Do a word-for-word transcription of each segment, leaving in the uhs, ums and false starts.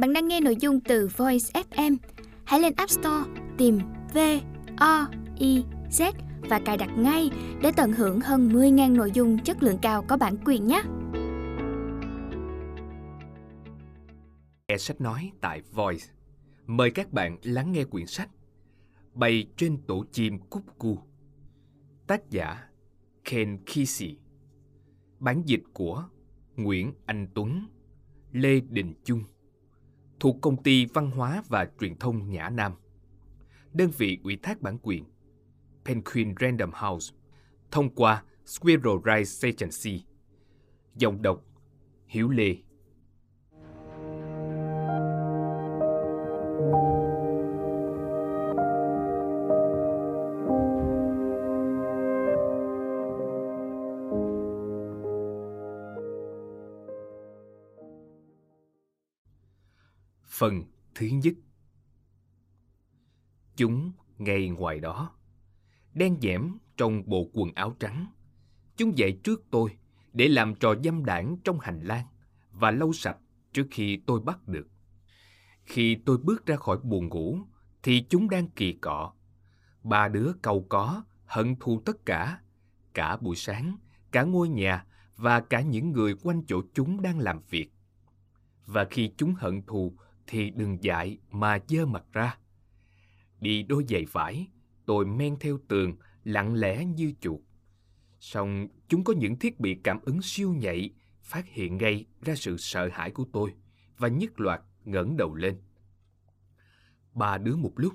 Bạn đang nghe nội dung từ Voice ép em. Hãy lên App Store tìm V O I Z và cài đặt ngay để tận hưởng hơn mười nghìn nội dung chất lượng cao có bản quyền nhé. Nghe sách nói tại Voice. Mời các bạn lắng nghe quyển sách Bay trên tổ chim cúc cu. Tác giả Ken Kesey. Bản dịch của Nguyễn Anh Tuấn, Lê Đình Trung, thuộc Công ty Văn hóa và Truyền thông Nhã Nam, đơn vị ủy thác bản quyền Penguin Random House, thông qua Squirrel Rise Agency. Giọng đọc Hiếu Lê. Phần thứ nhất. Chúng ngay ngoài đó, đen nhẽm trong bộ quần áo trắng. Chúng dậy trước tôi để làm trò dâm đảng trong hành lang và lau sạch trước khi tôi bắt được. Khi tôi bước ra khỏi buồng ngủ thì chúng đang kỳ cọ. Ba đứa cau có, hận thù tất cả, cả buổi sáng, cả ngôi nhà và cả những người quanh chỗ chúng đang làm việc. Và khi chúng hận thù thì đừng dại mà dơ mặt ra. Đi đôi giày vải, tôi men theo tường, lặng lẽ như chuột. Song chúng có những thiết bị cảm ứng siêu nhạy, phát hiện ngay ra sự sợ hãi của tôi và nhất loạt ngẩng đầu lên. Ba đứa một lúc,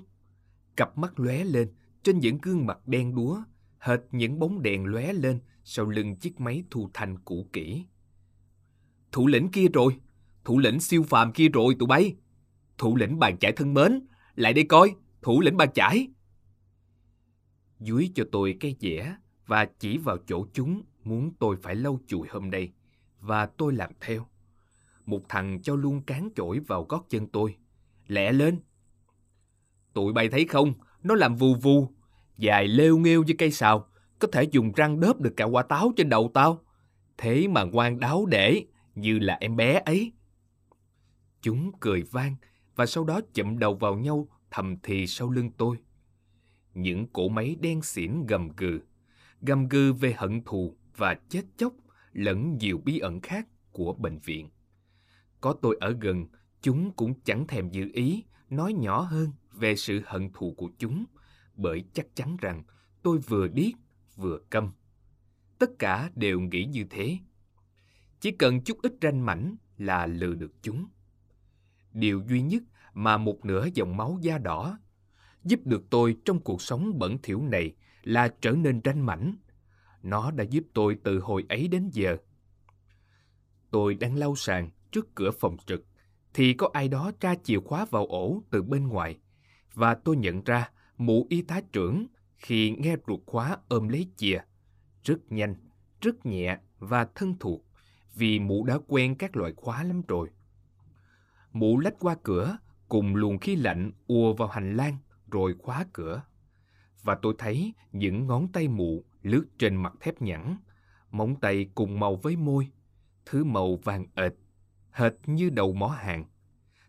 cặp mắt lóe lên trên những gương mặt đen đúa, hệt những bóng đèn lóe lên sau lưng chiếc máy thu thanh cũ kỹ. Thủ lĩnh kia rồi, thủ lĩnh siêu phàm kia rồi tụi bay. Thủ lĩnh bàn chải thân mến, lại đây coi, thủ lĩnh bàn chải. Dúi cho tôi cái dẻ và chỉ vào chỗ chúng muốn tôi phải lau chùi hôm nay, và tôi làm theo. Một thằng cho luôn cán chổi vào gót chân tôi. Lẹ lên. Tụi bay thấy không, nó làm vù vù, dài lêu nghêu như cây sào, có thể dùng răng đớp được cả quả táo trên đầu tao. Thế mà ngoan đáo để, như là em bé ấy. Chúng cười vang và sau đó chụm đầu vào nhau thầm thì sau lưng tôi. Những cỗ máy đen xỉn gầm gừ, gầm gừ về hận thù và chết chóc lẫn nhiều bí ẩn khác của bệnh viện. Có tôi ở gần, chúng cũng chẳng thèm giữ ý nói nhỏ hơn về sự hận thù của chúng, bởi chắc chắn rằng tôi vừa điếc vừa câm. Tất cả đều nghĩ như thế. Chỉ cần chút ít ranh mảnh là lừa được chúng. Điều duy nhất mà một nửa dòng máu da đỏ giúp được tôi trong cuộc sống bẩn thỉu này là trở nên ranh mảnh. Nó đã giúp tôi từ hồi ấy đến giờ. Tôi đang lau sàn trước cửa phòng trực thì có ai đó tra chìa khóa vào ổ từ bên ngoài, và tôi nhận ra mụ y tá trưởng khi nghe ruột khóa ôm lấy chìa. Rất nhanh, rất nhẹ và thân thuộc, vì mụ đã quen các loại khóa lắm rồi. Mụ lách qua cửa cùng luồng khí lạnh ùa vào hành lang rồi khóa cửa. Và tôi thấy những ngón tay mụ lướt trên mặt thép nhẵn, móng tay cùng màu với môi, thứ màu vàng ệt, hệt như đầu mỏ hàn,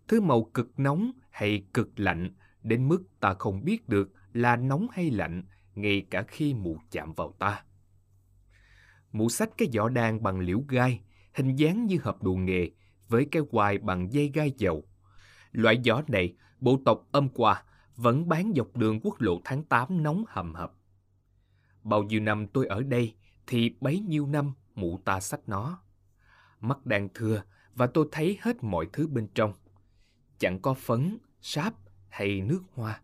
thứ màu cực nóng hay cực lạnh đến mức ta không biết được là nóng hay lạnh ngay cả khi mụ chạm vào ta. Mụ xách cái giỏ đàn bằng liễu gai, hình dáng như hộp đồ nghề, với cái hoài bằng dây gai dầu. Loại giỏ này, bộ tộc âm qua vẫn bán dọc đường quốc lộ tháng tám nóng hầm hập. Bao nhiêu năm tôi ở đây thì bấy nhiêu năm mụ ta xách nó. Mắt đang thưa và tôi thấy hết mọi thứ bên trong. Chẳng có phấn, sáp hay nước hoa.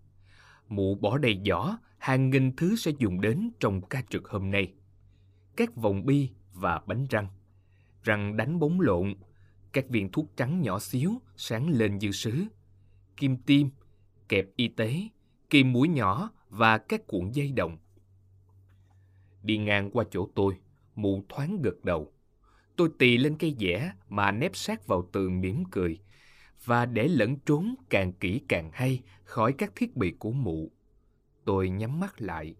Mụ bỏ đầy giỏ hàng nghìn thứ sẽ dùng đến trong ca trực hôm nay. Các vòng bi và bánh răng, răng đánh bóng lộn, các viên thuốc trắng nhỏ xíu sáng lên như sứ, kim tiêm, kẹp y tế, kim mũi nhỏ và các cuộn dây đồng. Đi ngang qua chỗ tôi, mụ thoáng gật đầu. Tôi tì lên cây dẻ mà nép sát vào tường mỉm cười, và để lẫn trốn càng kỹ càng hay khỏi các thiết bị của mụ. Tôi nhắm mắt lại,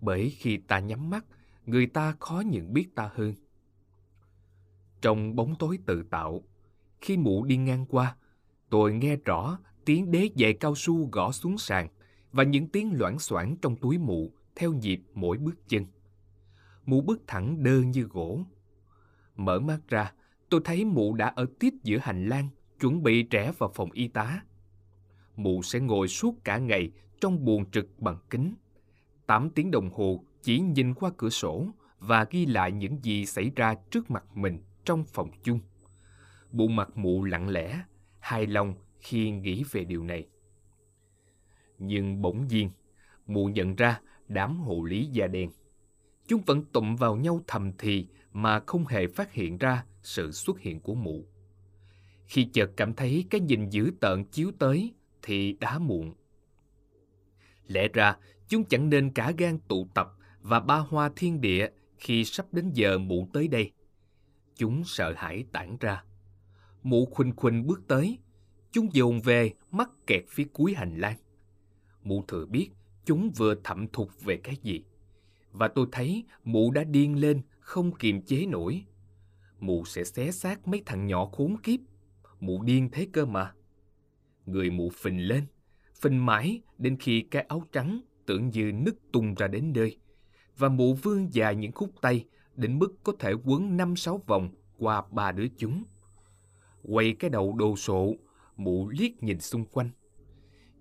bởi khi ta nhắm mắt, người ta khó nhận biết ta hơn. Trong bóng tối tự tạo, khi mụ đi ngang qua, Tôi nghe rõ tiếng đế giày cao su gõ xuống sàn và những tiếng loảng xoảng trong túi mụ theo nhịp mỗi bước chân. Mụ bước thẳng đơ như gỗ. Mở mắt ra, tôi thấy mụ đã ở tít giữa hành lang, chuẩn bị trẻ vào phòng y tá. Mụ sẽ ngồi suốt cả ngày trong buồng trực bằng kính. Tám tiếng đồng hồ chỉ nhìn qua cửa sổ và ghi lại những gì xảy ra trước mặt mình trong phòng chung. Bộ mặt mụ lặng lẽ, hài lòng khi nghĩ về điều này. Nhưng bỗng nhiên, mụ nhận ra đám hộ lý da đen. Chúng vẫn tụm vào nhau thầm thì mà không hề phát hiện ra sự xuất hiện của mụ. Khi chợt cảm thấy cái nhìn dữ tợn chiếu tới thì đã muộn. Lẽ ra chúng chẳng nên cả gan tụ tập và ba hoa thiên địa khi sắp đến giờ mụ tới đây. Chúng sợ hãi tản ra. Mụ khuỳnh khuỳnh bước tới. Chúng dồn về, mắc kẹt phía cuối hành lang. Mụ thừa biết chúng vừa thậm thục về cái gì. Và tôi thấy mụ đã điên lên, không kiềm chế nổi. Mụ sẽ xé xác mấy thằng nhỏ khốn kiếp. Mụ điên thế cơ mà. Người mụ phình lên, phình mãi đến khi cái áo trắng tưởng như nứt tung ra đến nơi. Và mụ vươn dài những khúc tay đến mức có thể quấn năm sáu vòng qua ba đứa chúng. Quay cái đầu đồ sộ, mụ liếc nhìn xung quanh.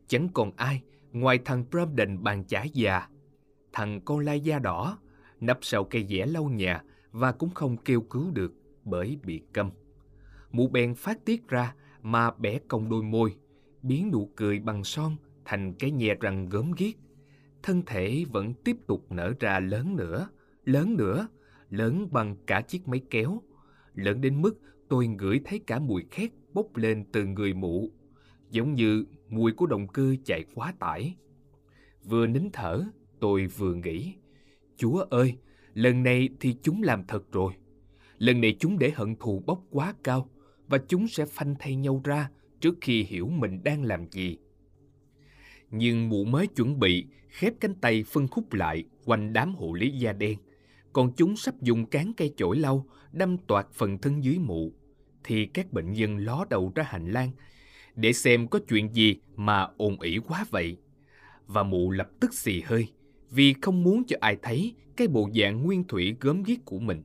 Chẳng còn ai ngoài thằng Bromden bàn chả già, thằng con lai da đỏ nấp sau cây dẻ lau nhà và cũng không kêu cứu được bởi bị câm. Mụ bèn phát tiết ra mà bẻ cong đôi môi, biến nụ cười bằng son thành cái nhè răng gớm ghiếc. Thân thể vẫn tiếp tục nở ra lớn nữa, lớn nữa, lớn bằng cả chiếc máy kéo, lớn đến mức tôi ngửi thấy cả mùi khét bốc lên từ người mụ, giống như mùi của động cơ chạy quá tải. Vừa nín thở, tôi vừa nghĩ, Chúa ơi, lần này thì chúng làm thật rồi. Lần này chúng để hận thù bốc quá cao và chúng sẽ phanh thay nhau ra trước khi hiểu mình đang làm gì. Nhưng mụ mới chuẩn bị khép cánh tay phân khúc lại quanh đám hộ lý da đen, còn chúng sắp dùng cán cây chổi lau đâm toạc phần thân dưới mụ, thì các bệnh nhân ló đầu ra hành lang để xem có chuyện gì mà ồn ỉ quá vậy. Và mụ lập tức xì hơi vì không muốn cho ai thấy cái bộ dạng nguyên thủy gớm ghiếc của mình.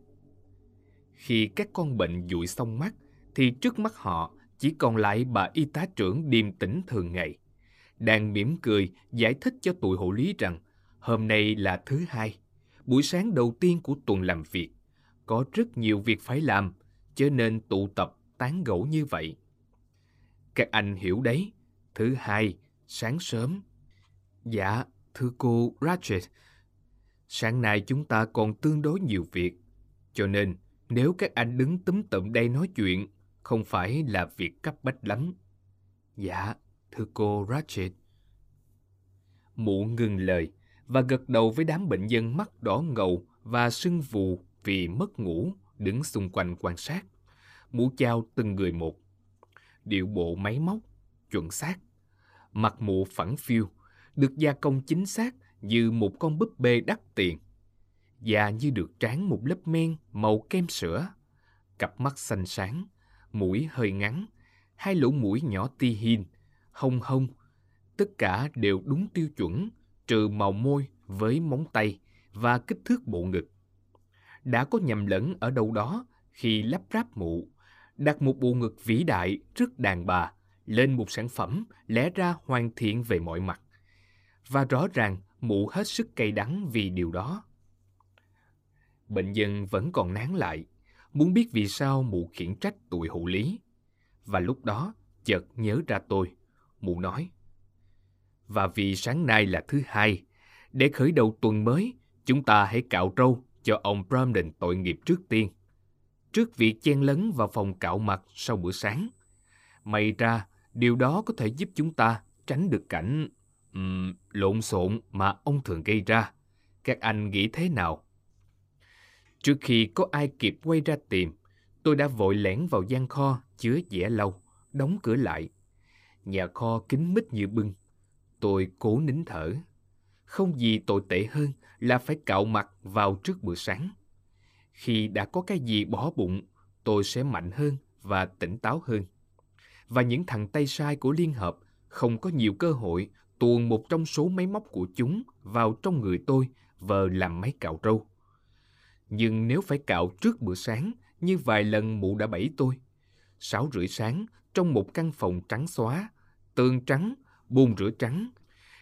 Khi các con bệnh dụi xong mắt thì trước mắt họ chỉ còn lại bà y tá trưởng điềm tĩnh thường ngày, đang mỉm cười giải thích cho tụi hộ lý rằng hôm nay là thứ hai, buổi sáng đầu tiên của tuần làm việc, có rất nhiều việc phải làm, chớ nên tụ tập tán gẫu như vậy. Các anh hiểu đấy, thứ hai, sáng sớm. Dạ, thưa cô Ratched, sáng nay chúng ta còn tương đối nhiều việc, cho nên nếu các anh đứng túm tụm đây nói chuyện, không phải là việc cấp bách lắm. Dạ, thưa cô Ratched. Mụ ngừng lời và gật đầu với đám bệnh nhân mắt đỏ ngầu và sưng vù vì mất ngủ đứng xung quanh quan sát. Mụ chào từng người một. Điệu bộ máy móc, chuẩn xác. Mặt mụ phẳng phiu, được gia công chính xác như một con búp bê đắt tiền. Da như được tráng một lớp men màu kem sữa. Cặp mắt xanh sáng, mũi hơi ngắn, hai lỗ mũi nhỏ ti hin, hông hông. Tất cả đều đúng tiêu chuẩn, trừ màu môi với móng tay và kích thước bộ ngực. Đã có nhầm lẫn ở đâu đó khi lắp ráp mụ, đặt một bộ ngực vĩ đại rất đàn bà lên một sản phẩm lẽ ra hoàn thiện về mọi mặt. Và rõ ràng mụ hết sức cay đắng vì điều đó. Bệnh nhân vẫn còn nán lại, muốn biết vì sao mụ khiển trách tụi hộ lý. Và lúc đó chợt nhớ ra tôi, mụ nói. Và vì sáng nay là thứ hai, để khởi đầu tuần mới, chúng ta hãy cạo râu cho ông Bromden tội nghiệp trước tiên, trước việc chen lấn vào phòng cạo mặt sau bữa sáng. May ra, điều đó có thể giúp chúng ta tránh được cảnh um, lộn xộn mà ông thường gây ra. Các anh nghĩ thế nào? Trước khi có ai kịp quay ra tìm, tôi đã vội lẻn vào gian kho chứa dẻ lau, đóng cửa lại. Nhà kho kín mít như bưng. Tôi cố nín thở. Không gì tồi tệ hơn là phải cạo mặt vào trước bữa sáng. Khi đã có cái gì bỏ bụng, tôi sẽ mạnh hơn và tỉnh táo hơn. và những thằng tay sai của Liên Hợp không có nhiều cơ hội tuồn một trong số máy móc của chúng vào trong người tôi vờ làm máy cạo râu. Nhưng nếu phải cạo trước bữa sáng, như vài lần mụ đã bẫy tôi. Sáu rưỡi sáng, trong một căn phòng trắng xóa, tường trắng, bồn rửa trắng,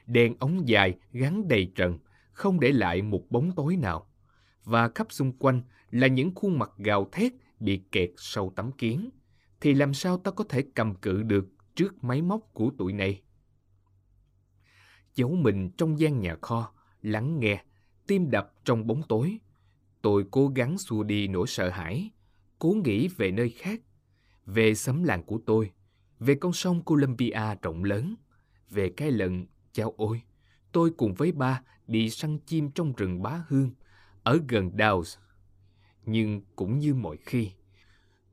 đèn ống dài gắn đầy trần, không để lại một bóng tối nào. Và khắp xung quanh là những khuôn mặt gào thét bị kẹt sau tấm kiến. Thì làm sao ta có thể cầm cự được trước máy móc của tụi này? Giấu mình trong gian nhà kho, lắng nghe, tim đập trong bóng tối. Tôi cố gắng xua đi nỗi sợ hãi, cố nghĩ về nơi khác, về xóm làng của tôi, về con sông Columbia rộng lớn, về cái lần, chao ôi, tôi cùng với ba đi săn chim trong rừng Bá Hương, ở gần Dalles. Nhưng cũng như mọi khi,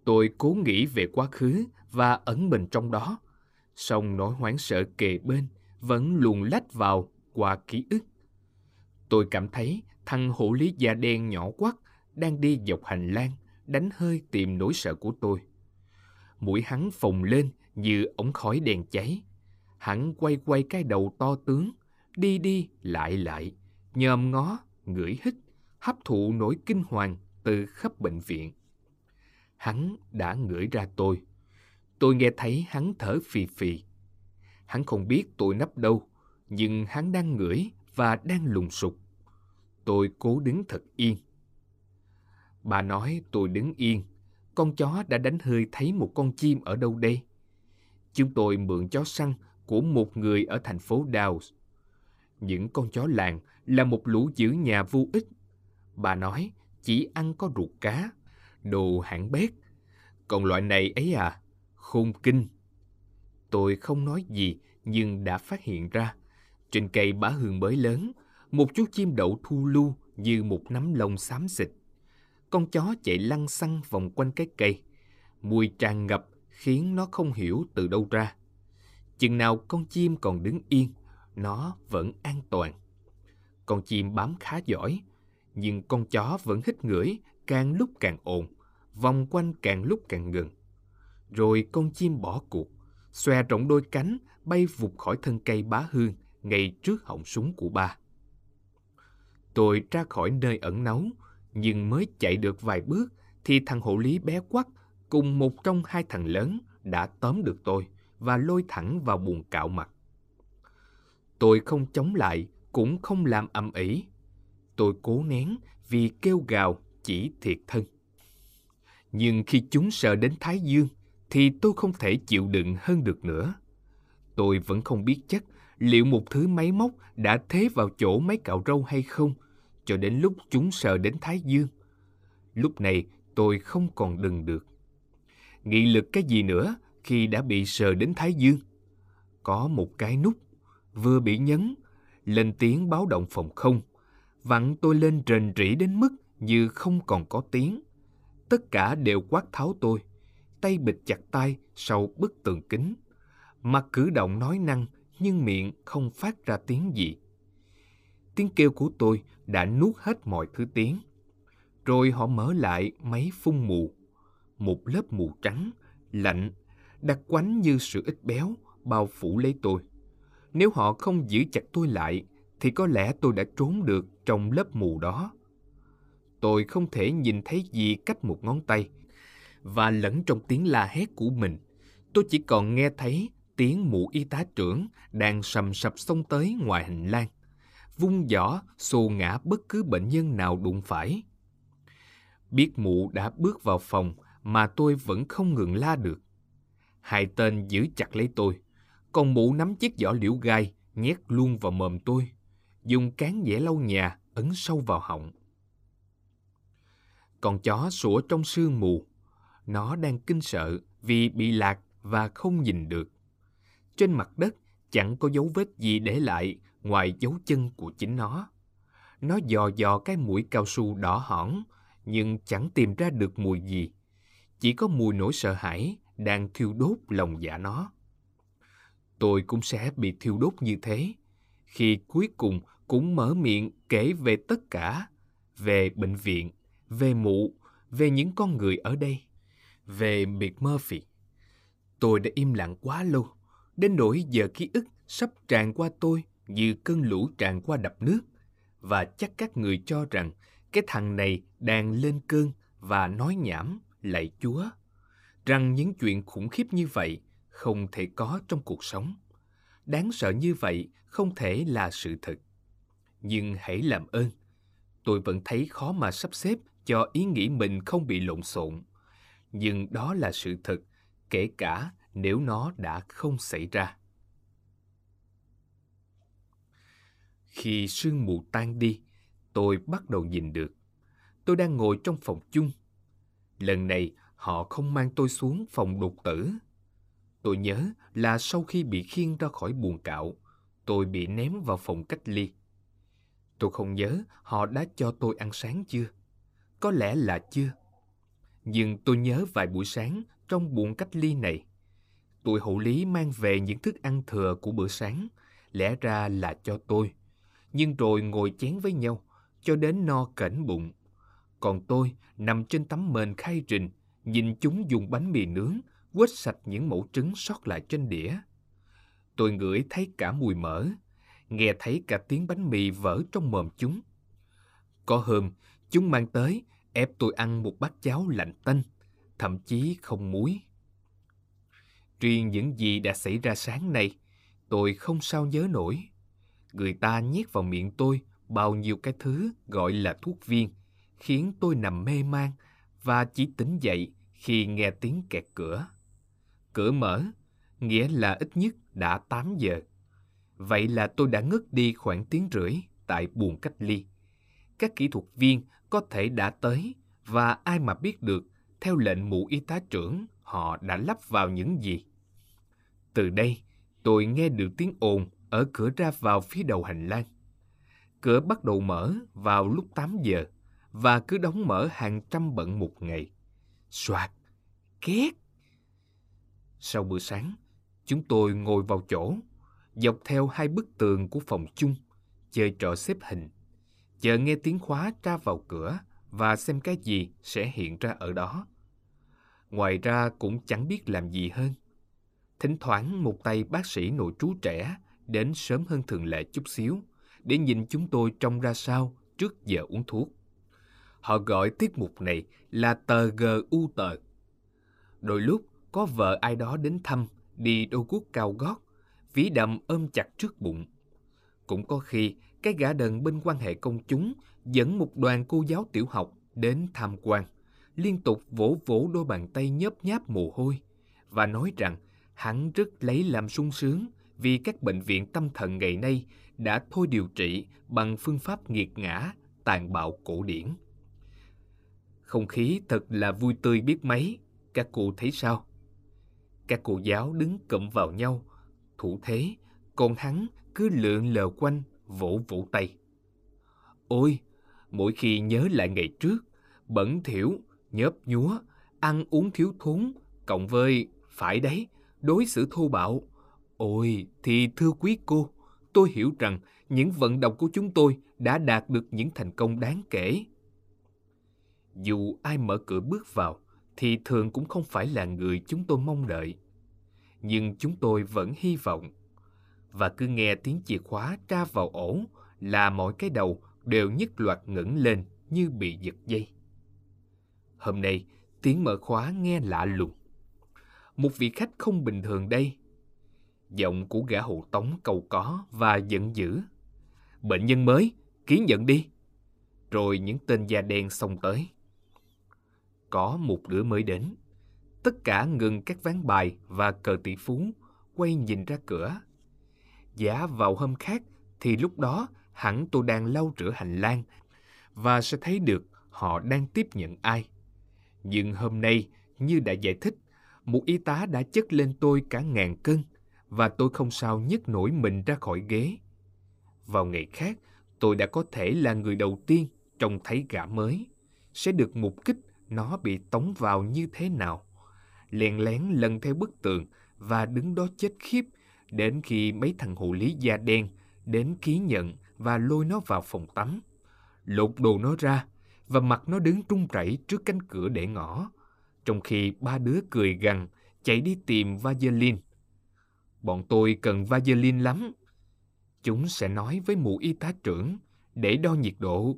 tôi cố nghĩ về quá khứ và ẩn mình trong đó. Song nỗi hoảng sợ kề bên vẫn luồn lách vào qua ký ức. Tôi cảm thấy thằng hộ lý da đen nhỏ quắc đang đi dọc hành lang, đánh hơi tìm nỗi sợ của tôi. Mũi hắn phồng lên như ống khói đèn cháy. Hắn quay quay cái đầu to tướng, đi đi lại lại, nhòm ngó, ngửi hít, hấp thụ nỗi kinh hoàng từ khắp bệnh viện. Hắn đã ngửi ra tôi. Tôi nghe thấy hắn thở phì phì. Hắn không biết tôi nấp đâu, nhưng hắn đang ngửi và đang lùng sục. Tôi cố đứng thật yên. Bà nói tôi đứng yên. Con chó đã đánh hơi thấy một con chim ở đâu đây. Chúng tôi mượn chó săn của một người ở thành phố Dalles. Những con chó làng là một lũ giữ nhà vô ích. Bà nói chỉ ăn có ruột cá, đồ hãng bét. Còn loại này ấy à, khôn kinh. Tôi không nói gì nhưng đã phát hiện ra, trên cây Bá Hương mới lớn, một chú chim đậu thu lu như một nắm lông xám xịt. Con chó chạy lăn xăng vòng quanh cái cây. Mùi tràn ngập khiến nó không hiểu từ đâu ra. Chừng nào con chim còn đứng yên, nó vẫn an toàn. Con chim bám khá giỏi, nhưng con chó vẫn hít ngửi càng lúc càng ồn, vòng quanh càng lúc càng gần. Rồi con chim bỏ cuộc, xòe rộng đôi cánh, bay vụt khỏi thân cây Bá Hương ngay trước họng súng của ba. Tôi ra khỏi nơi ẩn náu, nhưng mới chạy được vài bước thì thằng hộ lý bé quắc cùng một trong hai thằng lớn đã tóm được tôi và lôi thẳng vào buồng cạo mặt. Tôi không chống lại, cũng không làm ầm ĩ. Tôi cố nén vì kêu gào chỉ thiệt thân. Nhưng khi chúng sờ đến Thái Dương thì tôi không thể chịu đựng hơn được nữa. Tôi vẫn không biết chắc liệu một thứ máy móc đã thế vào chỗ máy cạo râu hay không, cho đến lúc chúng sờ đến Thái Dương. Lúc này tôi không còn đừng được. Nghị lực cái gì nữa khi đã bị sờ đến Thái Dương? Có một cái nút vừa bị nhấn, lên tiếng báo động phòng không, vặn tôi lên rền rĩ đến mức như không còn có tiếng. Tất cả đều quát tháo tôi, tay bịt chặt tay sau bức tường kính. Mặt cử động nói năng nhưng miệng không phát ra tiếng gì. Tiếng kêu của tôi đã nuốt hết mọi thứ tiếng. Rồi họ mở lại máy phun mù. Một lớp mù trắng, lạnh, đặc quánh như sự ít béo, bao phủ lấy tôi. Nếu họ không giữ chặt tôi lại, thì có lẽ tôi đã trốn được trong lớp mù đó. Tôi không thể nhìn thấy gì cách một ngón tay. Và lẫn trong tiếng la hét của mình, tôi chỉ còn nghe thấy tiếng mụ y tá trưởng đang sầm sập xông tới ngoài hành lang, vung giỏ xô ngã bất cứ bệnh nhân nào đụng phải. Biết mụ đã bước vào phòng mà tôi vẫn không ngừng la được. Hai tên giữ chặt lấy tôi, còn mụ nắm chiếc giỏ liễu gai nhét luôn vào mồm tôi, dùng cán dẻ lau nhà ấn sâu vào họng. Con chó sủa trong sương mù. Nó đang kinh sợ vì bị lạc và không nhìn được. Trên mặt đất chẳng có dấu vết gì để lại ngoài dấu chân của chính nó. Nó dò dò cái mũi cao su đỏ hỏn, nhưng chẳng tìm ra được mùi gì. Chỉ có mùi nỗi sợ hãi đang thiêu đốt lòng dạ nó. Tôi cũng sẽ bị thiêu đốt như thế, khi cuối cùng cũng mở miệng kể về tất cả. Về bệnh viện, về mụ, về những con người ở đây, về McMurphy. Tôi đã im lặng quá lâu, đến nỗi giờ ký ức sắp tràn qua tôi như cơn lũ tràn qua đập nước, và chắc các người cho rằng cái thằng này đang lên cơn và nói nhảm, lạy Chúa, rằng những chuyện khủng khiếp như vậy không thể có trong cuộc sống. Đáng sợ như vậy không thể là sự thật. Nhưng hãy làm ơn, tôi vẫn thấy khó mà sắp xếp cho ý nghĩ mình không bị lộn xộn. Nhưng đó là sự thật, kể cả nếu nó đã không xảy ra. Khi sương mù tan đi, tôi bắt đầu nhìn được. Tôi đang ngồi trong phòng chung. Lần này, họ không mang tôi xuống phòng đột tử. Tôi nhớ là sau khi bị khiêng ra khỏi buồng cạo, tôi bị ném vào phòng cách ly. Tôi không nhớ họ đã cho tôi ăn sáng chưa. Có lẽ là chưa. Nhưng tôi nhớ vài buổi sáng trong buồng cách ly này, tôi hộ lý mang về những thức ăn thừa của bữa sáng, lẽ ra là cho tôi, nhưng rồi ngồi chén với nhau cho đến no kẽnh bụng. Còn tôi nằm trên tấm mền khai rình, nhìn chúng dùng bánh mì nướng quết sạch những mẩu trứng sót lại trên đĩa. Tôi ngửi thấy cả mùi mỡ, nghe thấy cả tiếng bánh mì vỡ trong mồm chúng. Có hôm, chúng mang tới ép tôi ăn một bát cháo lạnh tanh, thậm chí không muối. Riêng những gì đã xảy ra sáng nay, tôi không sao nhớ nổi. Người ta nhét vào miệng tôi bao nhiêu cái thứ gọi là thuốc viên, khiến tôi nằm mê man và chỉ tỉnh dậy khi nghe tiếng kẹt cửa. Cửa mở, nghĩa là ít nhất đã tám giờ. Vậy là tôi đã ngất đi khoảng tiếng rưỡi tại buồng cách ly. Các kỹ thuật viên có thể đã tới, và ai mà biết được, theo lệnh mụ y tá trưởng, họ đã lắp vào những gì. Từ đây, tôi nghe được tiếng ồn ở cửa ra vào phía đầu hành lang. Cửa bắt đầu mở vào lúc tám giờ, và cứ đóng mở hàng trăm bận một ngày. Soạt, két. Sau bữa sáng, chúng tôi ngồi vào chỗ, dọc theo hai bức tường của phòng chung, chơi trò xếp hình, chờ nghe tiếng khóa ra vào cửa và xem cái gì sẽ hiện ra ở đó. Ngoài ra cũng chẳng biết làm gì hơn. Thỉnh thoảng một tay bác sĩ nội trú trẻ đến sớm hơn thường lệ chút xíu để nhìn chúng tôi trông ra sao trước giờ uống thuốc. Họ gọi tiết mục này là tờ giê u tờ. Đôi lúc có vợ ai đó đến thăm, đi đôi guốc cao gót, ví đầm ôm chặt trước bụng. Cũng có khi cái gã đần bên quan hệ công chúng dẫn một đoàn cô giáo tiểu học đến tham quan, liên tục vỗ vỗ đôi bàn tay nhớp nháp mồ hôi và nói rằng hắn rất lấy làm sung sướng vì các bệnh viện tâm thần ngày nay đã thôi điều trị bằng phương pháp nghiệt ngã, tàn bạo cổ điển. Không khí thật là vui tươi biết mấy, các cô thấy sao? Các cô giáo đứng cụm vào nhau, thủ thế, còn hắn cứ lượn lờ quanh, vỗ vỗ tay. Ôi, mỗi khi nhớ lại ngày trước, bẩn thỉu, nhớp nhúa, ăn uống thiếu thốn, cộng với, phải đấy, đối xử thô bạo. Ôi, thì thưa quý cô, tôi hiểu rằng những vận động của chúng tôi đã đạt được những thành công đáng kể. Dù ai mở cửa bước vào, thì thường cũng không phải là người chúng tôi mong đợi. Nhưng chúng tôi vẫn hy vọng. Và cứ nghe tiếng chìa khóa tra vào ổ là mỗi cái đầu đều nhất loạt ngẩng lên như bị giật dây. Hôm nay, tiếng mở khóa nghe lạ lùng. Một vị khách không bình thường đây. Giọng của gã hộ tống cau có và giận dữ. Bệnh nhân mới, ký nhận đi. Rồi những tên da đen xông tới. Có một đứa mới đến. Tất cả ngừng các ván bài và cờ tỷ phú, quay nhìn ra cửa. Giả vào hôm khác thì lúc đó hẳn tôi đang lau rửa hành lang và sẽ thấy được họ đang tiếp nhận ai. Nhưng hôm nay, như đã giải thích, một y tá đã chất lên tôi cả ngàn cân và tôi không sao nhấc nổi mình ra khỏi ghế. Vào ngày khác, tôi đã có thể là người đầu tiên trông thấy gã mới, sẽ được mục kích nó bị tống vào như thế nào. Lén lén lần theo bức tường và đứng đó chết khiếp đến khi mấy thằng hộ lý da đen đến ký nhận và lôi nó vào phòng tắm, lột đồ nó ra và mặc nó đứng run rẩy trước cánh cửa để ngõ, trong khi ba đứa cười gằn chạy đi tìm Vaseline. Bọn tôi cần Vaseline lắm. Chúng sẽ nói với mụ y tá trưởng để đo nhiệt độ.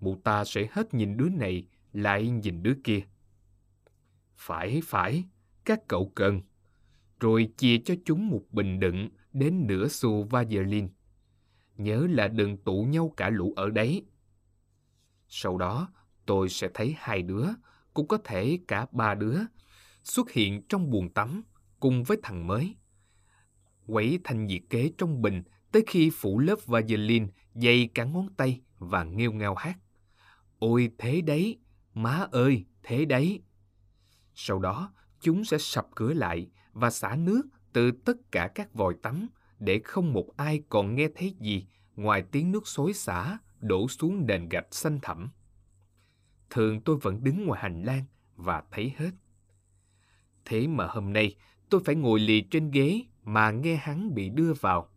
Mụ ta sẽ hết nhìn đứa này lại nhìn đứa kia. Phải, phải, các cậu cần. Rồi chia cho chúng một bình đựng đến nửa xu Vaseline. Nhớ là đừng tụ nhau cả lũ ở đấy. Sau đó, tôi sẽ thấy hai đứa, cũng có thể cả ba đứa, xuất hiện trong buồng tắm cùng với thằng mới. Quẩy thanh nhiệt kế trong bình tới khi phủ lớp Vaseline dày cả ngón tay và nghêu ngao hát. Ôi thế đấy, má ơi thế đấy. Sau đó, chúng sẽ sập cửa lại và xả nước từ tất cả các vòi tắm để không một ai còn nghe thấy gì ngoài tiếng nước xối xả đổ xuống nền gạch xanh thẳm. Thường tôi vẫn đứng ngoài hành lang và thấy hết. Thế mà hôm nay tôi phải ngồi lì trên ghế mà nghe hắn bị đưa vào.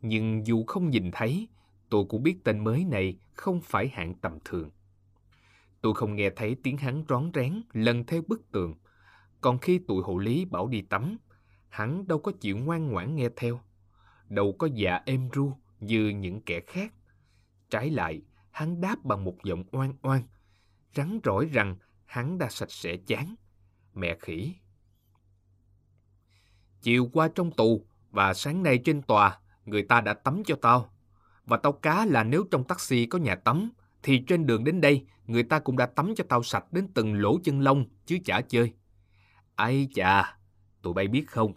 Nhưng dù không nhìn thấy, tôi cũng biết tên mới này không phải hạng tầm thường. Tôi không nghe thấy tiếng hắn rón rén lần theo bức tường. Còn khi tụi hộ lý bảo đi tắm, hắn đâu có chịu ngoan ngoãn nghe theo. Đâu có dạ êm ru như những kẻ khác. Trái lại, hắn đáp bằng một giọng oan oan, rắn rỏi rằng hắn đã sạch sẽ chán. Mẹ khỉ! Chiều qua trong tù và sáng nay trên tòa, người ta đã tắm cho tao. Và tao cá là nếu trong taxi có nhà tắm, thì trên đường đến đây, người ta cũng đã tắm cho tao sạch đến từng lỗ chân lông, chứ chả chơi. Ai chà, tụi bay biết không,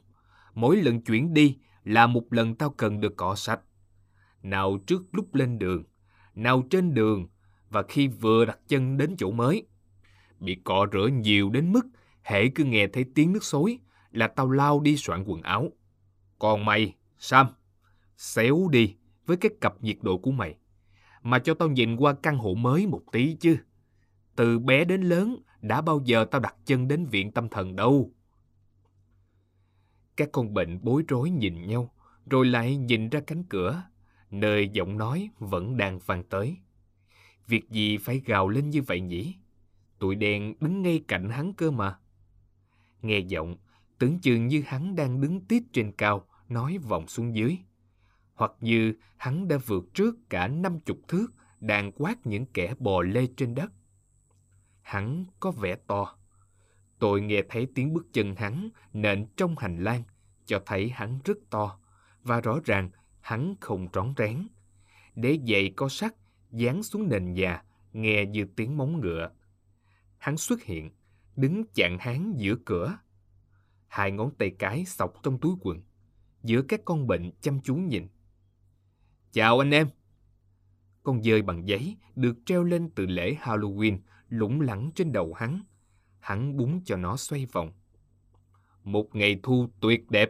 mỗi lần chuyển đi là một lần tao cần được cọ sạch. Nào trước lúc lên đường, nào trên đường, và khi vừa đặt chân đến chỗ mới. Bị cọ rửa nhiều đến mức hễ cứ nghe thấy tiếng nước xối là tao lao đi soạn quần áo. Còn mày, Sam, xéo đi với cái cặp nhiệt độ của mày. Mà cho tao nhìn qua căn hộ mới một tí chứ. Từ bé đến lớn, đã bao giờ tao đặt chân đến viện tâm thần đâu. Các con bệnh bối rối nhìn nhau, rồi lại nhìn ra cánh cửa, nơi giọng nói vẫn đang vang tới. Việc gì phải gào lên như vậy nhỉ? Tụi đen đứng ngay cạnh hắn cơ mà. Nghe giọng, tưởng chừng như hắn đang đứng tít trên cao, nói vọng xuống dưới. Hoặc như hắn đã vượt trước cả năm chục thước, đang quát những kẻ bò lê trên đất. Hắn có vẻ to. Tôi nghe thấy tiếng bước chân hắn nện trong hành lang, cho thấy hắn rất to, và rõ ràng hắn không rón rén. Đế giày có sắt dán xuống nền nhà, nghe như tiếng móng ngựa. Hắn xuất hiện, đứng chạng háng giữa cửa. Hai ngón tay cái xọc trong túi quần, giữa các con bệnh chăm chú nhìn. Chào anh em! Con dơi bằng giấy được treo lên từ lễ Halloween lủng lẳng trên đầu hắn. Hắn búng cho nó xoay vòng. Một ngày thu tuyệt đẹp!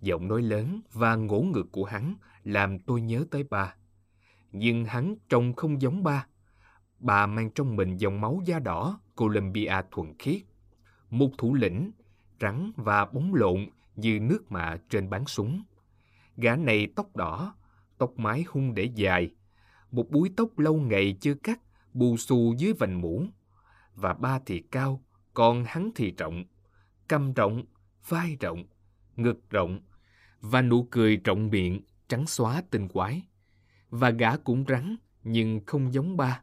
Giọng nói lớn và ngổ ngược của hắn làm tôi nhớ tới ba. Nhưng hắn trông không giống ba. Bà mang trong mình dòng máu da đỏ Columbia thuần khiết, một thủ lĩnh rắn và bóng lộn như nước mạ trên bán súng. Gã này tóc đỏ, tóc mái hung để dài, một búi tóc lâu ngày chưa cắt bù xù dưới vành mũ. Và ba thì cao, còn hắn thì rộng, cằm rộng, vai rộng, ngực rộng, và nụ cười rộng miệng trắng xóa tinh quái. Và gã cũng rắn nhưng không giống ba,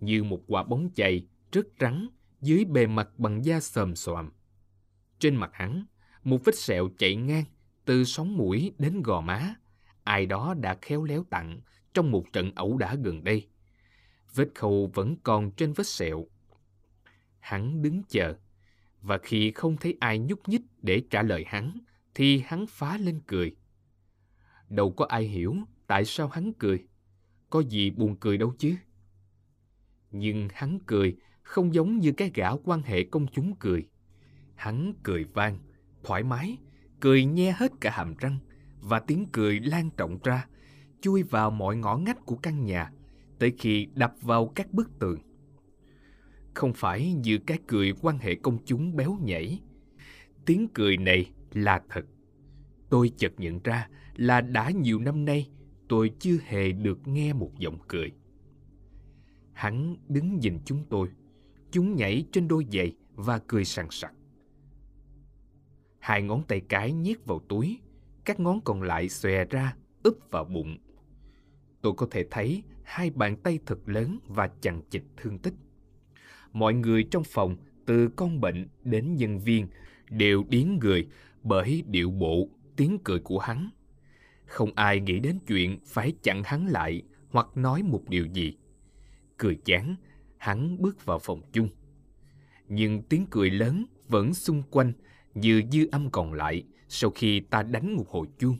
như một quả bóng chày rất rắn dưới bề mặt bằng da xòm xoàm. Trên mặt hắn, một vết sẹo chạy ngang từ sống mũi đến gò má, ai đó đã khéo léo tặng trong một trận ẩu đả gần đây. Vết khâu vẫn còn trên vết sẹo. Hắn đứng chờ, và khi không thấy ai nhúc nhích để trả lời hắn, thì hắn phá lên cười. Đâu có ai hiểu tại sao hắn cười. Có gì buồn cười đâu chứ. Nhưng hắn cười không giống như cái gã quan hệ công chúng cười. Hắn cười vang, thoải mái, cười nhe hết cả hàm răng, và tiếng cười lan rộng ra, chui vào mọi ngõ ngách của căn nhà, tới khi đập vào các bức tường. Không phải như cái cười quan hệ công chúng béo nhảy. Tiếng cười này là thật. Tôi chợt nhận ra là đã nhiều năm nay tôi chưa hề được nghe một giọng cười. Hắn đứng nhìn chúng tôi. Chúng nhảy trên đôi giày và cười sảng sặc. Hai ngón tay cái nhét vào túi, các ngón còn lại xòe ra, úp vào bụng. Tôi có thể thấy hai bàn tay thật lớn và chằng chịt thương tích. Mọi người trong phòng, từ con bệnh đến nhân viên, đều điếng người bởi điệu bộ, tiếng cười của hắn. Không ai nghĩ đến chuyện phải chặn hắn lại hoặc nói một điều gì. Cười chán, hắn bước vào phòng chung. Nhưng tiếng cười lớn vẫn xung quanh như dư âm còn lại sau khi ta đánh một hồi chuông.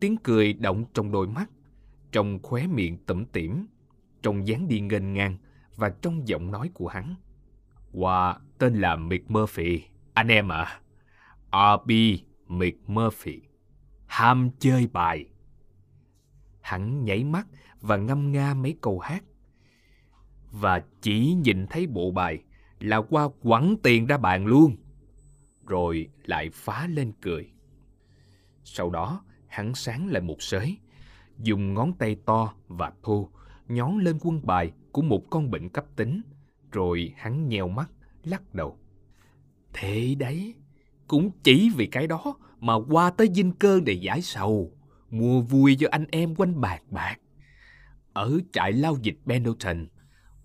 Tiếng cười động trong đôi mắt, trong khóe miệng tủm tỉm, trong dáng đi nghênh ngang và trong giọng nói của hắn. Wow, tên là McMurphy, anh em ạ. À. rờ bê McMurphy, ham chơi bài. Hắn nháy mắt và ngâm nga mấy câu hát. Và chỉ nhìn thấy bộ bài là qua quẳng tiền ra bàn luôn. Rồi lại phá lên cười. Sau đó, hắn sáng lại một sới, dùng ngón tay to và thô nhón lên quân bài của một con bệnh cấp tính. Rồi hắn nheo mắt, lắc đầu. Thế đấy, cũng chỉ vì cái đó mà qua tới dinh cơ để giải sầu, mua vui cho anh em quanh bàn bạc. Ở trại lao dịch Pendleton,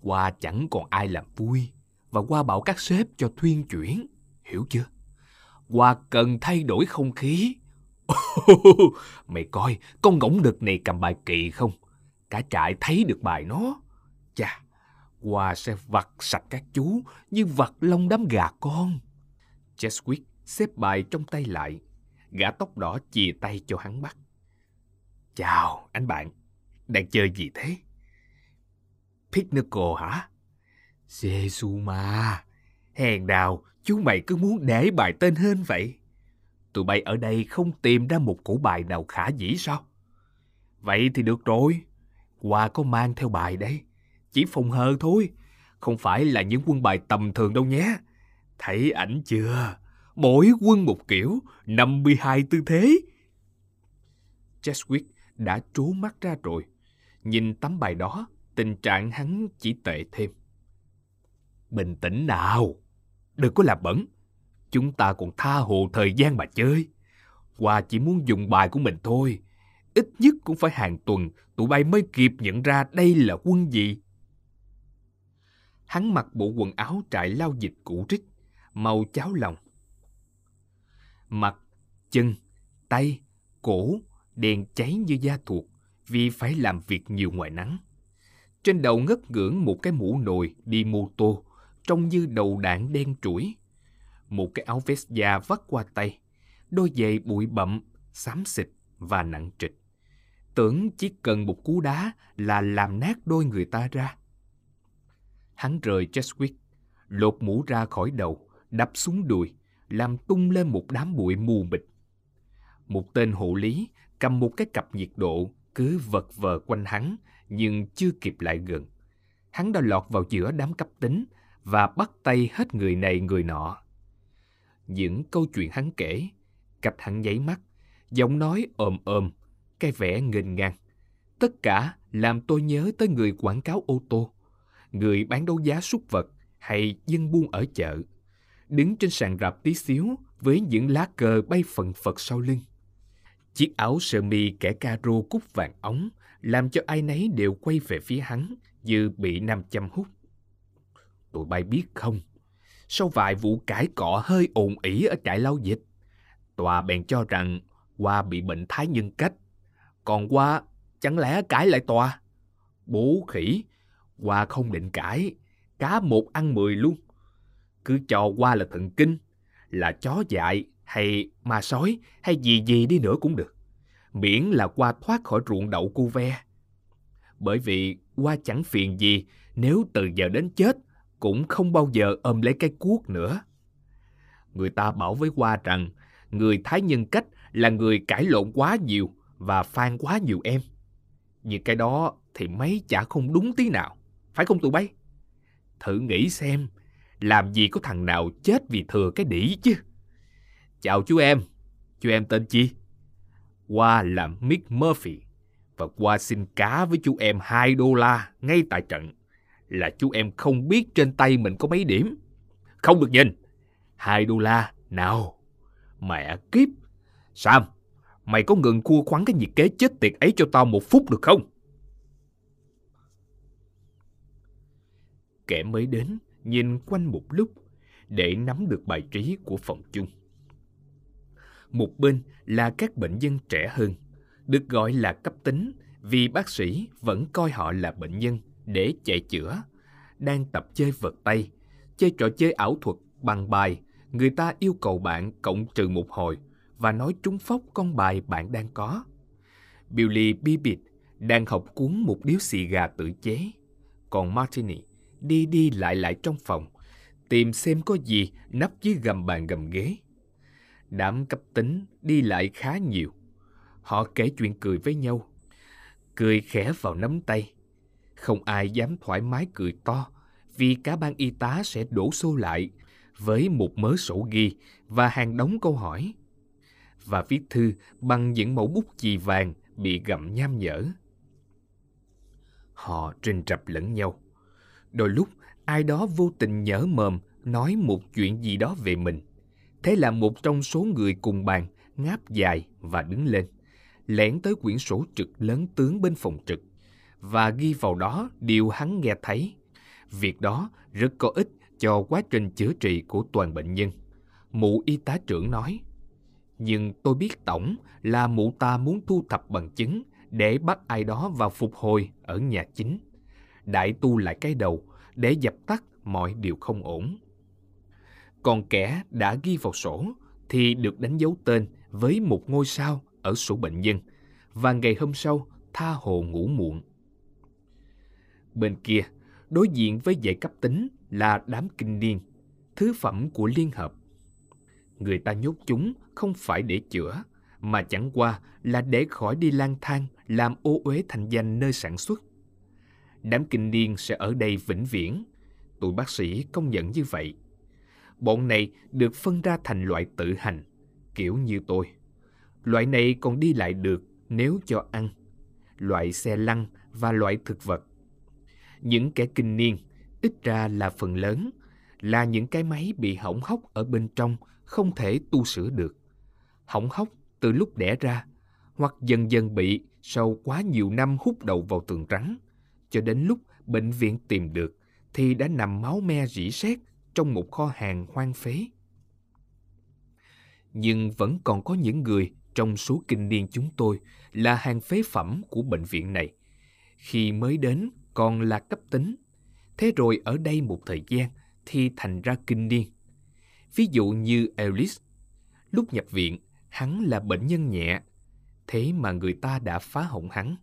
qua chẳng còn ai làm vui, và qua bảo các sếp cho thuyên chuyển, hiểu chưa? Qua cần thay đổi không khí. Mày coi, con ngỗng đực này cầm bài kỳ không? Cả trại thấy được bài nó. Chà, qua sẽ vặt sạch các chú như vặt lông đám gà con. Cheswick xếp bài trong tay lại. Gã tóc đỏ chìa tay cho hắn bắt. Chào, anh bạn. Đang chơi gì thế? Picnicle hả? Giê-xu mà. Hèn nào, chú mày cứ muốn để bài tên hên vậy. Tụi bay ở đây không tìm ra một củ bài nào khả dĩ sao? Vậy thì được rồi. Qua có mang theo bài đấy. Chỉ phòng hờ thôi. Không phải là những quân bài tầm thường đâu nhé. Thấy ảnh chưa? Mỗi quân một kiểu, năm mươi hai tư thế. Cheswick đã trố mắt ra rồi. Nhìn tấm bài đó, tình trạng hắn chỉ tệ thêm. Bình tĩnh nào. Đừng có làm bẩn. Chúng ta còn tha hồ thời gian mà chơi. Qua chỉ muốn dùng bài của mình thôi. Ít nhất cũng phải hàng tuần tụi bay mới kịp nhận ra đây là quân gì. Hắn mặc bộ quần áo trại lao dịch cũ rích, màu cháo lòng. Mặt, chân, tay, cổ đèn cháy như da thuộc vì phải làm việc nhiều ngoài nắng. Trên đầu ngất ngưỡng một cái mũ nồi đi mô tô, trông như đầu đạn đen trũi. Một cái áo vest da vắt qua tay, đôi giày bụi bặm, xám xịt và nặng trịch. Tưởng chỉ cần một cú đá là làm nát đôi người ta ra. Hắn rời Cheswick, lột mũ ra khỏi đầu, đập xuống đùi, làm tung lên một đám bụi mù mịt. Một tên hộ lý cầm một cái cặp nhiệt độ cứ vật vờ quanh hắn, nhưng chưa kịp lại gần. Hắn đã lọt vào giữa đám cấp tính và bắt tay hết người này người nọ. Những câu chuyện hắn kể, cặp hắn nháy mắt, giọng nói ồm ồm, cái vẻ nghênh ngang. Tất cả làm tôi nhớ tới người quảng cáo ô tô, người bán đấu giá súc vật hay dân buôn ở chợ, đứng trên sàn rạp tí xíu với những lá cờ bay phần phật sau lưng. Chiếc áo sơ mi kẻ caro cúc vàng óng làm cho ai nấy đều quay về phía hắn như bị nam châm hút. Tụi bay biết không, sau vài vụ cãi cọ hơi ồn ỉ ở trại lao dịch, tòa bèn cho rằng qua bị bệnh thái nhân cách. Còn qua chẳng lẽ cãi lại tòa? Bố khỉ, qua không định cãi, cá một ăn mười luôn. Cứ cho qua là thần kinh, là chó dại hay ma sói hay gì gì đi nữa cũng được, miễn là qua thoát khỏi ruộng đậu cô ve. Bởi vì qua chẳng phiền gì nếu từ giờ đến chết cũng không bao giờ ôm lấy cái cuốc nữa. Người ta bảo với qua rằng người thái nhân cách là người cãi lộn quá nhiều và phang quá nhiều em. Nhưng cái đó thì mấy chả không đúng tí nào, phải không tụi bay? Thử nghĩ xem, làm gì có thằng nào chết vì thừa cái đĩ chứ. Chào chú em, chú em tên chi? Qua là McMurphy, và qua xin cá với chú em hai đô la ngay tại trận. Là chú em không biết trên tay mình có mấy điểm. không được nhìn. Hai đô la, nào. Mẹ kiếp. Sam, mày có ngừng cua quắn cái nhiệt kế chết tiệt ấy cho tao một phút được không? Kẻ mới đến nhìn quanh một lúc để nắm được bài trí của phòng chung. Một bên là các bệnh nhân trẻ hơn, được gọi là cấp tính vì bác sĩ vẫn coi họ là bệnh nhân để chạy chữa, đang tập chơi vật tay, chơi trò chơi ảo thuật bằng bài. Người ta yêu cầu bạn cộng trừ một hồi và nói trúng phóc con bài bạn đang có. Billy Bibbit đang học cuốn một điếu xì gà tự chế, còn Martini đi đi lại lại trong phòng, tìm xem có gì nấp dưới gầm bàn gầm ghế. Đám cấp tính đi lại khá nhiều. Họ kể chuyện cười với nhau, cười khẽ vào nắm tay. Không ai dám thoải mái cười to vì cả ban y tá sẽ đổ xô lại với một mớ sổ ghi và hàng đống câu hỏi, và viết thư bằng những mẫu bút chì vàng bị gặm nham nhở. Họ rình rập lẫn nhau. Đôi lúc ai đó vô tình nhỡ mồm nói một chuyện gì đó về mình. Thế là một trong số người cùng bàn ngáp dài và đứng lên, lẻn tới quyển sổ trực lớn tướng bên phòng trực và ghi vào đó điều hắn nghe thấy. Việc đó rất có ích cho quá trình chữa trị của toàn bệnh nhân. Mụ y tá trưởng nói, nhưng tôi biết tổng là mụ ta muốn thu thập bằng chứng để bắt ai đó vào phục hồi ở nhà chính, đại tu lại cái đầu để dập tắt mọi điều không ổn. Còn kẻ đã ghi vào sổ thì được đánh dấu tên với một ngôi sao ở sổ bệnh nhân và ngày hôm sau tha hồ ngủ muộn. Bên kia, đối diện với dãy cấp tính là đám kinh niên, thứ phẩm của Liên hợp. Người ta nhốt chúng không phải để chữa, mà chẳng qua là để khỏi đi lang thang làm ô uế thành danh nơi sản xuất. Đám kinh niên sẽ ở đây vĩnh viễn, tụi bác sĩ công nhận như vậy. Bọn này được phân ra thành loại tự hành, kiểu như tôi. Loại này còn đi lại được nếu cho ăn, loại xe lăn và loại thực vật. Những kẻ kinh niên, ít ra là phần lớn, là những cái máy bị hỏng hóc ở bên trong không thể tu sửa được. Hỏng hóc từ lúc đẻ ra, hoặc dần dần bị sau quá nhiều năm hút đầu vào tường rắn, cho đến lúc bệnh viện tìm được thì đã nằm máu me rỉ sét trong một kho hàng hoang phế. Nhưng vẫn còn có những người trong số kinh niên chúng tôi là hàng phế phẩm của bệnh viện này. Khi mới đến còn là cấp tính, thế rồi ở đây một thời gian thì thành ra kinh niên. Ví dụ như Ellis, lúc nhập viện hắn là bệnh nhân nhẹ, thế mà người ta đã phá hỏng hắn,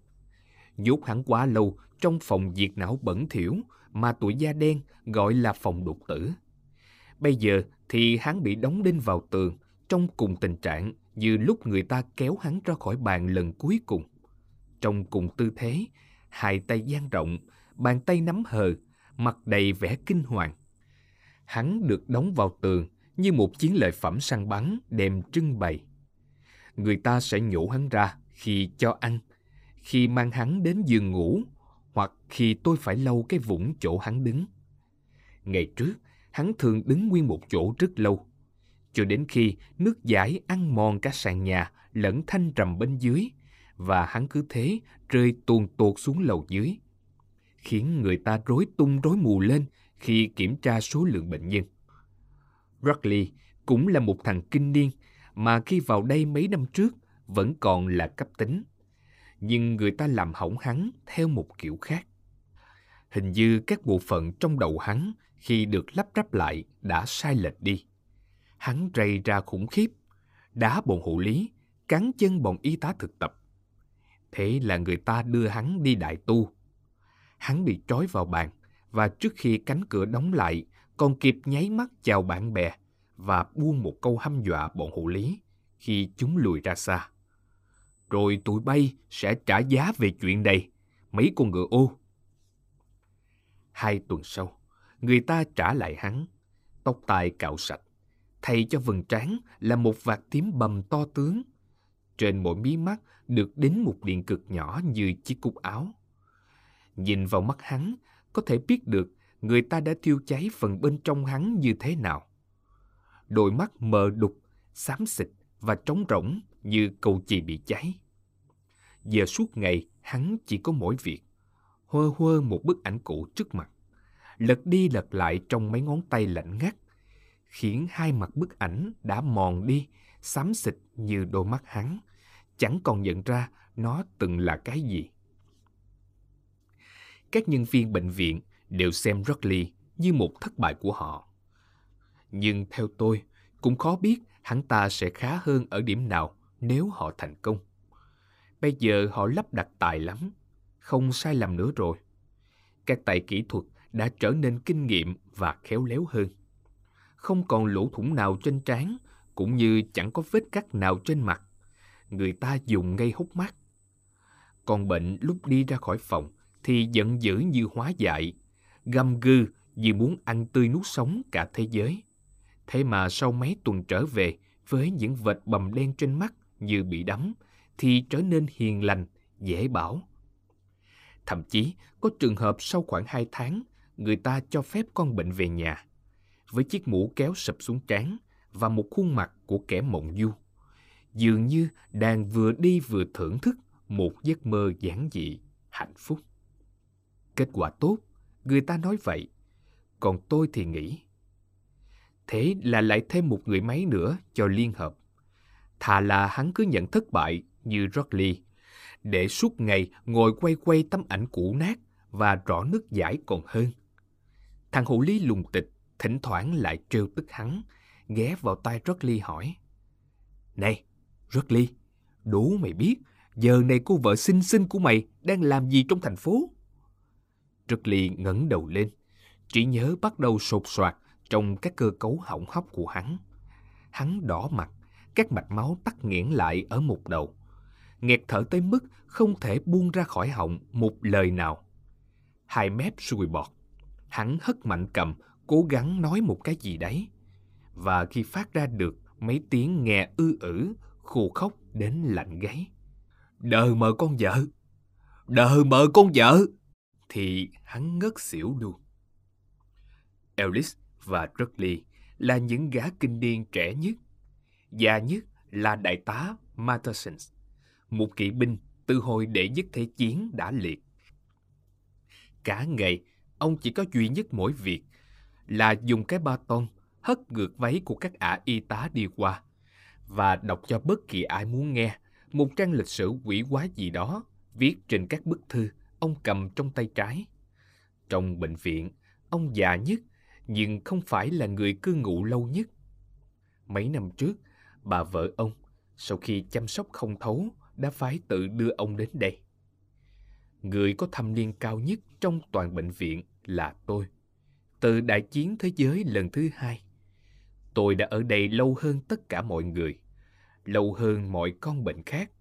nhốt hắn quá lâu trong phòng diệt não bẩn thỉu mà tụi da đen gọi là phòng đột tử. Bây giờ thì hắn bị đóng đinh vào tường trong cùng tình trạng như lúc người ta kéo hắn ra khỏi bàn lần cuối cùng. Trong cùng tư thế, hai tay dang rộng, bàn tay nắm hờ, mặt đầy vẻ kinh hoàng. Hắn được đóng vào tường như một chiến lợi phẩm săn bắn đem trưng bày. Người ta sẽ nhổ hắn ra khi cho ăn, khi mang hắn đến giường ngủ, hoặc khi tôi phải lau cái vũng chỗ hắn đứng. Ngày trước, hắn thường đứng nguyên một chỗ rất lâu, cho đến khi nước dãi ăn mòn cả sàn nhà lẫn thanh rầm bên dưới, và hắn cứ thế rơi tuồn tuột xuống lầu dưới, khiến người ta rối tung rối mù lên khi kiểm tra số lượng bệnh nhân. Ruckly cũng là một thằng kinh niên mà khi vào đây mấy năm trước vẫn còn là cấp tính, nhưng người ta làm hỏng hắn theo một kiểu khác. Hình như các bộ phận trong đầu hắn khi được lắp ráp lại đã sai lệch đi. Hắn rầy ra khủng khiếp, đá bọn hộ lý, cắn chân bọn y tá thực tập. Thế là người ta đưa hắn đi đại tu. Hắn bị trói vào bàn, và trước khi cánh cửa đóng lại, còn kịp nháy mắt chào bạn bè và buông một câu hăm dọa bọn hộ lý khi chúng lùi ra xa. Rồi tụi bay sẽ trả giá về chuyện này, mấy con ngựa ô. Hai tuần sau, người ta trả lại hắn, tóc tai cạo sạch, thay cho vầng trán là một vạt tím bầm to tướng. Trên mỗi mí mắt được đính một điện cực nhỏ như chiếc cúc áo. Nhìn vào mắt hắn, có thể biết được người ta đã thiêu cháy phần bên trong hắn như thế nào. Đôi mắt mờ đục, xám xịt và trống rỗng như cầu chì bị cháy. Giờ suốt ngày hắn chỉ có mỗi việc huơ huơ một bức ảnh cũ trước mặt, lật đi lật lại trong mấy ngón tay lạnh ngắt, khiến hai mặt bức ảnh đã mòn đi, xám xịt như đôi mắt hắn, chẳng còn nhận ra nó từng là cái gì. Các nhân viên bệnh viện đều xem Ruckly như một thất bại của họ. Nhưng theo tôi, cũng khó biết hắn ta sẽ khá hơn ở điểm nào nếu họ thành công. Bây giờ họ lắp đặt tài lắm, không sai lầm nữa rồi. Các tài kỹ thuật đã trở nên kinh nghiệm và khéo léo hơn. Không còn lỗ thủng nào trên trán, cũng như chẳng có vết cắt nào trên mặt. Người ta dùng ngay hốc mắt. Còn bệnh lúc đi ra khỏi phòng thì giận dữ như hóa dại, gầm gừ như muốn ăn tươi nuốt sống cả thế giới. Thế mà sau mấy tuần trở về với những vệt bầm đen trên mắt như bị đắm, thì trở nên hiền lành, dễ bảo. Thậm chí có trường hợp sau khoảng hai tháng, người ta cho phép con bệnh về nhà, với chiếc mũ kéo sập xuống trán và một khuôn mặt của kẻ mộng du, dường như đang vừa đi vừa thưởng thức một giấc mơ giản dị, hạnh phúc. Kết quả tốt, người ta nói vậy, còn tôi thì nghĩ. Thế là lại thêm một người máy nữa cho Liên Hợp. Thà là hắn cứ nhận thất bại như Ruckly, để suốt ngày ngồi quay quay tấm ảnh cũ nát và rõ nước dãi còn hơn. Thằng hộ lý lùng tịch thỉnh thoảng lại trêu tức hắn, ghé vào tai Ruckly hỏi: "Này, Ruckly, đố mày biết giờ này cô vợ xinh xinh của mày đang làm gì trong thành phố?" Ruckly ngẩng đầu lên, trí nhớ bắt đầu sột soạt trong các cơ cấu hỏng hóc của hắn. Hắn đỏ mặt, các mạch máu tắc nghẽn lại ở một đầu, nghẹt thở tới mức không thể buông ra khỏi họng một lời nào. Hai mép sùi bọt, hắn hất mạnh cầm, cố gắng nói một cái gì đấy, và khi phát ra được mấy tiếng nghe ư ử, khô khốc đến lạnh gáy: "Đờ mờ con vợ, đờ mờ con vợ", thì hắn ngất xỉu luôn. Ellis và Ruckly là những gã kinh niên trẻ nhất, già nhất là đại tá Matheson, một kỵ binh từ hồi đệ nhất thế chiến đã liệt. Cả ngày ông chỉ có duy nhất mỗi việc là dùng cái ba tông hất ngược váy của các ả y tá đi qua và đọc cho bất kỳ ai muốn nghe một trang lịch sử quỷ quái gì đó viết trên các bức thư ông cầm trong tay trái. Trong bệnh viện, ông già nhất nhưng không phải là người cư ngụ lâu nhất. Mấy năm trước, bà vợ ông, sau khi chăm sóc không thấu, đã phải tự đưa ông đến đây. Người có thâm niên cao nhất trong toàn bệnh viện là tôi. Từ đại chiến thế giới lần thứ hai, tôi đã ở đây lâu hơn tất cả mọi người, lâu hơn mọi con bệnh khác.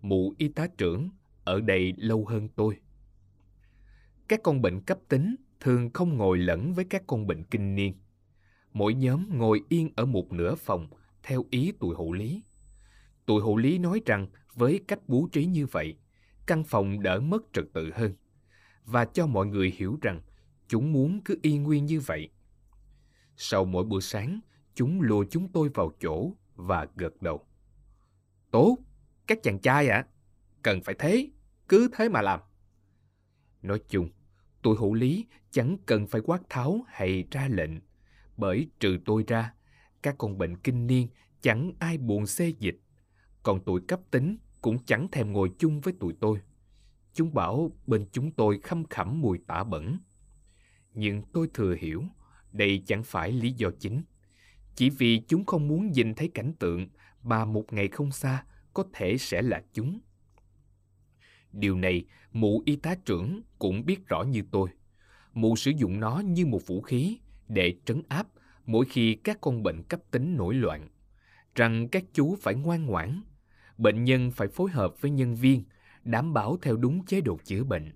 Mụ y tá trưởng ở đây lâu hơn tôi. Các con bệnh cấp tính thường không ngồi lẫn với các con bệnh kinh niên. Mỗi nhóm ngồi yên ở một nửa phòng theo ý tụi hộ lý. Tụi hộ lý nói rằng với cách bố trí như vậy, căn phòng đỡ mất trật tự hơn, và cho mọi người hiểu rằng chúng muốn cứ y nguyên như vậy. Sau mỗi bữa sáng, chúng lùa chúng tôi vào chỗ và gật đầu. "Tốt, các chàng trai ạ, à, cần phải thế, cứ thế mà làm." Nói chung, tụi hộ lý chẳng cần phải quát tháo hay ra lệnh, bởi trừ tôi ra, các con bệnh kinh niên chẳng ai buồn xê dịch, còn tụi cấp tính cũng chẳng thèm ngồi chung với tụi tôi. Chúng bảo bên chúng tôi khăm khẳm mùi tả bẩn. Nhưng tôi thừa hiểu, đây chẳng phải lý do chính. Chỉ vì chúng không muốn nhìn thấy cảnh tượng mà một ngày không xa có thể sẽ là chúng. Điều này, mụ y tá trưởng cũng biết rõ như tôi. Mụ sử dụng nó như một vũ khí để trấn áp mỗi khi các con bệnh cấp tính nổi loạn, rằng các chú phải ngoan ngoãn, bệnh nhân phải phối hợp với nhân viên, đảm bảo theo đúng chế độ chữa bệnh.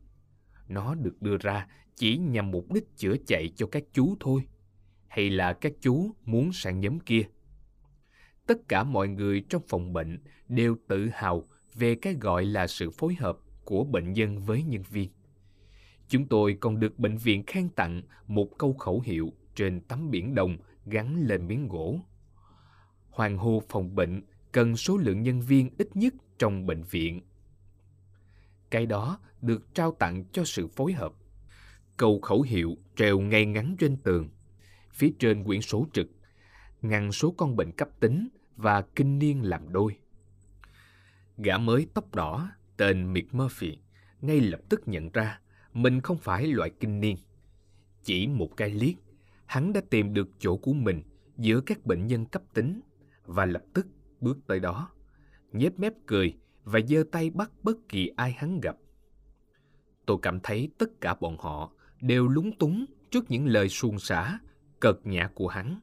Nó được đưa ra chỉ nhằm mục đích chữa chạy cho các chú thôi, hay là các chú muốn sang nhóm kia. Tất cả mọi người trong phòng bệnh đều tự hào về cái gọi là sự phối hợp của bệnh nhân với nhân viên. Chúng tôi còn được bệnh viện khen tặng một câu khẩu hiệu trên tấm biển đồng gắn lên miếng gỗ. Hoan hô phòng bệnh cần số lượng nhân viên ít nhất trong bệnh viện. Cái đó được trao tặng cho sự phối hợp. Câu khẩu hiệu treo ngay ngắn trên tường. Phía trên quyển sổ trực, ngăn số con bệnh cấp tính và kinh niên làm đôi. Gã mới tóc đỏ, tên McMurphy, ngay lập tức nhận ra mình không phải loại kinh niên. Chỉ một cái liếc, hắn đã tìm được chỗ của mình giữa các bệnh nhân cấp tính và lập tức bước tới đó, nhếch mép cười và giơ tay bắt bất kỳ ai hắn gặp. Tôi cảm thấy tất cả bọn họ đều lúng túng trước những lời suôn sã, cợt nhã của hắn,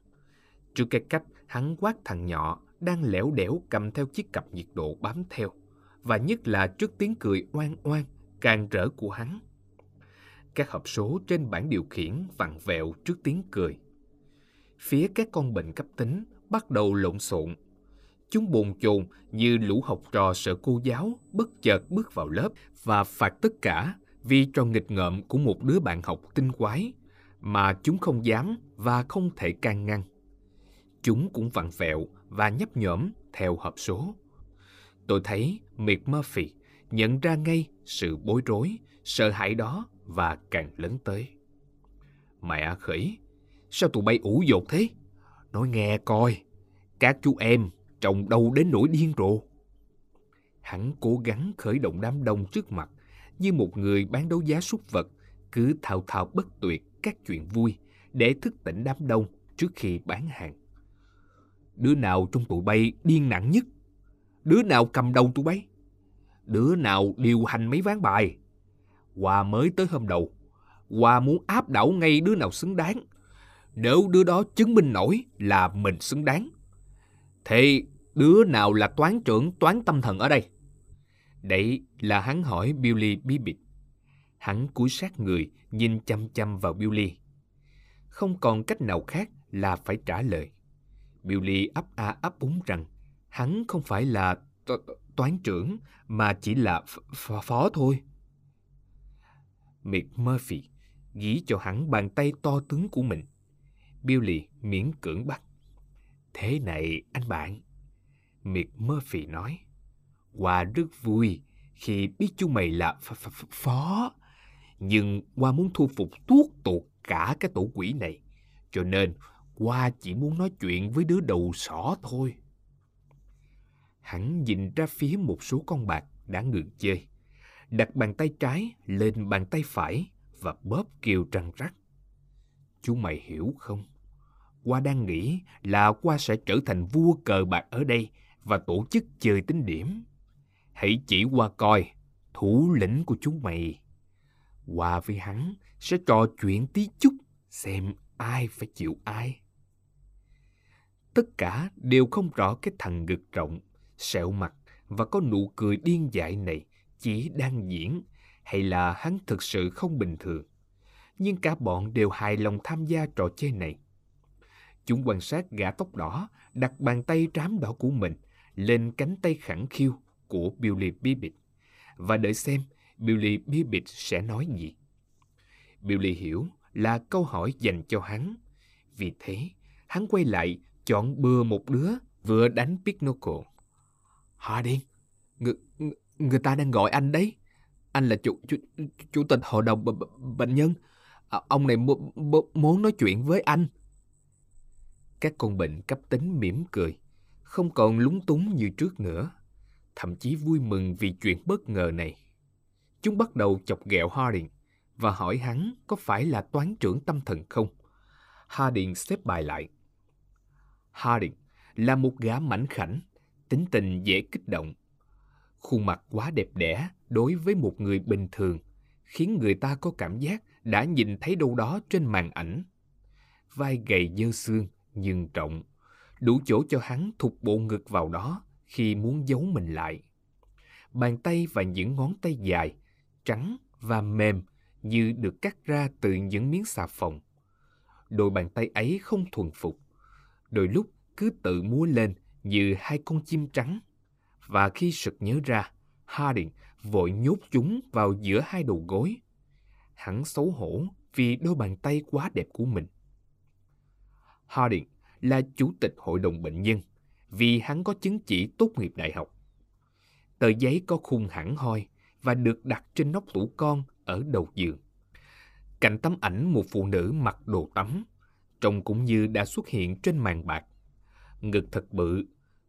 trước cái cách hắn quát thằng nhỏ đang lẻo đẻo cầm theo chiếc cặp nhiệt độ bám theo, và nhất là trước tiếng cười oan oan, càng rỡ của hắn. Các hộp số trên bảng điều khiển vặn vẹo trước tiếng cười. Phía các con bệnh cấp tính bắt đầu lộn xộn. Chúng bồn chồn như lũ học trò sợ cô giáo bất chợt bước vào lớp và phạt tất cả vì trò nghịch ngợm của một đứa bạn học tinh quái mà chúng không dám và không thể can ngăn. Chúng cũng vặn vẹo và nhấp nhổm theo hộp số. Tôi thấy McMurphy nhận ra ngay sự bối rối, sợ hãi đó và càng lớn tới. Mẹ khỉ, sao tụi bay ủ dột thế? Nói nghe coi, các chú em trông đâu đến nỗi điên rồ. Hắn cố gắng khởi động đám đông trước mặt như một người bán đấu giá súc vật, cứ thao thao bất tuyệt các chuyện vui để thức tỉnh đám đông trước khi bán hàng. Đứa nào trong tụi bay điên nặng nhất? Đứa nào cầm đầu tụi bay? Đứa nào điều hành mấy ván bài? Hòa mới tới hôm đầu, Hòa muốn áp đảo ngay đứa nào xứng đáng. Nếu đứa đó chứng minh nổi là mình xứng đáng, thế đứa nào là toán trưởng toán tâm thần ở đây? Đấy là hắn hỏi Billy Bibbit. Hắn cúi sát người nhìn chăm chăm vào Billy. Không còn cách nào khác là phải trả lời. Billy ấp a ấp úng rằng hắn không phải là to- toán trưởng mà chỉ là ph- phó thôi. McMurphy gỉ cho hắn bàn tay to tướng của mình. Billy miễn cưỡng bắt. Thế này anh bạn, McMurphy nói, Hòa rất vui khi biết chú mày là ph- ph- phó, nhưng Hòa muốn thu phục tuốt tuột cả cái tổ quỷ này, cho nên Hòa chỉ muốn nói chuyện với đứa đầu sỏ thôi. Hắn nhìn ra phía một số con bạc đã ngừng chơi, đặt bàn tay trái lên bàn tay phải và bóp kêu răng rắc. Chú mày hiểu không? Qua đang nghĩ là qua sẽ trở thành vua cờ bạc ở đây và tổ chức chơi tính điểm. Hãy chỉ qua coi, thủ lĩnh của chúng mày. Qua với hắn sẽ trò chuyện tí chút xem ai phải chịu ai. Tất cả đều không rõ cái thằng ngực rộng, sẹo mặt và có nụ cười điên dại này chỉ đang diễn hay là hắn thực sự không bình thường. Nhưng cả bọn đều hài lòng tham gia trò chơi này. Chúng quan sát gã tóc đỏ đặt bàn tay trám đỏ của mình lên cánh tay khẳng khiu của Billy Bibbit và đợi xem Billy Bibbit sẽ nói gì. Billy hiểu là câu hỏi dành cho hắn. Vì thế, hắn quay lại chọn bừa một đứa vừa đánh pinochle. Harding, người, người ta đang gọi anh đấy. Anh là chủ, chủ, chủ tịch hội đồng b, b, bệnh nhân. À, ông này m, m, muốn nói chuyện với anh. Các con bệnh cấp tính mỉm cười, không còn lúng túng như trước nữa, thậm chí vui mừng vì chuyện bất ngờ này. Chúng bắt đầu chọc ghẹo Harding và hỏi hắn có phải là toán trưởng tâm thần không. Harding xếp bài lại. Harding là một gã mảnh khảnh, tính tình dễ kích động. Khuôn mặt quá đẹp đẽ đối với một người bình thường, khiến người ta có cảm giác đã nhìn thấy đâu đó trên màn ảnh. Vai gầy dơ xương, nhưng rộng, đủ chỗ cho hắn thụt bộ ngực vào đó khi muốn giấu mình lại. Bàn tay và những ngón tay dài, trắng và mềm như được cắt ra từ những miếng xà phòng. Đôi bàn tay ấy không thuần phục, đôi lúc cứ tự múa lên như hai con chim trắng. Và khi sực nhớ ra, Harding vội nhốt chúng vào giữa hai đầu gối. hắn xấu hổ vì đôi bàn tay quá đẹp của mình. Harding là chủ tịch hội đồng bệnh nhân vì hắn có chứng chỉ tốt nghiệp đại học. Tờ giấy có khung hẳn hoi và được đặt trên nóc tủ con ở đầu giường. Cạnh tấm ảnh một phụ nữ mặc đồ tắm, trông cũng như đã xuất hiện trên màn bạc. Ngực thật bự,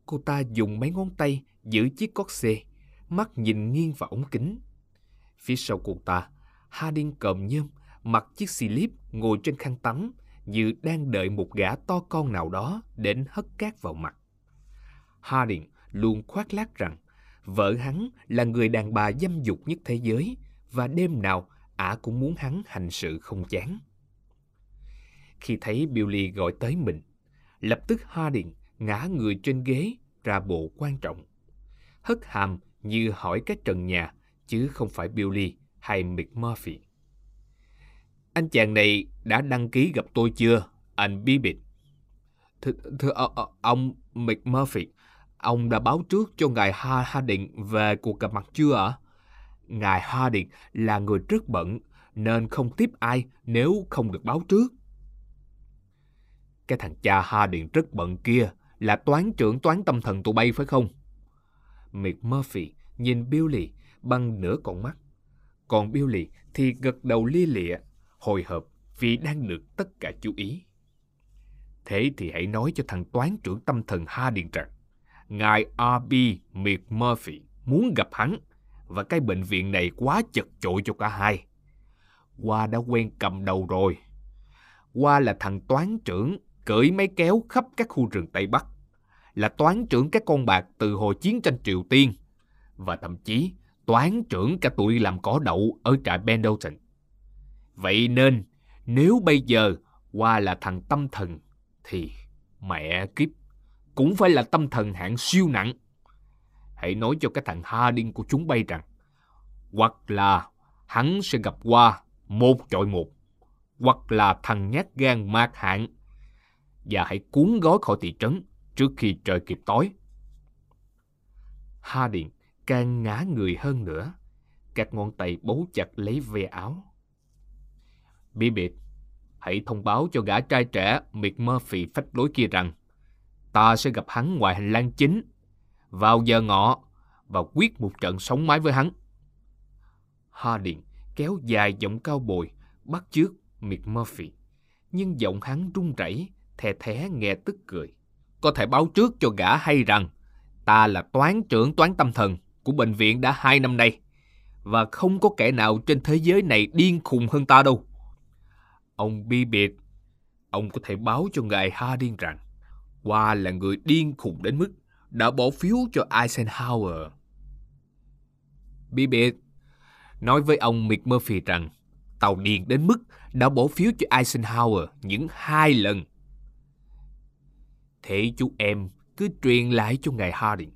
cô ta dùng mấy ngón tay giữ chiếc cót xê, mắt nhìn nghiêng vào ống kính. Phía sau cô ta, Harding còm nhôm, mặc chiếc xì líp ngồi trên khăn tắm như đang đợi một gã to con nào đó đến hất cát vào mặt. Harding luôn khoác lác rằng vợ hắn là người đàn bà dâm dục nhất thế giới và đêm nào ả cũng muốn hắn hành sự không chán. Khi thấy Billy gọi tới mình, lập tức Harding ngã người trên ghế ra bộ quan trọng, hất hàm như hỏi cái trần nhà chứ không phải Billy hay McMurphy. Anh chàng này đã đăng ký gặp tôi chưa, anh Bibbit? Thưa, thưa ông McMurphy, ông đã báo trước cho ngài Harding về cuộc gặp mặt chưa ạ? À? Ngài Harding là người rất bận nên không tiếp ai nếu không được báo trước. Cái thằng cha Harding rất bận kia là toán trưởng toán tâm thần tụi bay phải không? McMurphy nhìn Billy bằng nửa con mắt, còn Billy thì gật đầu lia lịa, hồi hộp vì đang được tất cả chú ý. Thế thì hãy nói cho thằng toán trưởng tâm thần Harding rằng ngài rờ bê McMurphy muốn gặp hắn và cái bệnh viện này quá chật chội cho cả hai. Qua đã quen cầm đầu rồi. Qua là thằng toán trưởng cưỡi máy kéo khắp các khu rừng Tây Bắc, là toán trưởng các con bạc từ hồi chiến tranh Triều Tiên, và thậm chí toán trưởng cả tụi làm cỏ đậu ở trại Pendleton. Vậy nên, nếu bây giờ Qua là thằng tâm thần, thì mẹ kiếp, cũng phải là tâm thần hạng siêu nặng. Hãy nói cho cái thằng Harding của chúng bay rằng, hoặc là hắn sẽ gặp Qua một chọi một, hoặc là thằng nhát gan mạc hạng, và hãy cuốn gói khỏi thị trấn trước khi trời kịp tối. Harding càng ngã người hơn nữa, các ngón tay bấu chặt lấy ve áo. Bibbit, hãy thông báo cho gã trai trẻ McMurphy phách lối kia rằng ta sẽ gặp hắn ngoài hành lang chính, vào giờ ngọ, và quyết một trận sống mái với hắn. Harding kéo dài giọng cao bồi, bắt chước McMurphy, nhưng giọng hắn run rẩy, thè thé nghe tức cười. Có thể báo trước cho gã hay rằng ta là toán trưởng toán tâm thần của bệnh viện đã hai năm nay, và không có kẻ nào trên thế giới này điên khùng hơn ta đâu. Ông Bibbit, ông có thể báo cho ngài Harding rằng Qua là người điên khùng đến mức đã bỏ phiếu cho Eisenhower. Bibbit, nói với ông McMurphy rằng tàu điên đến mức đã bỏ phiếu cho Eisenhower những hai lần. Thế chú em cứ truyền lại cho ngài Harding.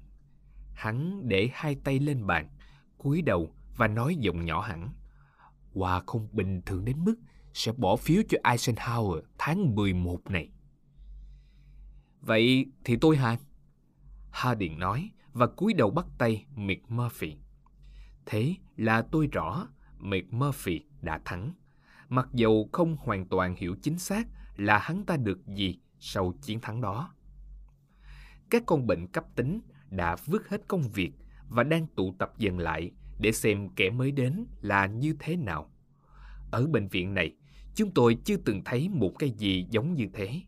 Hắn để hai tay lên bàn, cúi đầu và nói giọng nhỏ hẳn. Qua không bình thường đến mức sẽ bỏ phiếu cho Eisenhower tháng mười một này. Vậy thì tôi hả? Harding nói và cúi đầu bắt tay McMurphy. Thế là tôi rõ McMurphy đã thắng, mặc dầu không hoàn toàn hiểu chính xác là hắn ta được gì sau chiến thắng đó. Các con bệnh cấp tính đã vứt hết công việc và đang tụ tập dần lại để xem kẻ mới đến là như thế nào. Ở bệnh viện này, chúng tôi chưa từng thấy một cái gì giống như thế.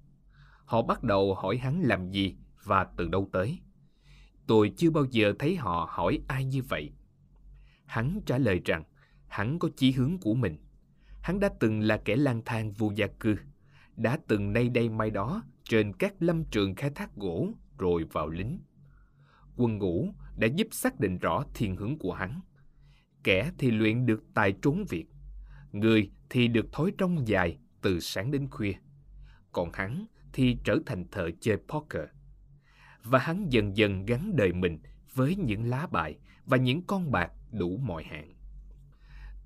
Họ bắt đầu hỏi hắn làm gì và từ đâu tới. Tôi chưa bao giờ thấy họ hỏi ai như vậy. Hắn trả lời rằng hắn có chí hướng của mình. Hắn đã từng là kẻ lang thang vô gia cư, đã từng nay đây mai đó trên các lâm trường khai thác gỗ rồi vào lính. Quân ngũ đã giúp xác định rõ thiên hướng của hắn. Kẻ thì luyện được tài trốn việc, người thì được thói rong dài từ sáng đến khuya, còn hắn thì trở thành thợ chơi poker. Và hắn dần dần gắn đời mình với những lá bài và những con bạc đủ mọi hạng.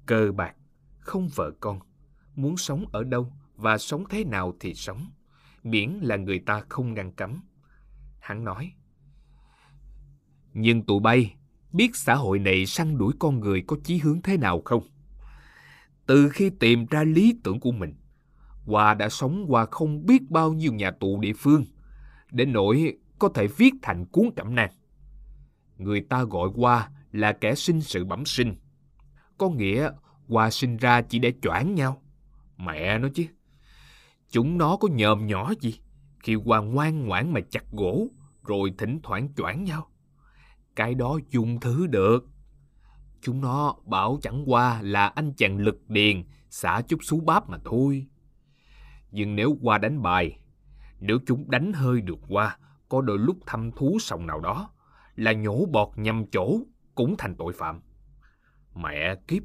Cờ bạc, không vợ con, muốn sống ở đâu và sống thế nào thì sống, miễn là người ta không ngăn cấm. Hắn nói, nhưng tụi bay biết xã hội này săn đuổi con người có chí hướng thế nào không? Từ khi tìm ra lý tưởng của mình, Hòa đã sống qua không biết bao nhiêu nhà tù địa phương, đến nỗi có thể viết thành cuốn cẩm nang. Người ta gọi Hòa là kẻ sinh sự bẩm sinh, có nghĩa Hòa sinh ra chỉ để choảng nhau. Mẹ nó chứ, chúng nó có nhòm nhỏ gì khi Hòa ngoan ngoãn mà chặt gỗ rồi thỉnh thoảng choảng nhau. Cái đó dùng thứ được. Chúng nó bảo chẳng qua là anh chàng lực điền xả chút xú báp mà thôi. Nhưng nếu Hòa đánh bài, nếu chúng đánh hơi được Hòa, có đôi lúc thăm thú sòng nào đó là nhổ bọt nhằm chỗ cũng thành tội phạm. Mẹ kiếp,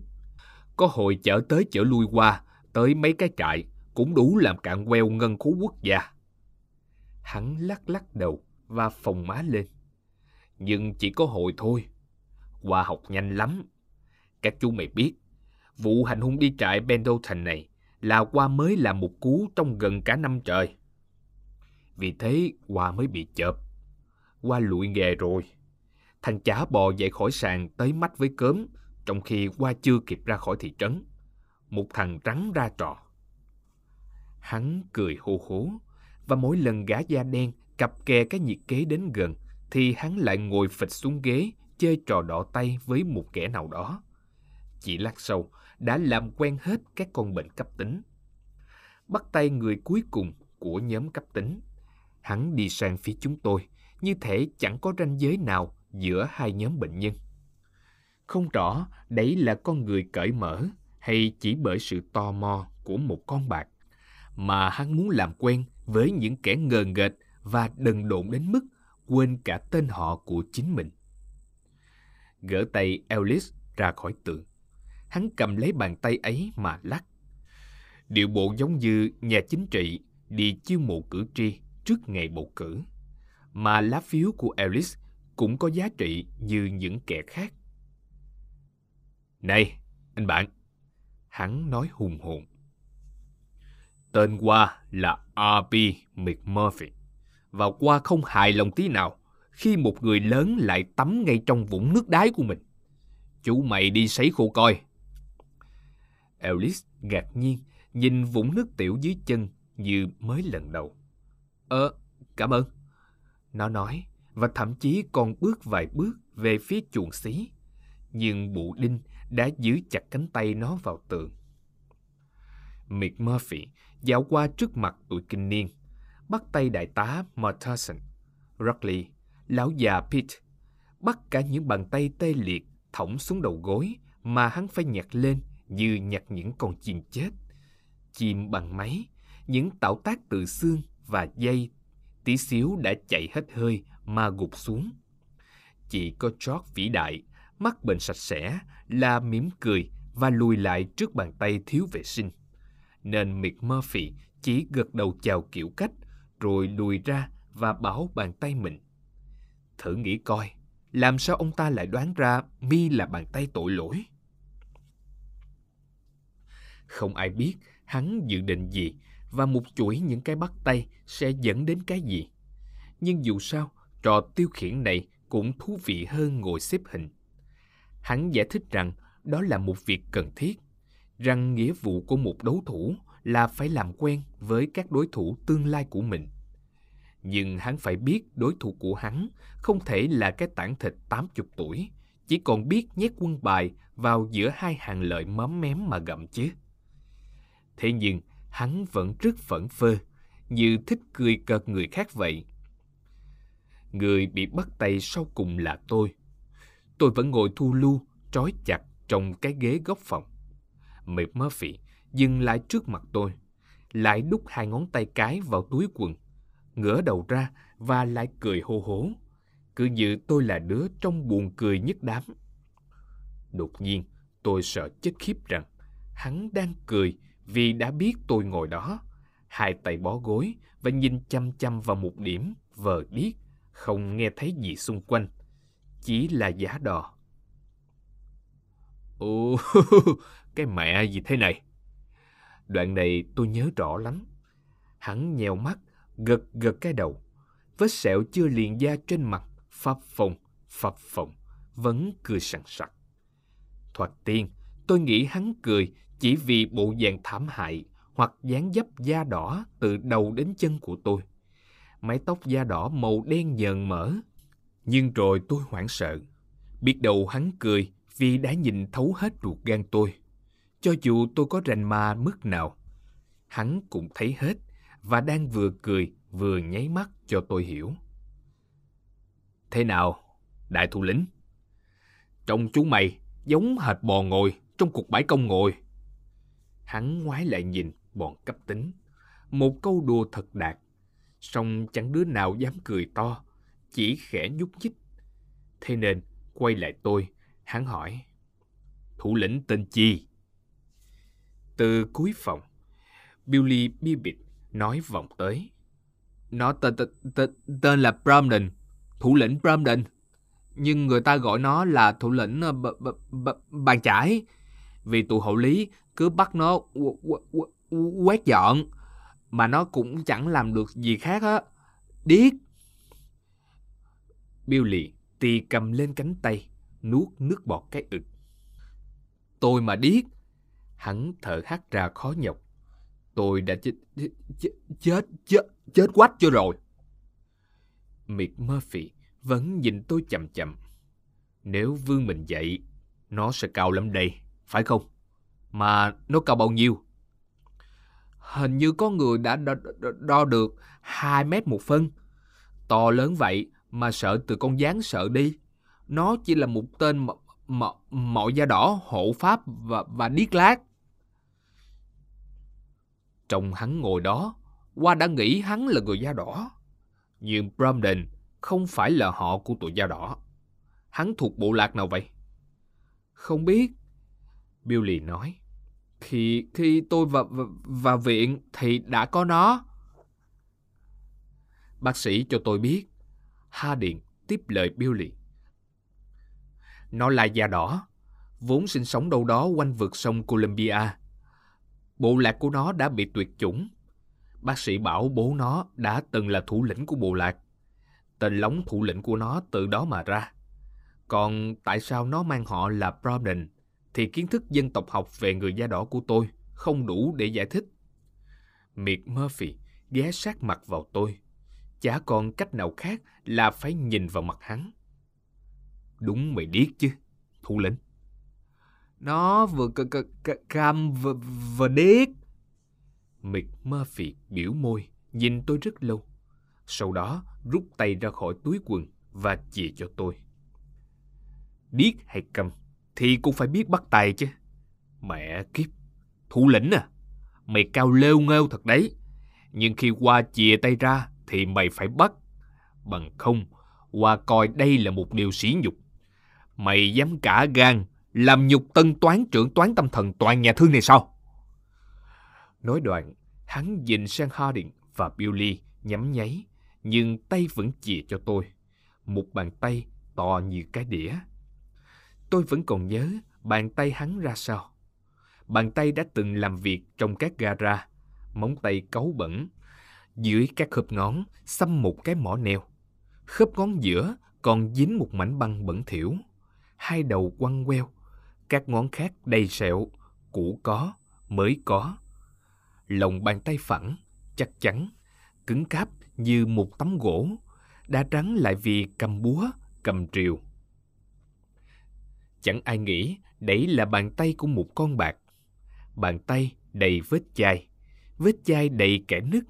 có hồi chở tới chở lui Hòa tới mấy cái trại cũng đủ làm cạn queo ngân khố quốc gia. Hắn lắc lắc đầu và phồng má lên. Nhưng chỉ có hồi thôi. Hòa học nhanh lắm. Các chú mày biết, vụ hành hung đi trại Pendleton này là Hòa mới làm một cú trong gần cả năm trời. Vì thế Hòa mới bị chợp. Hòa lụi nghề rồi. Thằng chả bò dậy khỏi sàn tới mách với cớm, trong khi Hòa chưa kịp ra khỏi thị trấn. Một thằng rắn ra trò. Hắn cười hô hố, và mỗi lần gã da đen cặp kè cái nhiệt kế đến gần thì hắn lại ngồi phịch xuống ghế chơi trò đỏ tay với một kẻ nào đó. Chỉ lát sau đã làm quen hết các con bệnh cấp tính. Bắt tay người cuối cùng của nhóm cấp tính, hắn đi sang phía chúng tôi như thể chẳng có ranh giới nào giữa hai nhóm bệnh nhân. Không rõ đấy là con người cởi mở hay chỉ bởi sự tò mò của một con bạc mà hắn muốn làm quen với những kẻ ngờ nghệch và đần độn đến mức quên cả tên họ của chính mình. Gỡ tay Ellis ra khỏi tường, hắn cầm lấy bàn tay ấy mà lắc. Điệu bộ giống như nhà chính trị đi chiêu mộ cử tri trước ngày bầu cử, mà lá phiếu của Ellis cũng có giá trị như những kẻ khác. Này, anh bạn, hắn nói hùng hồn. Tên Hòa là rờ pê McMurphy, và Hòa không hài lòng tí nào khi một người lớn lại tắm ngay trong vũng nước đái của mình. Chú mày đi sấy khô coi. Ellis ngạc nhiên nhìn vũng nước tiểu dưới chân như mới lần đầu. Ờ, cảm ơn, nó nói, và thậm chí còn bước vài bước về phía chuồng xí. Nhưng bộ đinh đã giữ chặt cánh tay nó vào tường. McMurphy dạo qua trước mặt tụi kinh niên, bắt tay đại tá Matheson, Ruckly, lão già Pete, bắt cả những bàn tay tê liệt thõng xuống đầu gối mà hắn phải nhặt lên như nhặt những con chim chết, chim bằng máy, những tạo tác từ xương và dây, tí xíu đã chạy hết hơi mà gục xuống. Chỉ có George vĩ đại, mắt bệnh sạch sẽ, là mỉm cười và lùi lại trước bàn tay thiếu vệ sinh, nên McMurphy chỉ gật đầu chào kiểu cách rồi lùi ra và bảo bàn tay mình. Thử nghĩ coi, làm sao ông ta lại đoán ra mi là bàn tay tội lỗi? Không ai biết hắn dự định gì và một chuỗi những cái bắt tay sẽ dẫn đến cái gì. Nhưng dù sao, trò tiêu khiển này cũng thú vị hơn ngồi xếp hình. Hắn giải thích rằng đó là một việc cần thiết, rằng nghĩa vụ của một đấu thủ là phải làm quen với các đối thủ tương lai của mình. Nhưng hắn phải biết đối thủ của hắn không thể là cái tảng thịt tám mươi tuổi, chỉ còn biết nhét quân bài vào giữa hai hàng lợi móm mém mà gặm chứ. Thế nhưng hắn vẫn rất phẫn phơ, như thích cười cợt người khác vậy. Người bị bắt tay sau cùng là tôi. Tôi vẫn ngồi thu lưu, trói chặt trong cái ghế góc phòng. McMurphy dừng lại trước mặt tôi, lại đút hai ngón tay cái vào túi quần, ngửa đầu ra và lại cười hô hố, cứ như tôi là đứa trong buồn cười nhất đám. Đột nhiên, tôi sợ chết khiếp rằng hắn đang cười vì đã biết tôi ngồi đó, hai tay bó gối và nhìn chăm chăm vào một điểm vờ điếc, không nghe thấy gì xung quanh, chỉ là giả đò. Ồ, cái mẹ gì thế này? Đoạn này tôi nhớ rõ lắm. Hắn nheo mắt, gật gật cái đầu. Vết sẹo chưa liền da trên mặt phập phồng, phập phồng, vẫn cười sằng sặc. Thoạt tiên, tôi nghĩ hắn cười chỉ vì bộ dạng thảm hại hoặc dáng dấp da đỏ từ đầu đến chân của tôi. Mái tóc da đỏ màu đen nhờn mỡ. Nhưng rồi tôi hoảng sợ. Biết đâu hắn cười vì đã nhìn thấu hết ruột gan tôi. Cho dù tôi có rành ma mức nào, hắn cũng thấy hết và đang vừa cười vừa nháy mắt cho tôi hiểu. Thế nào, đại thủ lĩnh? Trông chú mày giống hệt bò ngồi trong cuộc bãi công ngồi. Hắn ngoái lại nhìn bọn cấp tính. Một câu đùa thật đạt, song chẳng đứa nào dám cười to, chỉ khẽ nhúc nhích. Thế nên quay lại tôi, hắn hỏi: Thủ lĩnh tên chi? Từ cuối phòng, Billy Bibbit nói vọng tới: Nó tên tên tên là Bromden, thủ lĩnh Bromden. Nhưng người ta gọi nó là thủ lĩnh bàn chải, vì tụi hộ lý cứ bắt nó quét dọn, mà nó cũng chẳng làm được gì khác á. Điếc. Billy tì cầm lên cánh tay, nuốt nước bọt cái ực. Tôi mà điếc. Hắn thở hắt ra khó nhọc. Tôi đã chết chết chết chết, chết quách cho rồi. McMurphy vẫn nhìn tôi chằm chằm. Nếu vươn mình dậy, nó sẽ cao lắm đây, phải không? Mà nó cao bao nhiêu? Hình như có người đã đo, đo, đo được hai mét một phân. To lớn vậy mà sợ từ con gián sợ đi. Nó chỉ là một tên mọ, mọ, mọ da đỏ, hộ pháp và, và điếc lát. Trông hắn ngồi đó, qua đã nghĩ hắn là người da đỏ. Nhưng Bromden không phải là họ của tụi da đỏ. Hắn thuộc bộ lạc nào vậy? Không biết, Billy nói. Khi, khi tôi vào, vào, vào viện thì đã có nó. Bác sĩ cho tôi biết. Harding tiếp lời Billy. Nó là da đỏ, vốn sinh sống đâu đó quanh vực sông Columbia. Bộ lạc của nó đã bị tuyệt chủng. Bác sĩ bảo bố nó đã từng là thủ lĩnh của bộ lạc. Tên lóng thủ lĩnh của nó từ đó mà ra. Còn tại sao nó mang họ là Bromden thì kiến thức dân tộc học về người da đỏ của tôi không đủ để giải thích. McMurphy ghé sát mặt vào tôi. Chả còn cách nào khác là phải nhìn vào mặt hắn. Đúng mày điếc chứ, thủ lĩnh. Nó vừa cam vừa, vừa điếc. McMurphy biểu môi, nhìn tôi rất lâu. Sau đó rút tay ra khỏi túi quần và chỉ cho tôi. Điếc hay câm thì cũng phải biết bắt tay chứ. Mẹ kiếp, thủ lĩnh à, mày cao lêu nghêu thật đấy. Nhưng khi qua chìa tay ra thì mày phải bắt. Bằng không, qua coi đây là một điều sỉ nhục. Mày dám cả gan làm nhục tân toán trưởng toán tâm thần toàn nhà thương này sao? Nói đoạn, hắn nhìn sang Harding và Billy nhắm nháy, nhưng tay vẫn chìa cho tôi. Một bàn tay to như cái đĩa. Tôi vẫn còn nhớ bàn tay hắn ra sao. Bàn tay đã từng làm việc trong các gara, móng tay cáu bẩn. Dưới các khớp ngón xăm một cái mỏ neo. Khớp ngón giữa còn dính một mảnh băng bẩn thỉu. Hai đầu quăng queo. Các ngón khác đầy sẹo, cũ có, mới có. Lòng bàn tay phẳng, chắc chắn, cứng cáp như một tấm gỗ, đã trắng lại vì cầm búa, cầm rìu. Chẳng ai nghĩ đấy là bàn tay của một con bạc. Bàn tay đầy vết chai, vết chai đầy kẻ nứt.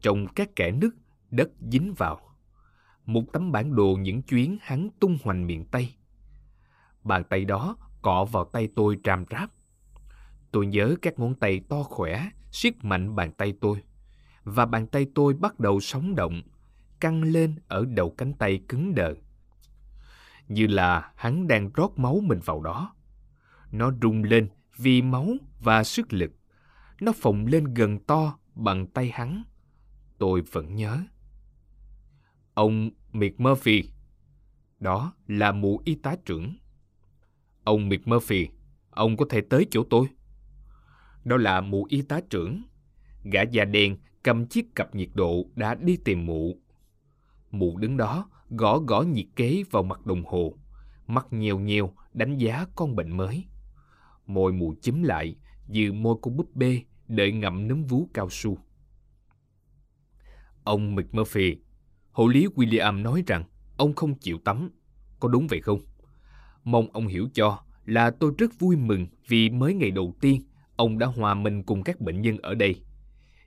Trong các kẻ nứt, đất dính vào. Một tấm bản đồ những chuyến hắn tung hoành miền Tây. Bàn tay đó cọ vào tay tôi ràm ráp. Tôi nhớ các ngón tay to khỏe siết mạnh bàn tay tôi. Và bàn tay tôi bắt đầu sống động, căng lên ở đầu cánh tay cứng đờ. Như là hắn đang rót máu mình vào đó. Nó rung lên vì máu và sức lực. Nó phồng lên gần to bằng tay hắn. Tôi vẫn nhớ. Ông McMurphy. Đó là mụ y tá trưởng. Ông McMurphy, ông có thể tới chỗ tôi. Đó là mụ y tá trưởng. Gã da đen cầm chiếc cặp nhiệt độ đã đi tìm mụ. Mụ đứng đó gõ gõ nhiệt kế vào mặt đồng hồ, mắt nhèo nhèo đánh giá con bệnh mới. Môi mụ chúm lại giữ môi con búp bê đợi ngậm nấm vú cao su. Ông McMurphy, hộ lý William nói rằng ông không chịu tắm. Có đúng vậy không? Mong ông hiểu cho là tôi rất vui mừng vì mới ngày đầu tiên ông đã hòa mình cùng các bệnh nhân ở đây.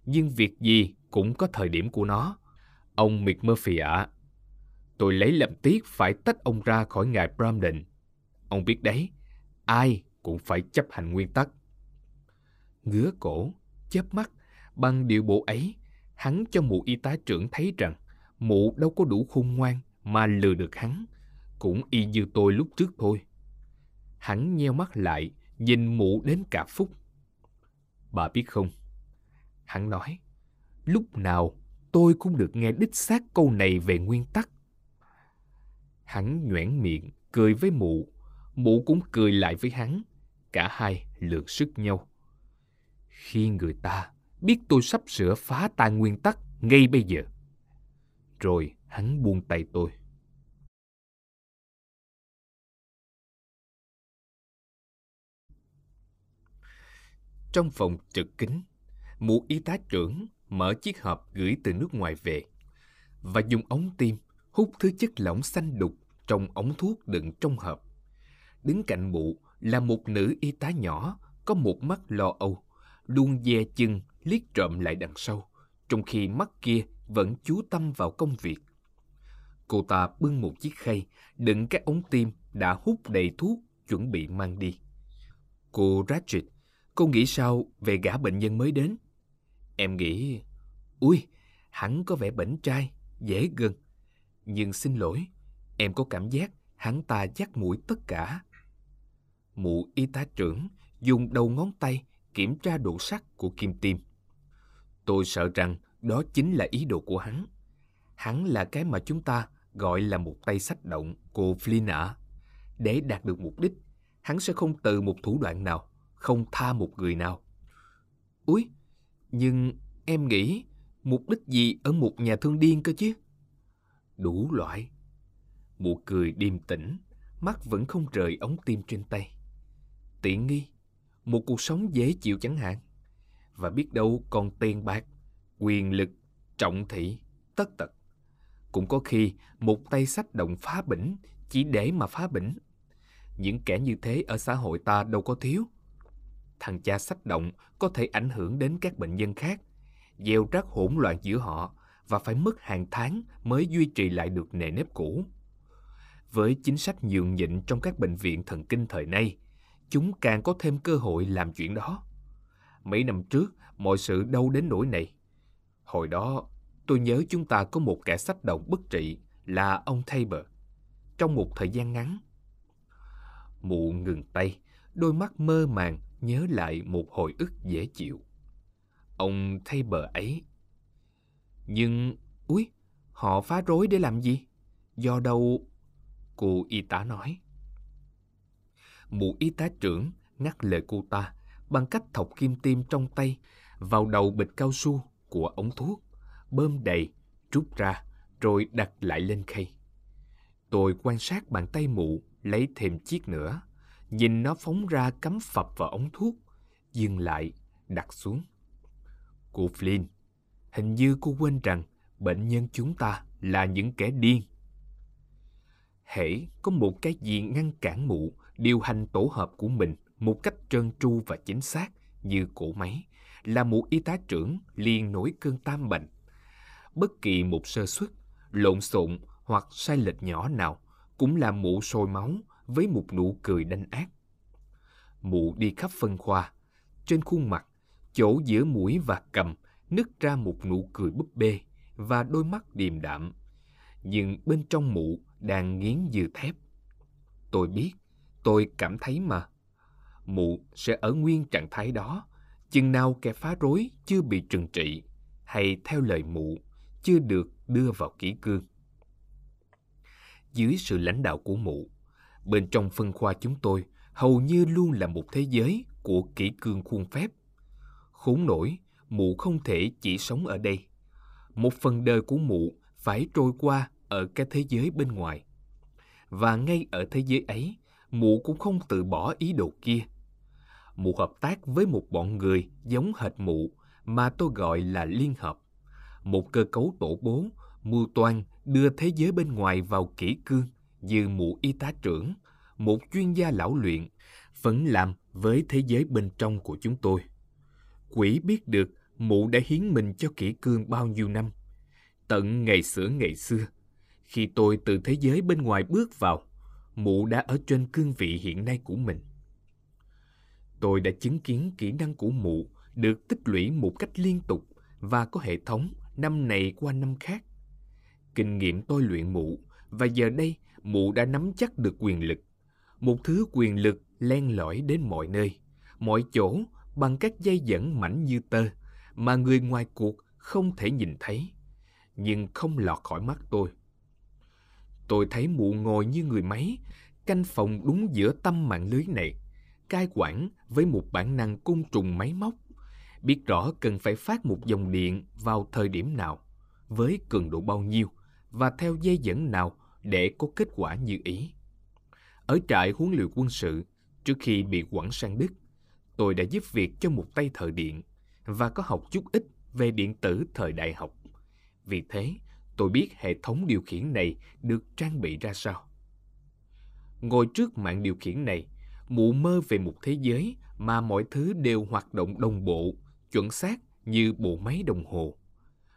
Nhưng việc gì cũng có thời điểm của nó. Ông McMurphy ạ, à, tôi lấy làm tiếc phải tách ông ra khỏi ngài Bromden. Ông biết đấy, ai cũng phải chấp hành nguyên tắc. Ngứa cổ, chớp mắt, bằng điệu bộ ấy, hắn cho mụ y tá trưởng thấy rằng mụ đâu có đủ khôn ngoan mà lừa được hắn, cũng y như tôi lúc trước thôi. Hắn nheo mắt lại, nhìn mụ đến cả phút. Bà biết không, hắn nói, lúc nào tôi cũng được nghe đích xác câu này về nguyên tắc. Hắn nhoẻn miệng, cười với mụ, mụ cũng cười lại với hắn, cả hai lượn sức nhau. Khi người ta biết tôi sắp sửa phá tan nguyên tắc ngay bây giờ. Rồi hắn buông tay tôi. Trong phòng chật kín, mụ y tá trưởng mở chiếc hộp gửi từ nước ngoài về và dùng ống tiêm hút thứ chất lỏng xanh đục trong ống thuốc đựng trong hộp. Đứng cạnh mụ là một nữ y tá nhỏ có một mắt lo âu, luôn dè chừng liếc trộm lại đằng sau, trong khi mắt kia vẫn chú tâm vào công việc. Cô ta bưng một chiếc khay đựng các ống tiêm đã hút đầy thuốc chuẩn bị mang đi. Cô Ratched, cô nghĩ sao về gã bệnh nhân mới đến? Em nghĩ, ui, hắn có vẻ bảnh trai, dễ gần. Nhưng xin lỗi, em có cảm giác hắn ta dắt mũi tất cả. Mụ y tá trưởng dùng đầu ngón tay kiểm tra độ sắc của kim tiêm. Tôi sợ rằng đó chính là ý đồ của hắn. Hắn là cái mà chúng ta gọi là một tay sách động, cô Flynn ạ. Để đạt được mục đích, hắn sẽ không từ một thủ đoạn nào, không tha một người nào. Úi, nhưng em nghĩ mục đích gì ở một nhà thương điên cơ chứ? Đủ loại. Mụ cười điềm tĩnh, mắt vẫn không rời ống tiêm trên tay. Tiện nghi, một cuộc sống dễ chịu chẳng hạn. Và biết đâu còn tiền bạc, quyền lực, trọng thị, tất tật. Cũng có khi một tay sách động phá bỉnh chỉ để mà phá bỉnh. Những kẻ như thế ở xã hội ta đâu có thiếu. Thằng cha sách động có thể ảnh hưởng đến các bệnh nhân khác, gieo rắc hỗn loạn giữa họ và phải mất hàng tháng mới duy trì lại được nề nếp cũ. Với chính sách nhường nhịn trong các bệnh viện thần kinh thời nay, chúng càng có thêm cơ hội làm chuyện đó. Mấy năm trước, mọi sự đâu đến nỗi này. Hồi đó, tôi nhớ chúng ta có một kẻ sách động bất trị là ông Taber. Trong một thời gian ngắn, mụ ngừng tay, đôi mắt mơ màng nhớ lại một hồi ức dễ chịu. Ông Taber ấy. Nhưng, úi, họ phá rối để làm gì? Do đâu? Cô y tá nói. Mụ y tá trưởng ngắt lời cô ta bằng cách thọc kim tiêm trong tay vào đầu bịch cao su của ống thuốc, bơm đầy, rút ra, rồi đặt lại lên khay. Tôi quan sát bàn tay mụ lấy thêm chiếc nữa, nhìn nó phóng ra cắm phập vào ống thuốc, dừng lại, đặt xuống. Cô Flynn, hình như cô quên rằng bệnh nhân chúng ta là những kẻ điên. Hễ có một cái gì ngăn cản mụ điều hành tổ hợp của mình một cách trơn tru và chính xác như cỗ máy, là mụ y tá trưởng liền nổi cơn tam bệnh. Bất kỳ một sơ suất, lộn xộn hoặc sai lệch nhỏ nào cũng là mụ sôi máu với một nụ cười đanh ác. Mụ đi khắp phân khoa, trên khuôn mặt, chỗ giữa mũi và cằm nứt ra một nụ cười búp bê và đôi mắt điềm đạm, nhưng bên trong mụ đang nghiến như thép. Tôi biết, tôi cảm thấy mà. Mụ sẽ ở nguyên trạng thái đó chừng nào kẻ phá rối chưa bị trừng trị, hay theo lời mụ, chưa được đưa vào kỷ cương. Dưới sự lãnh đạo của mụ, bên trong phân khoa chúng tôi hầu như luôn là một thế giới của kỷ cương khuôn phép. Khốn nổi, mụ không thể chỉ sống ở đây. Một phần đời của mụ phải trôi qua ở cái thế giới bên ngoài. Và ngay ở thế giới ấy, mụ cũng không từ bỏ ý đồ kia. mụ hợp tác với một bọn người giống hệt mụ mà tôi gọi là Liên hợp, một cơ cấu tổ bố mưu toan đưa thế giới bên ngoài vào kỷ cương như mụ y tá trưởng, một chuyên gia lão luyện, vẫn làm với thế giới bên trong của chúng tôi. Quỷ biết được mụ đã hiến mình cho kỷ cương bao nhiêu năm. Tận ngày xửa ngày xưa, khi tôi từ thế giới bên ngoài bước vào, mụ đã ở trên cương vị hiện nay của mình. Tôi đã chứng kiến kỹ năng của mụ được tích lũy một cách liên tục và có hệ thống năm này qua năm khác. Kinh nghiệm tôi luyện mụ, và giờ đây mụ đã nắm chắc được quyền lực. Một thứ quyền lực len lỏi đến mọi nơi, mọi chỗ bằng các dây dẫn mảnh như tơ mà người ngoài cuộc không thể nhìn thấy, nhưng không lọt khỏi mắt tôi. Tôi thấy mụ ngồi như người máy, canh phòng đúng giữa tâm mạng lưới này, cai quản với một bản năng côn trùng máy móc, biết rõ cần phải phát một dòng điện vào thời điểm nào, với cường độ bao nhiêu và theo dây dẫn nào để có kết quả như ý. Ở trại huấn luyện quân sự, trước khi bị quẳng sang Đức, tôi đã giúp việc cho một tay thợ điện và có học chút ít về điện tử thời đại học. Vì thế, tôi biết hệ thống điều khiển này được trang bị ra sao. Ngồi trước mạng điều khiển này, mụ mơ về một thế giới mà mọi thứ đều hoạt động đồng bộ, chuẩn xác như bộ máy đồng hồ.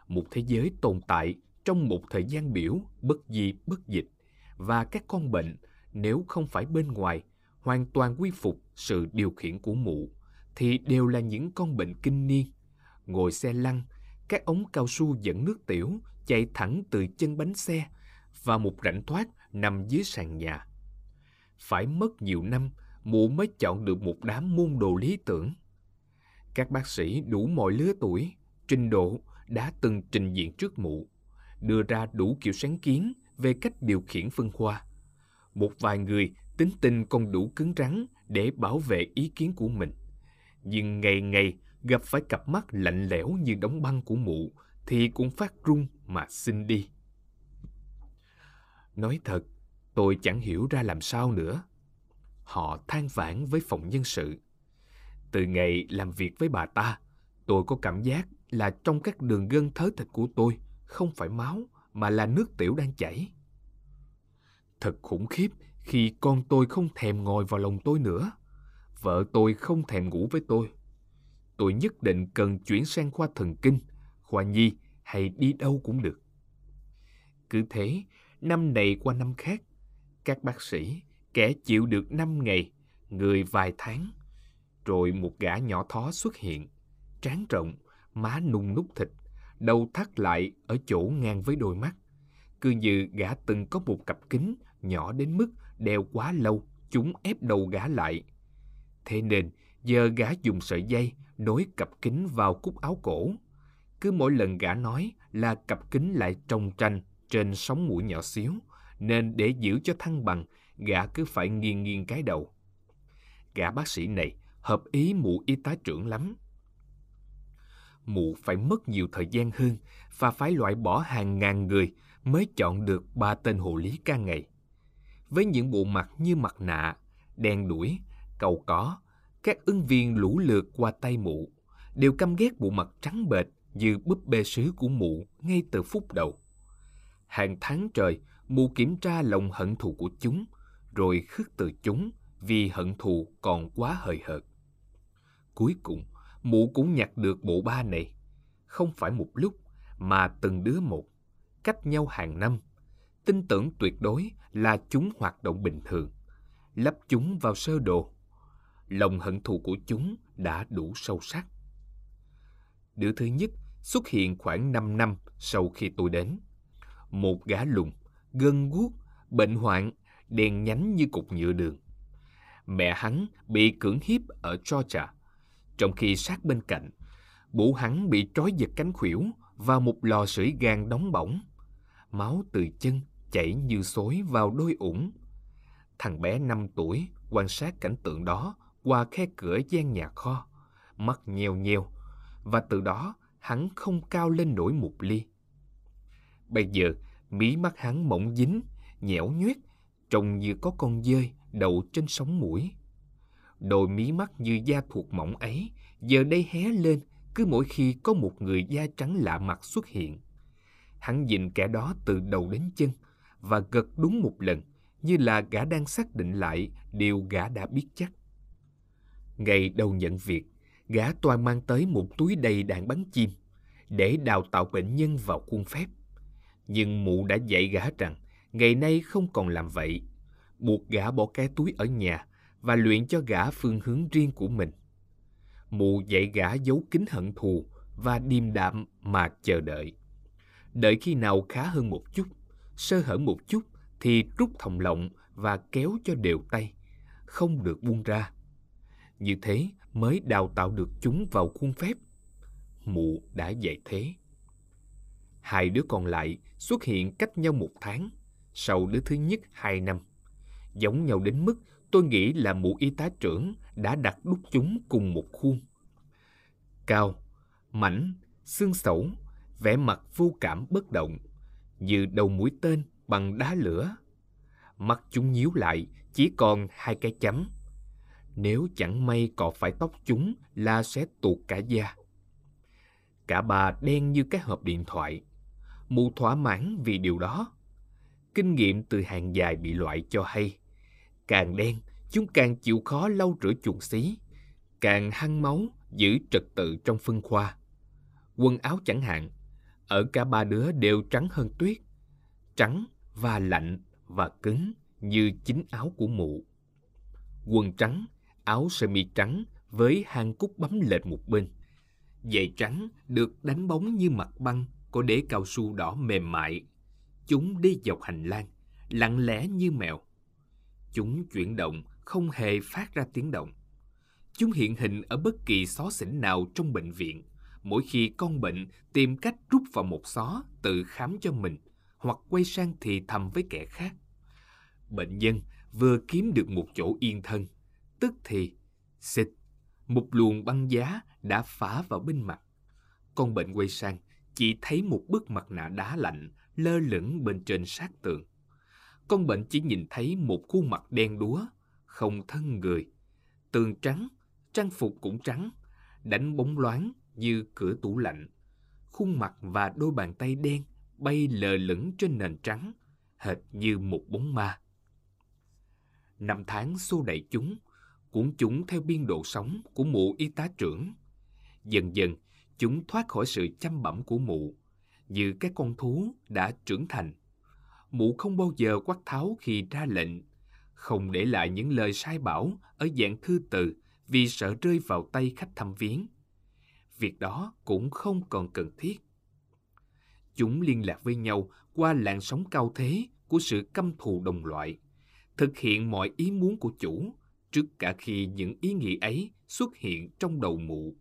Một thế giới tồn tại trong một thời gian biểu bất di bất dịch, và các con bệnh, nếu không phải bên ngoài, hoàn toàn quy phục sự điều khiển của mụ, thì đều là những con bệnh kinh niên, ngồi xe lăn, các ống cao su dẫn nước tiểu chạy thẳng từ chân bánh xe và một rãnh thoát nằm dưới sàn nhà. Phải mất nhiều năm, mụ mới chọn được một đám môn đồ lý tưởng. Các bác sĩ đủ mọi lứa tuổi, trình độ đã từng trình diện trước mụ, đưa ra đủ kiểu sáng kiến về cách điều khiển phân khoa. Một vài người tính tình còn đủ cứng rắn để bảo vệ ý kiến của mình, nhưng ngày ngày gặp phải cặp mắt lạnh lẽo như đóng băng của mụ thì cũng phát run mà xin đi. Nói thật, tôi chẳng hiểu ra làm sao nữa. Họ than vãn với phòng nhân sự. Từ ngày làm việc với bà ta, tôi có cảm giác là trong các đường gân thớ thịt của tôi không phải máu mà là nước tiểu đang chảy. Thật khủng khiếp khi con tôi không thèm ngồi vào lòng tôi nữa. Vợ tôi không thèm ngủ với tôi. Tôi nhất định cần chuyển sang khoa thần kinh, khoa nhi hay đi đâu cũng được. Cứ thế, năm này qua năm khác, các bác sĩ, kẻ chịu được năm ngày, người vài tháng. Rồi một gã nhỏ thó xuất hiện, trán rộng, má nung núc thịt, đầu thắt lại ở chỗ ngang với đôi mắt. Cứ như gã từng có một cặp kính nhỏ đến mức đeo quá lâu, chúng ép đầu gã lại. Thế nên, giờ gã dùng sợi dây nối cặp kính vào cúc áo cổ. Cứ mỗi lần gã nói là cặp kính lại tròng trành trên sóng mũi nhỏ xíu, nên để giữ cho thăng bằng, gã cứ phải nghiêng nghiêng cái đầu. Gã bác sĩ này hợp ý mụ y tá trưởng lắm. Mụ phải mất nhiều thời gian hơn và phải loại bỏ hàng ngàn người mới chọn được ba tên hộ lý ca ngày. Với những bộ mặt như mặt nạ, đen đuổi, cầu có, các ứng viên lũ lượt qua tay mụ đều căm ghét bộ mặt trắng bệch như búp bê sứ của mụ ngay từ phút đầu. Hàng tháng trời, mụ kiểm tra lòng hận thù của chúng, rồi khước từ chúng vì hận thù còn quá hời hợt. Cuối cùng, mụ cũng nhặt được bộ ba này, không phải một lúc mà từng đứa một, cách nhau hàng năm, tin tưởng tuyệt đối là chúng hoạt động bình thường, lắp chúng vào sơ đồ. Lòng hận thù của chúng đã đủ sâu sắc. Đứa thứ nhất xuất hiện khoảng năm năm sau khi tôi đến. Một gã lùn, gân guốc, bệnh hoạn, đen nhánh như cục nhựa đường. Mẹ hắn bị cưỡng hiếp ở Georgia, trong khi sát bên cạnh, bố hắn bị trói giật cánh khuỷu vào một lò sưởi gan đóng bỏng. Máu từ chân chảy như xối vào đôi ủng. Thằng bé năm tuổi quan sát cảnh tượng đó qua khe cửa gian nhà kho, mắt nheo nheo, và từ đó hắn không cao lên nổi một ly. Bây giờ, mí mắt hắn mỏng dính, nhẽo nhoét, trông như có con dơi đậu trên sóng mũi. Đôi mí mắt như da thuộc mỏng ấy giờ đây hé lên cứ mỗi khi có một người da trắng lạ mặt xuất hiện. Hắn nhìn kẻ đó từ đầu đến chân và gật đúng một lần, như là gã đang xác định lại điều gã đã biết chắc. Ngày đầu nhận việc, gã toàn mang tới một túi đầy đạn bắn chim để đào tạo bệnh nhân vào khuôn phép. Nhưng mụ đã dạy gã rằng ngày nay không còn làm vậy, buộc gã bỏ cái túi ở nhà và luyện cho gã phương hướng riêng của mình. Mụ dạy gã giấu kín hận thù và điềm đạm mà chờ đợi. Đợi khi nào khá hơn một chút, sơ hở một chút thì rút thòng lọng và kéo cho đều tay, không được buông ra. Như thế mới đào tạo được chúng vào khuôn phép. Mụ đã dạy thế. Hai đứa còn lại xuất hiện cách nhau một tháng, sau đứa thứ nhất hai năm. Giống nhau đến mức tôi nghĩ là mụ y tá trưởng đã đặt đúc chúng cùng một khuôn. Cao, mảnh, xương xẩu, vẻ mặt vô cảm bất động, như đầu mũi tên bằng đá lửa. Mắt chúng nhíu lại, chỉ còn hai cái chấm. Nếu chẳng may cọ phải tóc chúng là sẽ tuột cả da. Cả bà đen như cái hộp điện thoại. Mụ thỏa mãn vì điều đó. Kinh nghiệm từ hàng dài bị loại cho hay. Càng đen, chúng càng chịu khó lau rửa chuột xí, càng hăng máu giữ trật tự trong phân khoa. Quần áo chẳng hạn, ở cả ba đứa đều trắng hơn tuyết. Trắng và lạnh và cứng như chính áo của mụ. Quần trắng, áo sơ mi trắng với hang cúc bấm lệch một bên. Giày trắng được đánh bóng như mặt băng có đế cao su đỏ mềm mại. Chúng đi dọc hành lang, lặng lẽ như mèo. Chúng chuyển động, không hề phát ra tiếng động. Chúng hiện hình ở bất kỳ xó xỉnh nào trong bệnh viện, mỗi khi con bệnh tìm cách rút vào một xó tự khám cho mình hoặc quay sang thì thầm với kẻ khác. Bệnh nhân vừa kiếm được một chỗ yên thân, tức thì, xịt, một luồng băng giá đã phả vào bên mặt. Con bệnh quay sang, chỉ thấy một bức mặt nạ đá lạnh lơ lửng bên trên sát tường. Con bệnh chỉ nhìn thấy một khuôn mặt đen đúa, không thân người. Tường trắng, trang phục cũng trắng, đánh bóng loáng như cửa tủ lạnh. Khuôn mặt và đôi bàn tay đen bay lờ lửng trên nền trắng, hệt như một bóng ma. Năm tháng xô đẩy chúng, cuốn chúng theo biên độ sống của mụ y tá trưởng. Dần dần, chúng thoát khỏi sự chăm bẵm của mụ, như các con thú đã trưởng thành. Mụ không bao giờ quát tháo khi ra lệnh, không để lại những lời sai bảo ở dạng thư từ vì sợ rơi vào tay khách thăm viếng. Việc đó cũng không còn cần thiết. Chúng liên lạc với nhau qua làn sóng cao thế của sự căm thù đồng loại, thực hiện mọi ý muốn của chủ trước cả khi những ý nghĩ ấy xuất hiện trong đầu mụ.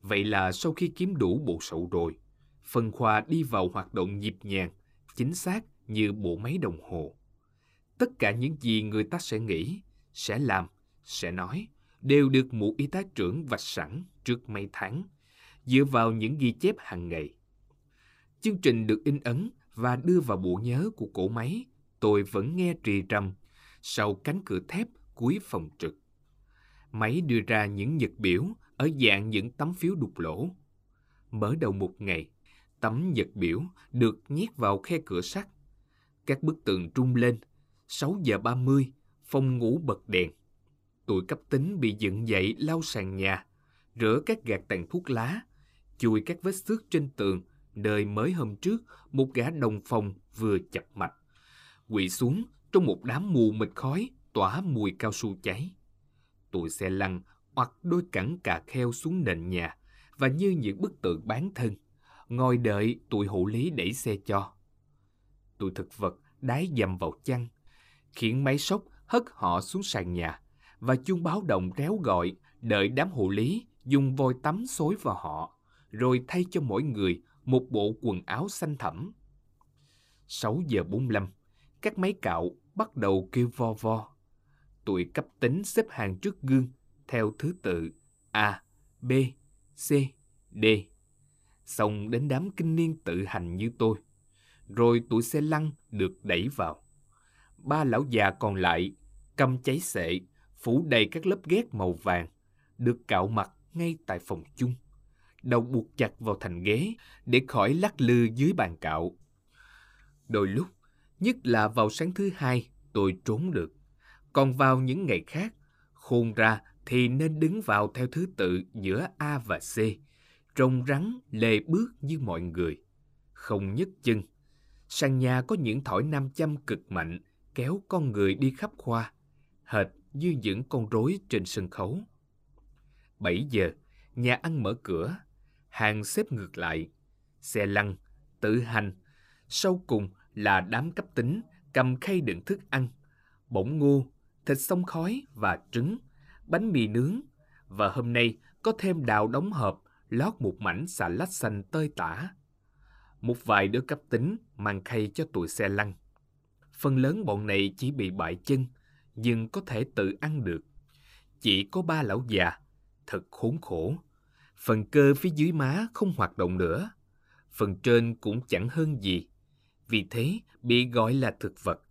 Vậy là sau khi kiếm đủ bộ sậu rồi, phân khoa đi vào hoạt động nhịp nhàng, chính xác như bộ máy đồng hồ. Tất cả những gì người ta sẽ nghĩ, sẽ làm, sẽ nói đều được mụ y tá trưởng vạch sẵn trước mấy tháng, dựa vào những ghi chép hàng ngày. Chương trình được in ấn và đưa vào bộ nhớ của cỗ máy, tôi vẫn nghe rì rầm sau cánh cửa thép cuối phòng trực. Máy đưa ra những nhật biểu ở dạng những tấm phiếu đục lỗ. Mở đầu một ngày, tấm nhật biểu được nhét vào khe cửa sắt. Các bức tường rung lên. Sáu giờ ba mươi, phòng ngủ bật đèn. Tụi cấp tính bị dựng dậy lau sàn nhà, rửa các gạt tàn thuốc lá, chùi các vết xước trên tường, nơi mới hôm trước một gã đồng phòng vừa chập mạch, quỵ xuống trong một đám mù mịt khói tỏa mùi cao su cháy. Tụi xe lăn hoặc đôi cẳng cà kheo xuống nền nhà và như những bức tượng bán thân, ngồi đợi tụi hộ lý đẩy xe cho. Tụi thực vật đái dầm vào chăn, khiến máy xốc hất họ xuống sàn nhà, và chuông báo động réo gọi đợi đám hộ lý dùng vòi tắm xối vào họ, rồi thay cho mỗi người một bộ quần áo xanh thẫm. sáu giờ bốn mươi lăm, các máy cạo bắt đầu kêu vo vo. Tụi cấp tính xếp hàng trước gương theo thứ tự A, B, C, D. Xong đến đám kinh niên tự hành như tôi. Rồi tụi xe lăn được đẩy vào. Ba lão già còn lại cầm cháy xệ phủ đầy các lớp ghét màu vàng, được cạo mặt ngay tại phòng chung, đầu buộc chặt vào thành ghế để khỏi lắc lư dưới bàn cạo. Đôi lúc, nhất là vào sáng thứ hai, tôi trốn được. Còn vào những ngày khác, khôn ra thì nên đứng vào theo thứ tự giữa A và C, rồng rắn lề bước như mọi người, không nhấc chân. Sàn nhà có những thỏi nam châm cực mạnh kéo con người đi khắp khoa, hệt như những con rối trên sân khấu. Bảy giờ, nhà ăn mở cửa, hàng xếp ngược lại, xe lăn, tự hành, sau cùng là đám cấp tính cầm khay đựng thức ăn, bỗng ngô, thịt xông khói và trứng, bánh mì nướng, và hôm nay có thêm đào đóng hộp lót một mảnh xà lách xanh tơi tả. Một vài đứa cấp tính mang khay cho tụi xe lăn. Phần lớn bọn này chỉ bị bại chân, nhưng có thể tự ăn được. Chỉ có ba lão già, thật khốn khổ. Phần cơ phía dưới má không hoạt động nữa. Phần trên cũng chẳng hơn gì. Vì thế bị gọi là thực vật.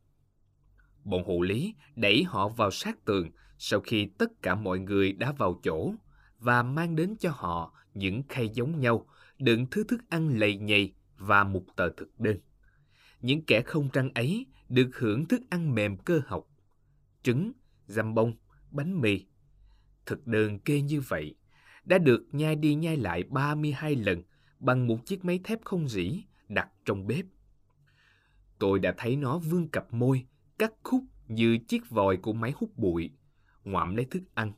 Bọn hộ lý đẩy họ vào sát tường sau khi tất cả mọi người đã vào chỗ và mang đến cho họ những khay giống nhau đựng thứ thức ăn lầy nhầy và một tờ thực đơn. Những kẻ không răng ấy được hưởng thức ăn mềm cơ học, trứng, dăm bông, bánh mì. Thực đơn kê như vậy đã được nhai đi nhai lại ba mươi hai lần bằng một chiếc máy thép không rỉ đặt trong bếp. Tôi đã thấy nó vươn cặp môi, cắt khúc như chiếc vòi của máy hút bụi, ngoạm lấy thức ăn,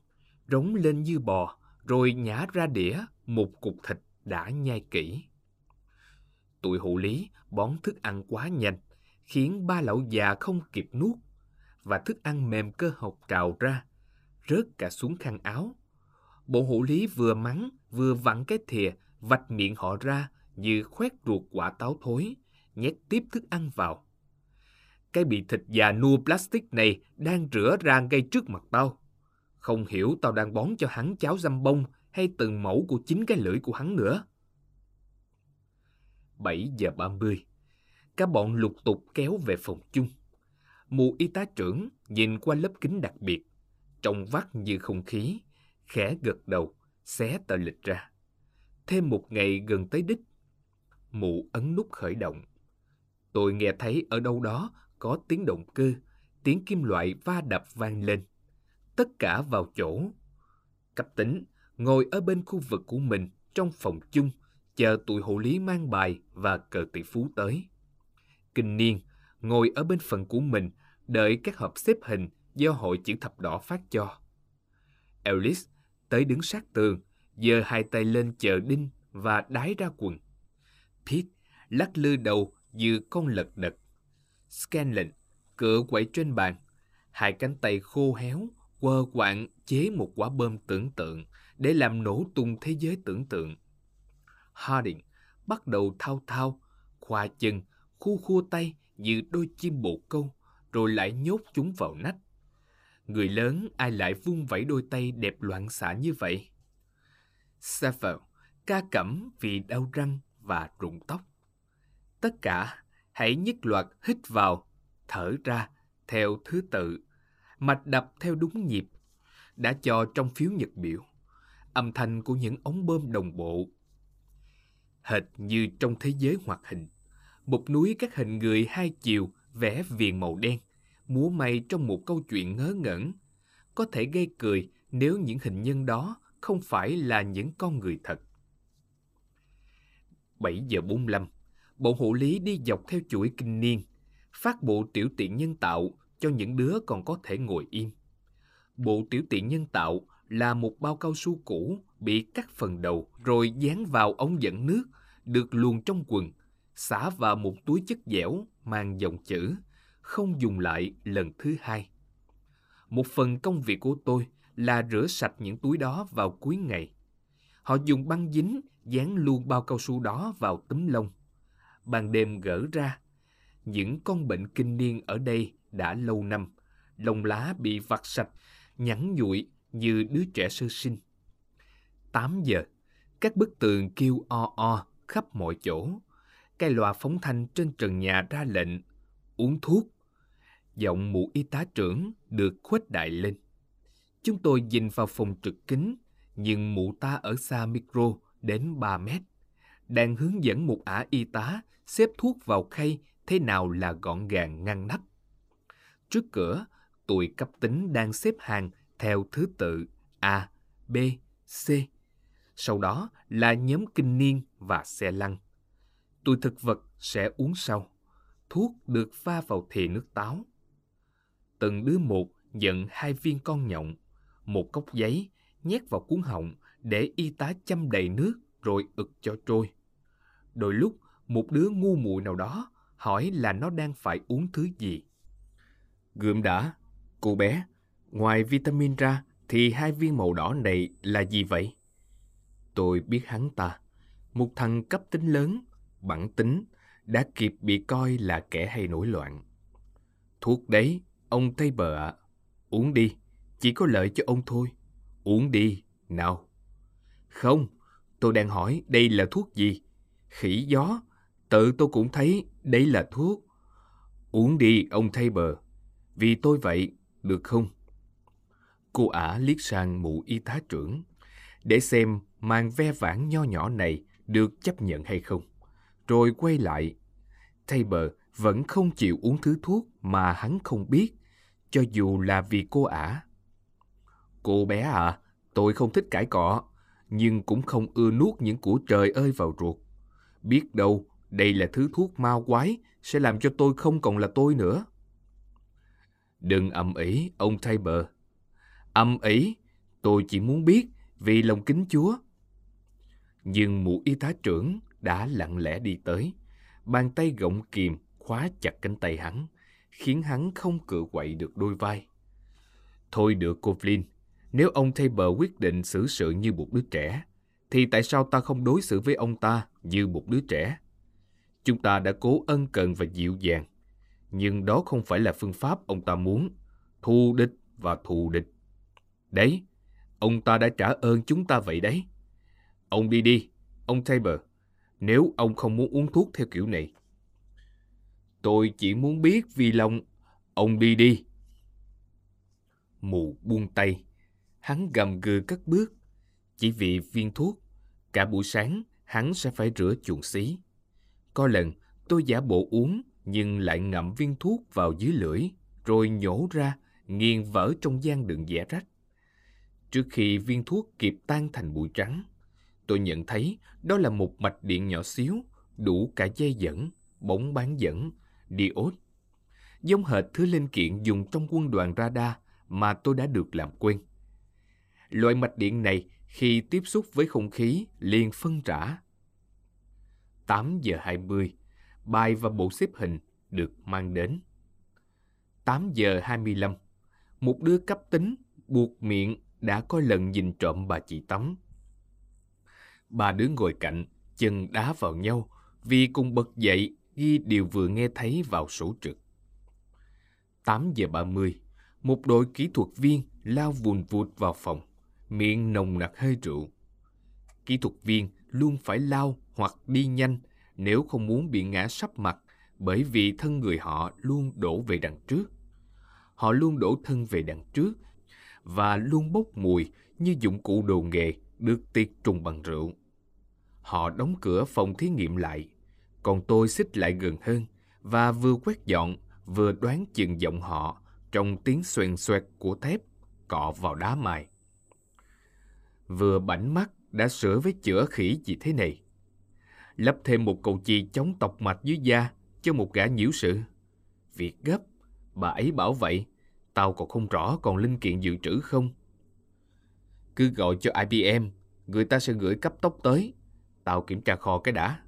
rống lên như bò, rồi nhả ra đĩa một cục thịt đã nhai kỹ. Tụi hộ lý bón thức ăn quá nhanh, khiến ba lão già không kịp nuốt, và thức ăn mềm cơ học trào ra, rớt cả xuống khăn áo. Bộ hộ lý vừa mắng, vừa vặn cái thìa, vạch miệng họ ra như khoét ruột quả táo thối, nhét tiếp thức ăn vào. Cái bị thịt già nua plastic này đang rửa rang ngay trước mặt tao. Không hiểu tao đang bón cho hắn cháo dăm bông hay từng mẫu của chính cái lưỡi của hắn nữa. bảy giờ ba mươi, cả bọn lục tục kéo về phòng chung. Mụ y tá trưởng nhìn qua lớp kính đặc biệt, trong vắt như không khí, khẽ gật đầu, xé tờ lịch ra. Thêm một ngày gần tới đích, mụ ấn nút khởi động. Tôi nghe thấy ở đâu đó có tiếng động cơ, tiếng kim loại va đập vang lên. Tất cả vào chỗ. Cấp tính ngồi ở bên khu vực của mình trong phòng chung, chờ tụi hộ lý mang bài và cờ tỷ phú tới. Kinh niên ngồi ở bên phần của mình, đợi các hộp xếp hình do hội chữ thập đỏ phát cho. Ellis tới đứng sát tường, giơ hai tay lên chờ đinh và đái ra quần. Pete lắc lư đầu như con lật đật. Scanlan cựa quậy trên bàn, hai cánh tay khô héo quơ quạng chế một quả bom tưởng tượng để làm nổ tung thế giới tưởng tượng. Harding bắt đầu thao thao, khoa chân, khu khu tay như đôi chim bồ câu, rồi lại nhốt chúng vào nách. Người lớn ai lại vung vẩy đôi tay đẹp loạn xạ như vậy? Savile ca cẩm vì đau răng và rụng tóc. Tất cả hãy nhất loạt hít vào, thở ra theo thứ tự, mạch đập theo đúng nhịp đã cho trong phiếu nhật biểu, âm thanh của những ống bơm đồng bộ. Hệt như trong thế giới hoạt hình, một núi các hình người hai chiều vẽ viền màu đen, múa may trong một câu chuyện ngớ ngẩn, có thể gây cười nếu những hình nhân đó không phải là những con người thật. bảy giờ bốn mươi lăm, bộ hộ lý đi dọc theo chuỗi kinh niên, phát bộ tiểu tiện nhân tạo cho những đứa còn có thể ngồi im. Bộ tiểu tiện nhân tạo là một bao cao su cũ bị cắt phần đầu rồi dán vào ống dẫn nước, được luồn trong quần, xả vào một túi chất dẻo mang dòng chữ "Không dùng lại lần thứ hai". Một phần công việc của tôi là rửa sạch những túi đó vào cuối ngày. Họ dùng băng dính dán luôn bao cao su đó vào tấm lông. Ban đêm gỡ ra, những con bệnh kinh niên ở đây đã lâu năm, lông lá bị vặt sạch, nhẵn nhụi như đứa trẻ sơ sinh. tám giờ, các bức tường kêu o o khắp mọi chỗ. Cái loa phóng thanh trên trần nhà ra lệnh, uống thuốc. Giọng mụ y tá trưởng được khuếch đại lên. Chúng tôi nhìn vào phòng trực kính, nhưng mụ ta ở xa micro đến ba mét. Đang hướng dẫn một ả y tá xếp thuốc vào khay thế nào là gọn gàng ngăn nắp. Trước cửa, tụi cấp tính đang xếp hàng theo thứ tự A, B, C. Sau đó là nhóm kinh niên và xe lăn. Tụi thực vật sẽ uống sau. Thuốc được pha vào thìa nước táo. Từng đứa một nhận hai viên con nhộng, một cốc giấy nhét vào cuống họng để y tá châm đầy nước rồi ực cho trôi. Đôi lúc một đứa ngu muội nào đó hỏi là nó đang phải uống thứ gì. Gượm đã, cô bé, ngoài vitamin ra thì hai viên màu đỏ này là gì vậy? Tôi biết hắn ta, một thằng cấp tính lớn, bản tính, đã kịp bị coi là kẻ hay nổi loạn. Thuốc đấy, ông Taber ạ, uống đi, chỉ có lợi cho ông thôi. Uống đi, nào. Không, tôi đang hỏi đây là thuốc gì? Khỉ gió, tự tôi cũng thấy đấy là thuốc. Uống đi, ông Taber, vì tôi vậy, được không? Cô ả liếc sang mụ y tá trưởng, để xem màn ve vãn nho nhỏ này được chấp nhận hay không. Rồi quay lại, Taber vẫn không chịu uống thứ thuốc mà hắn không biết, cho dù là vì cô ả. Cô bé à, tôi không thích cãi cọ, nhưng cũng không ưa nuốt những của trời ơi vào ruột. Biết đâu đây là thứ thuốc ma quái sẽ làm cho tôi không còn là tôi nữa. Đừng ầm ĩ, ông Taber. Ầm ĩ, tôi chỉ muốn biết vì lòng kính Chúa. Nhưng mụ y tá trưởng đã lặng lẽ đi tới, bàn tay gọng kìm khóa chặt cánh tay hắn, khiến hắn không cựa quậy được đôi vai. Thôi được cô Flynn, nếu ông Taber quyết định xử sự như một đứa trẻ, thì tại sao ta không đối xử với ông ta như một đứa trẻ? Chúng ta đã cố ân cần và dịu dàng, nhưng đó không phải là phương pháp ông ta muốn. Thù địch và thù địch. Đấy, ông ta đã trả ơn chúng ta vậy đấy. Ông đi đi, ông Taber, nếu ông không muốn uống thuốc theo kiểu này. Tôi chỉ muốn biết vì lòng... Ông đi đi. Mụ buông tay. Hắn gầm gừ cất bước. Chỉ vì viên thuốc, cả buổi sáng hắn sẽ phải rửa chuồng xí. Có lần tôi giả bộ uống nhưng lại ngậm viên thuốc vào dưới lưỡi, rồi nhổ ra, nghiền vỡ trong gian đựng dẻ rách. Trước khi viên thuốc kịp tan thành bụi trắng, tôi nhận thấy đó là một mạch điện nhỏ xíu, đủ cả dây dẫn, bóng bán dẫn, diode. Giống hệt thứ linh kiện dùng trong quân đoàn radar mà tôi đã được làm quen. Loại mạch điện này khi tiếp xúc với không khí liền phân rã. tám giờ hai mươi, bài và bộ xếp hình được mang đến. tám giờ hai mươi lăm, một đứa cấp tính buộc miệng đã có lần nhìn trộm bà chị tắm. Ba đứa ngồi cạnh, chân đá vào nhau vì cùng bật dậy ghi điều vừa nghe thấy vào sổ trực. tám giờ ba mươi, một đội kỹ thuật viên lao vùn vụt vào phòng, miệng nồng nặc hơi rượu. Kỹ thuật viên luôn phải lao hoặc đi nhanh nếu không muốn bị ngã sấp mặt, bởi vì thân người họ luôn đổ về đằng trước. Họ luôn đổ thân về đằng trước và luôn bốc mùi như dụng cụ đồ nghề được tiệt trùng bằng rượu. Họ đóng cửa phòng thí nghiệm lại, còn tôi xích lại gần hơn và vừa quét dọn vừa đoán chừng giọng họ trong tiếng xoèn xoẹt của thép cọ vào đá mài. Vừa bảnh mắt đã sửa với chữa khỉ gì thế này? Lắp thêm một cầu chì chống tọc mạch dưới da cho một gã nhiễu sự. Việc gấp, bà ấy bảo vậy, tao còn không rõ còn linh kiện dự trữ không. Cứ gọi cho I B M, người ta sẽ gửi cấp tốc tới. Tao kiểm tra kho cái đã.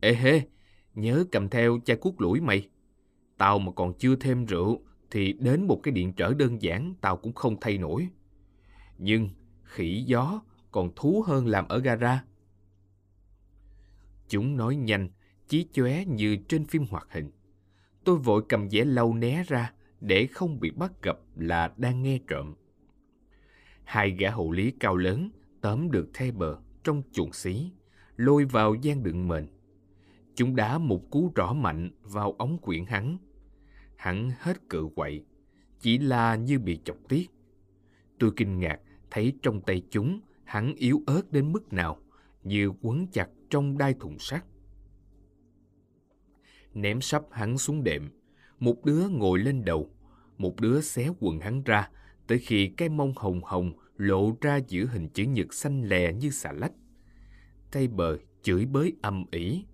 Ê hê, nhớ cầm theo chai cuốc lũi mày. Tao mà còn chưa thêm rượu thì đến một cái điện trở đơn giản tao cũng không thay nổi. Nhưng khỉ gió còn thú hơn làm ở gara. Chúng nói nhanh, chí chóe như trên phim hoạt hình. Tôi vội cầm dẻ lau né ra để không bị bắt gặp là đang nghe trộm. Hai gã hộ lý cao lớn tóm được Taber trong chuồng xí, lôi vào gian đựng mền. Chúng đá một cú rõ mạnh vào ống quyển hắn. Hắn hết cự quậy, chỉ là như bị chọc tiết. Tôi kinh ngạc thấy trong tay chúng hắn yếu ớt đến mức nào, như quấn chặt trong đai thùng sắt. Ném sắp hắn xuống đệm, một đứa ngồi lên đầu, một đứa xé quần hắn ra tới khi cái mông hồng hồng lộ ra giữa hình chữ nhật xanh lè như xà lách. Taber chửi bới âm ỉ,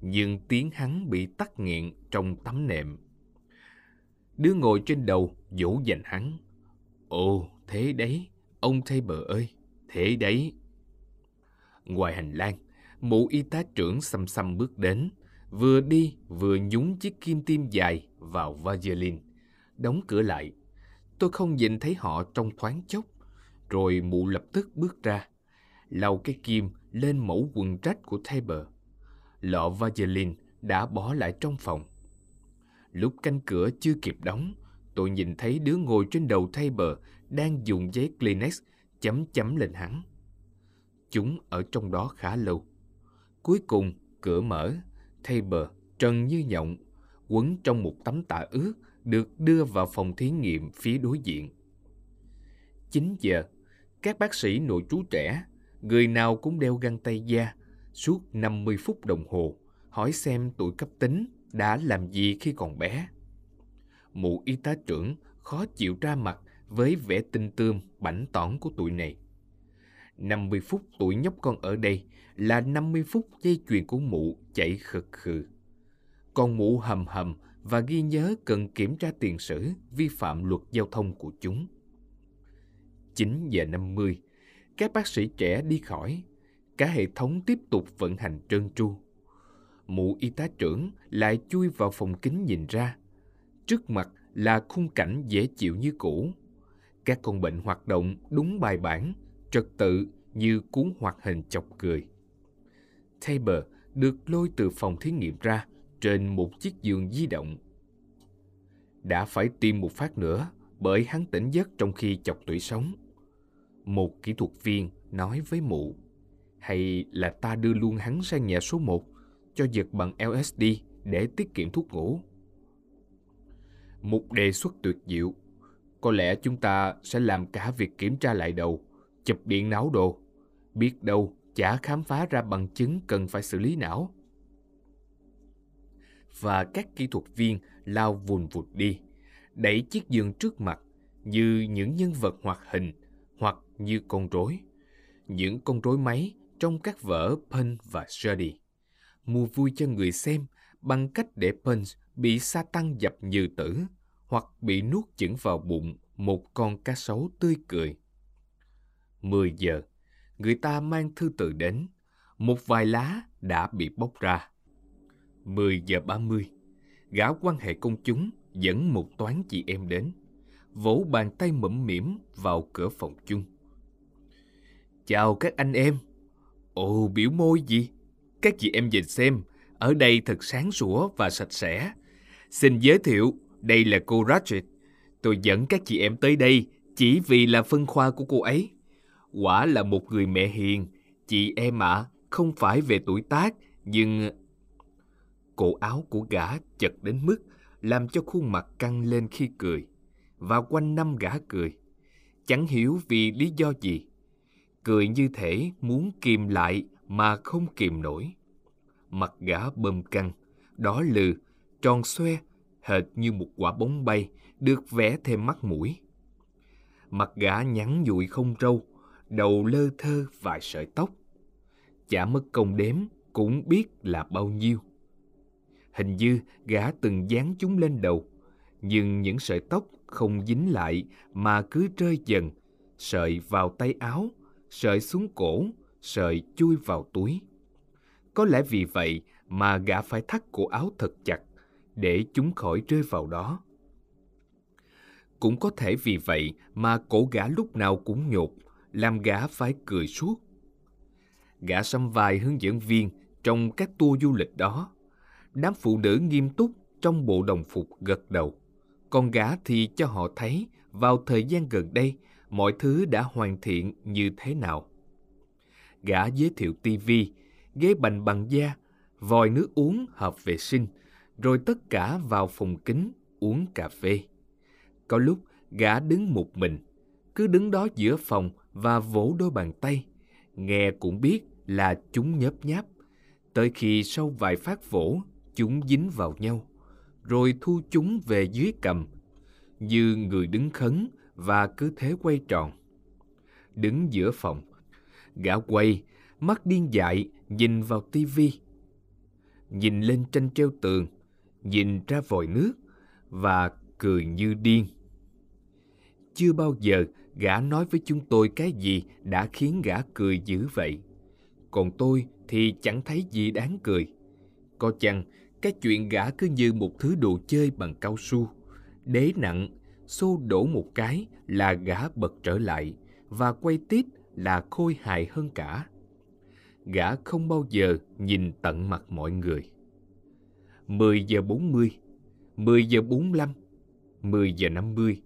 nhưng tiếng hắn bị tắc nghẹn trong tấm nệm. Đứa ngồi trên đầu dỗ dành hắn. Ồ, thế đấy, ông Taber ơi, thế đấy. Ngoài hành lang, mụ y tá trưởng xăm xăm bước đến, vừa đi vừa nhúng chiếc kim tiêm dài vào vaseline, đóng cửa lại. Tôi không nhìn thấy họ trong thoáng chốc, rồi mụ lập tức bước ra, lau cái kim lên mẫu quần rách của Taber. Lọ vaseline đã bỏ lại trong phòng. Lúc cánh cửa chưa kịp đóng, tôi nhìn thấy đứa ngồi trên đầu Taber đang dùng giấy Kleenex chấm chấm lên hắn. Chúng ở trong đó khá lâu. Cuối cùng, cửa mở, Taber trần như nhộng, quấn trong một tấm tả ướt được đưa vào phòng thí nghiệm phía đối diện. chín giờ, các bác sĩ nội trú trẻ, người nào cũng đeo găng tay da, suốt năm mươi phút đồng hồ, hỏi xem tụi cấp tính đã làm gì khi còn bé. Mụ y tá trưởng khó chịu ra mặt với vẻ tinh tươm bảnh tỏn của tụi này. năm mươi phút tụi nhóc con ở đây là năm mươi phút dây chuyền của mụ chạy khực khừ. Còn mụ hầm hầm và ghi nhớ cần kiểm tra tiền sử vi phạm luật giao thông của chúng. chín giờ năm mươi, các bác sĩ trẻ đi khỏi. Cả hệ thống tiếp tục vận hành trơn tru. Mụ y tá trưởng lại chui vào phòng kính nhìn ra. Trước mặt là khung cảnh dễ chịu như cũ. Các con bệnh hoạt động đúng bài bản, trật tự như cuốn hoạt hình chọc cười. Taber được lôi từ phòng thí nghiệm ra trên một chiếc giường di động. Đã phải tiêm một phát nữa bởi hắn tỉnh giấc trong khi chọc tủy sống. Một kỹ thuật viên nói với mụ, hay là ta đưa luôn hắn sang nhà số một cho giật bằng lờ ét đê để tiết kiệm thuốc ngủ. Một đề xuất tuyệt diệu. Có lẽ chúng ta sẽ làm cả việc kiểm tra lại đầu, chụp điện não đồ. Biết đâu chả khám phá ra bằng chứng cần phải xử lý não. Và các kỹ thuật viên lao vùn vụt đi, đẩy chiếc giường trước mặt như những nhân vật hoạt hình hoặc như con rối. Những con rối máy trong các vở Punch và Judy. Mua vui cho người xem bằng cách để Punch bị Satan dập như tử hoặc bị nuốt chửng vào bụng một con cá sấu tươi cười. mười giờ, người ta mang thư từ đến. Một vài lá đã bị bóc ra. mười giờ ba mươi, gã quan hệ công chúng dẫn một toán chị em đến, vỗ bàn tay mẫm mỉm vào cửa phòng chung. Chào các anh em. Ồ, biểu môi gì? Các chị em nhìn xem, ở đây thật sáng sủa và sạch sẽ. Xin giới thiệu, đây là cô Ratched. Tôi dẫn các chị em tới đây chỉ vì là phân khoa của cô ấy. Quả là một người mẹ hiền. Chị em ạ, à, không phải về tuổi tác, nhưng... Cổ áo của gã chật đến mức làm cho khuôn mặt căng lên khi cười. Và quanh năm gã cười. Chẳng hiểu vì lý do gì. Cười như thể muốn kìm lại mà không kìm nổi. Mặt gã bơm căng, đỏ lừ, tròn xoe, hệt như một quả bóng bay được vẽ thêm mắt mũi. Mặt gã nhẵn nhụi không râu, đầu lơ thơ vài sợi tóc. Chả mất công đếm cũng biết là bao nhiêu. Hình như gã từng dán chúng lên đầu, nhưng những sợi tóc không dính lại mà cứ rơi dần, sợi vào tay áo, sợi xuống cổ, sợi chui vào túi. Có lẽ vì vậy mà gã phải thắt cổ áo thật chặt để chúng khỏi rơi vào đó. Cũng có thể vì vậy mà cổ gã lúc nào cũng nhột, làm gã phải cười suốt. Gã xăm vai hướng dẫn viên trong các tour du lịch đó. Đám phụ nữ nghiêm túc trong bộ đồng phục gật đầu. Còn gã thì cho họ thấy vào thời gian gần đây mọi thứ đã hoàn thiện như thế nào. Gã giới thiệu tivi, ghế bành bằng da, vòi nước uống hợp vệ sinh, rồi tất cả vào phòng kính uống cà phê. Có lúc gã đứng một mình, cứ đứng đó giữa phòng và vỗ đôi bàn tay. Nghe cũng biết là chúng nhớp nháp, tới khi sau vài phát vỗ, chúng dính vào nhau, rồi thu chúng về dưới cằm, như người đứng khấn và cứ thế quay tròn. Đứng giữa phòng, gã quay, mắt điên dại nhìn vào tivi, nhìn lên tranh treo tường, nhìn ra vòi nước và cười như điên. Chưa bao giờ gã nói với chúng tôi cái gì đã khiến gã cười dữ vậy. Còn tôi thì chẳng thấy gì đáng cười. Có chăng cái chuyện gã cứ như một thứ đồ chơi bằng cao su, đế nặng, xô đổ một cái là gã bật trở lại, và quay tít là khôi hài hơn cả. Gã không bao giờ nhìn tận mặt mọi người. mười giờ bốn mươi, mười giờ bốn mươi lăm, mười giờ năm mươi,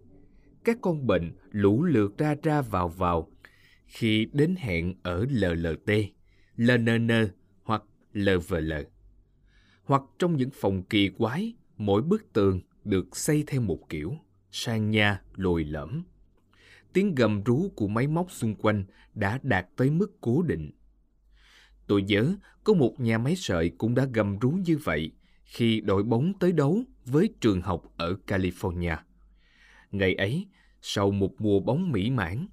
các con bệnh lũ lượt ra ra vào vào khi đến hẹn ở lờ lờ tê, lờ en en hoặc lờ vê lờ. Hoặc trong những phòng kỳ quái, mỗi bức tường được xây theo một kiểu, sang nhà lồi lõm. Tiếng gầm rú của máy móc xung quanh đã đạt tới mức cố định. Tôi nhớ có một nhà máy sợi cũng đã gầm rú như vậy khi đội bóng tới đấu với trường học ở California. Ngày ấy, sau một mùa bóng mỹ mãn,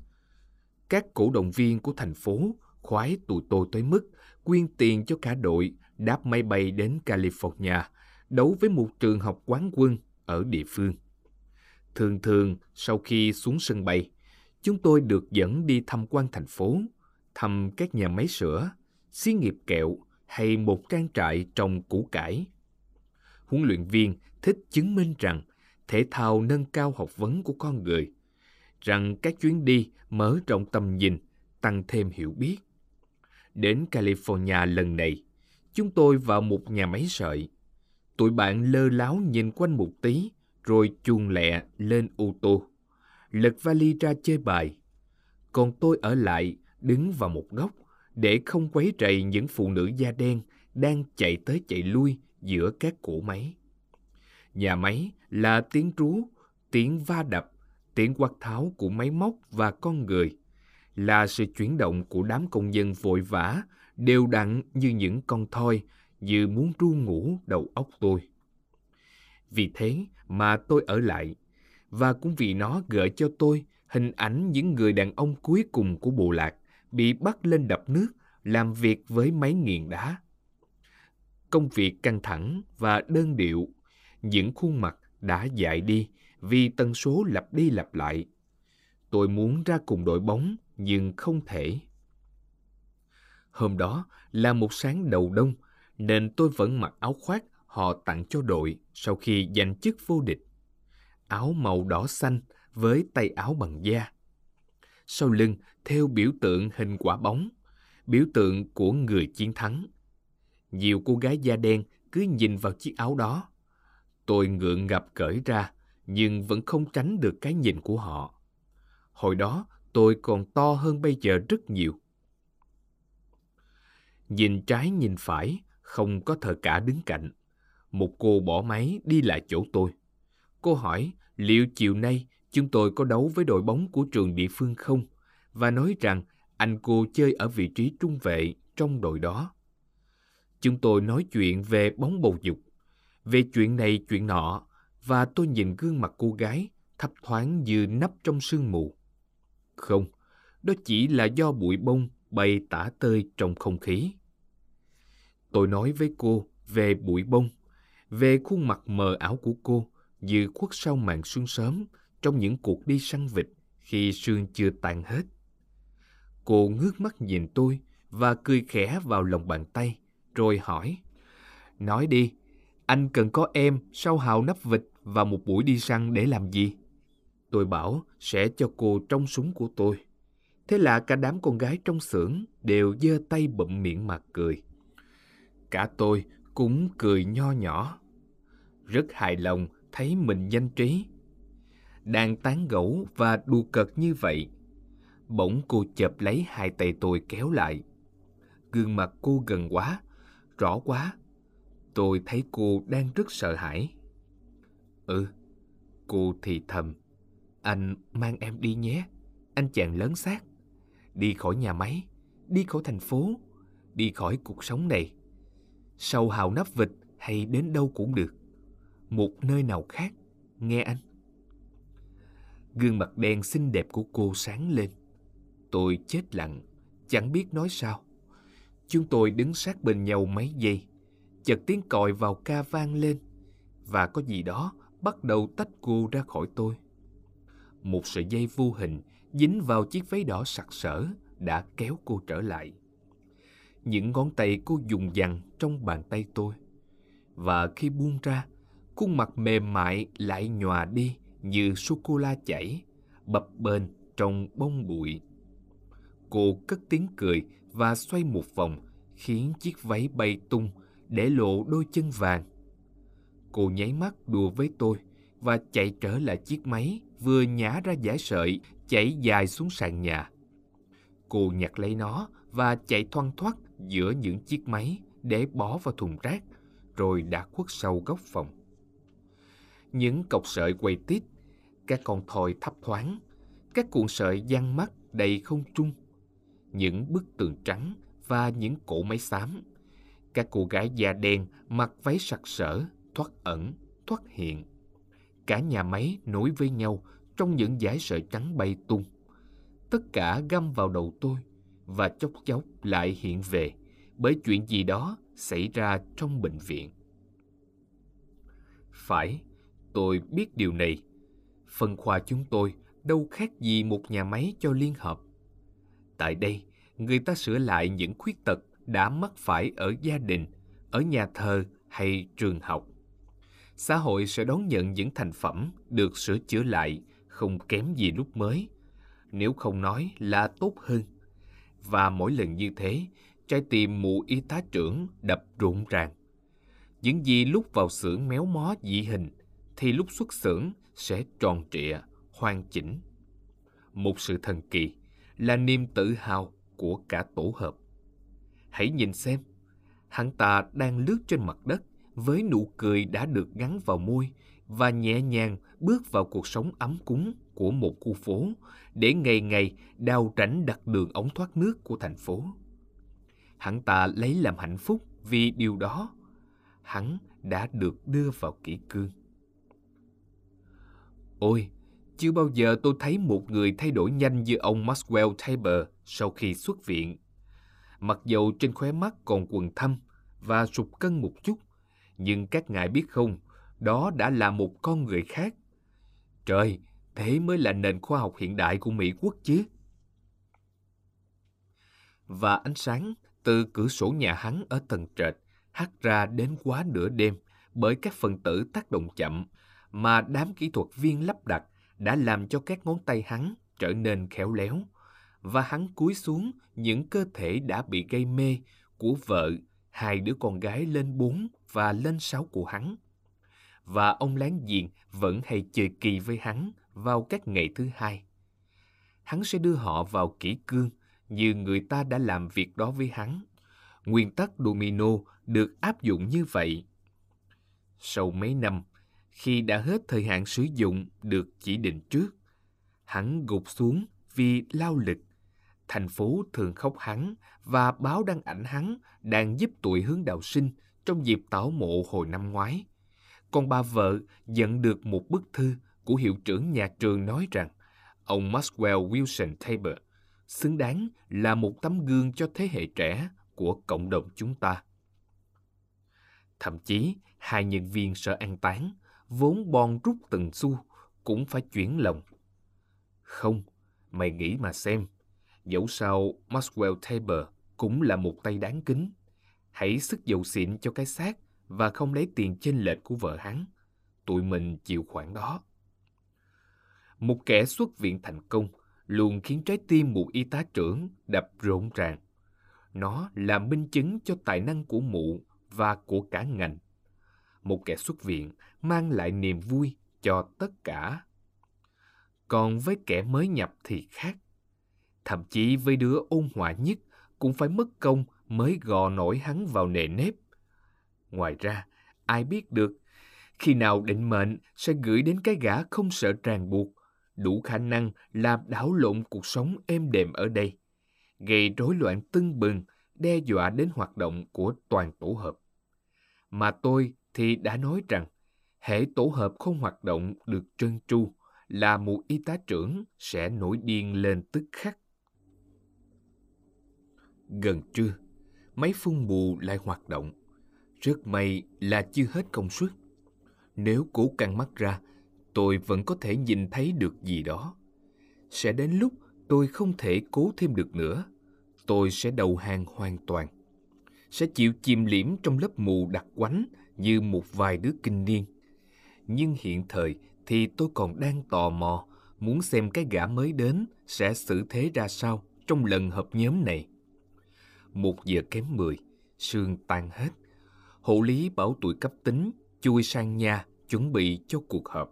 các cổ động viên của thành phố khoái tụi tôi tới mức quyên tiền cho cả đội đáp máy bay đến California đấu với một trường học quán quân ở địa phương. Thường thường, sau khi xuống sân bay, chúng tôi được dẫn đi tham quan thành phố, thăm các nhà máy sữa, xí nghiệp kẹo hay một trang trại trồng củ cải. Huấn luyện viên thích chứng minh rằng thể thao nâng cao học vấn của con người, rằng các chuyến đi mở rộng tầm nhìn, tăng thêm hiểu biết. Đến California lần này, chúng tôi vào một nhà máy sợi. Tụi bạn lơ láo nhìn quanh một tí, rồi chuồn lẹ lên ô tô, lật vali ra chơi bài. Còn tôi ở lại, đứng vào một góc, để không quấy rầy những phụ nữ da đen đang chạy tới chạy lui giữa các cỗ máy. Nhà máy là tiếng rú, tiếng va đập, tiếng quát tháo của máy móc và con người, là sự chuyển động của đám công dân vội vã, đều đặn như những con thoi, như muốn ru ngủ đầu óc tôi. Vì thế mà tôi ở lại, và cũng vì nó gợi cho tôi hình ảnh những người đàn ông cuối cùng của bộ lạc bị bắt lên đập nước làm việc với máy nghiền đá. Công việc căng thẳng và đơn điệu, những khuôn mặt đã dại đi vì tần số lặp đi lặp lại. Tôi muốn ra cùng đội bóng nhưng không thể. Hôm đó là một sáng đầu đông nên tôi vẫn mặc áo khoác họ tặng cho đội sau khi giành chức vô địch. Áo màu đỏ xanh với tay áo bằng da. Sau lưng theo biểu tượng hình quả bóng, biểu tượng của người chiến thắng. Nhiều cô gái da đen cứ nhìn vào chiếc áo đó. Tôi ngượng ngập cởi ra, nhưng vẫn không tránh được cái nhìn của họ. Hồi đó, tôi còn to hơn bây giờ rất nhiều. Nhìn trái nhìn phải, không có thợ cả đứng cạnh. Một cô bỏ máy đi lại chỗ tôi. Cô hỏi liệu chiều nay chúng tôi có đấu với đội bóng của trường địa phương không, và nói rằng anh cô chơi ở vị trí trung vệ trong đội đó. Chúng tôi nói chuyện về bóng bầu dục, về chuyện này chuyện nọ, và tôi nhìn gương mặt cô gái thấp thoáng như nấp trong sương mù. Không, đó chỉ là do bụi bông bay tả tơi trong không khí. Tôi nói với cô về bụi bông, về khuôn mặt mờ ảo của cô như khuất sau màn sương sớm trong những cuộc đi săn vịt khi sương chưa tan hết. Cô ngước mắt nhìn tôi và cười khẽ vào lòng bàn tay, rồi hỏi, nói đi, anh cần có em sau hào nắp vịt và một buổi đi săn để làm gì? Tôi bảo sẽ cho cô trông súng của tôi. Thế là cả đám con gái trong xưởng đều giơ tay bụm miệng mà cười. Cả tôi cũng cười nho nhỏ, rất hài lòng thấy mình nhanh trí. Đang tán gẫu và đùa cợt như vậy, bỗng cô chộp lấy hai tay tôi kéo lại. Gương mặt cô gần quá, rõ quá. Tôi thấy cô đang rất sợ hãi. Ừ, cô thì thầm, anh mang em đi nhé, anh chàng lớn xác, đi khỏi nhà máy, đi khỏi thành phố, đi khỏi cuộc sống này. Sau hào nắp vịt hay đến đâu cũng được, một nơi nào khác, nghe anh. Gương mặt đen xinh đẹp của cô sáng lên. Tôi chết lặng, chẳng biết nói sao. Chúng tôi đứng sát bên nhau mấy giây. Chợt tiếng còi vào ca vang lên, và có gì đó bắt đầu tách cô ra khỏi tôi. Một sợi dây vô hình dính vào chiếc váy đỏ sặc sỡ đã kéo cô trở lại. Những ngón tay cô dùng dằng trong bàn tay tôi, và khi buông ra, khuôn mặt mềm mại lại nhòa đi như sô-cô-la chảy, bập bềnh trong bông bụi. Cô cất tiếng cười và xoay một vòng, khiến chiếc váy bay tung, để lộ đôi chân vàng. Cô nháy mắt đùa với tôi và chạy trở lại chiếc máy vừa nhả ra dải sợi chảy dài xuống sàn nhà. Cô nhặt lấy nó và chạy thoăn thoắt giữa những chiếc máy để bỏ vào thùng rác, rồi đã khuất sau góc phòng. Những cọc sợi quay tít, các con thoi thấp thoáng, các cuộn sợi giăng mắt đầy không trung, những bức tường trắng và những cỗ máy xám. Các cô gái da đen mặc váy sặc sỡ, thoát ẩn, thoát hiện. Cả nhà máy nối với nhau trong những dải sợi trắng bay tung. Tất cả găm vào đầu tôi và chốc chốc lại hiện về bởi chuyện gì đó xảy ra trong bệnh viện. Phải, tôi biết điều này. Phân khoa chúng tôi đâu khác gì một nhà máy cho Liên hợp. Tại đây, người ta sửa lại những khuyết tật đã mắc phải ở gia đình, ở nhà thờ hay trường học. Xã hội sẽ đón nhận những thành phẩm được sửa chữa lại không kém gì lúc mới, nếu không nói là tốt hơn. Và mỗi lần như thế, trái tim mụ y tá trưởng đập rộn ràng. Những gì lúc vào xưởng méo mó dị hình thì lúc xuất xưởng sẽ tròn trịa, hoàn chỉnh. Một sự thần kỳ là niềm tự hào của cả tổ hợp. Hãy nhìn xem, hắn ta đang lướt trên mặt đất với nụ cười đã được gắn vào môi và nhẹ nhàng bước vào cuộc sống ấm cúng của một khu phố để ngày ngày đào rãnh đặt đường ống thoát nước của thành phố. Hắn ta lấy làm hạnh phúc vì điều đó. Hắn đã được đưa vào kỷ cương. Ôi, chưa bao giờ tôi thấy một người thay đổi nhanh như ông Maxwell Taylor sau khi xuất viện. Mặc dầu trên khóe mắt còn quầng thâm và sụt cân một chút, nhưng các ngài biết không, đó đã là một con người khác. Trời, thế mới là nền khoa học hiện đại của Mỹ quốc chứ. Và ánh sáng từ cửa sổ nhà hắn ở tầng trệt hắt ra đến quá nửa đêm bởi các phần tử tác động chậm mà đám kỹ thuật viên lắp đặt đã làm cho các ngón tay hắn trở nên khéo léo. Và hắn cúi xuống những cơ thể đã bị gây mê của vợ, hai đứa con gái lên bốn và lên sáu của hắn. Và ông láng giềng vẫn hay chơi kỳ với hắn vào các ngày thứ hai. Hắn sẽ đưa họ vào kỷ cương như người ta đã làm việc đó với hắn. Nguyên tắc domino được áp dụng như vậy. Sau mấy năm, khi đã hết thời hạn sử dụng được chỉ định trước, hắn gục xuống vì lao lực. Thành phố thường khóc hắn và báo đăng ảnh hắn đang giúp tụi hướng đạo sinh trong dịp tảo mộ hồi năm ngoái. Còn bà vợ nhận được một bức thư của hiệu trưởng nhà trường nói rằng ông Maxwell Wilson Taber xứng đáng là một tấm gương cho thế hệ trẻ của cộng đồng chúng ta. Thậm chí, hai nhân viên sở an táng, vốn bon rút từng xu, cũng phải chuyển lòng. Không, mày nghĩ mà xem. Dẫu sao Maxwell Taber cũng là một tay đáng kính. Hãy sức dầu xịn cho cái xác và không lấy tiền chênh lệch của vợ hắn. Tụi mình chịu khoản đó. Một kẻ xuất viện thành công luôn khiến trái tim mụ y tá trưởng đập rộn ràng. Nó là minh chứng cho tài năng của mụ và của cả ngành. Một kẻ xuất viện mang lại niềm vui cho tất cả. Còn với kẻ mới nhập thì khác. Thậm chí với đứa ôn hòa nhất cũng phải mất công mới gò nổi hắn vào nề nếp. Ngoài ra, ai biết được khi nào định mệnh sẽ gửi đến cái gã không sợ ràng buộc, đủ khả năng làm đảo lộn cuộc sống êm đềm ở đây, gây rối loạn tưng bừng, đe dọa đến hoạt động của toàn tổ hợp. Mà tôi thì đã nói rằng, hễ tổ hợp không hoạt động được trơn tru là mụ y tá trưởng sẽ nổi điên lên tức khắc. Gần trưa, máy phun mù lại hoạt động. Rất may là chưa hết công suất. Nếu cố căng mắt ra, tôi vẫn có thể nhìn thấy được gì đó. Sẽ đến lúc tôi không thể cố thêm được nữa. Tôi sẽ đầu hàng hoàn toàn. Sẽ chịu chìm liễm trong lớp mù đặc quánh như một vài đứa kinh niên. Nhưng hiện thời thì tôi còn đang tò mò, muốn xem cái gã mới đến sẽ xử thế ra sao trong lần họp nhóm này. Một giờ kém mười, sương tan hết. Hộ lý bảo tụi cấp tính chui sang nhà chuẩn bị cho cuộc họp.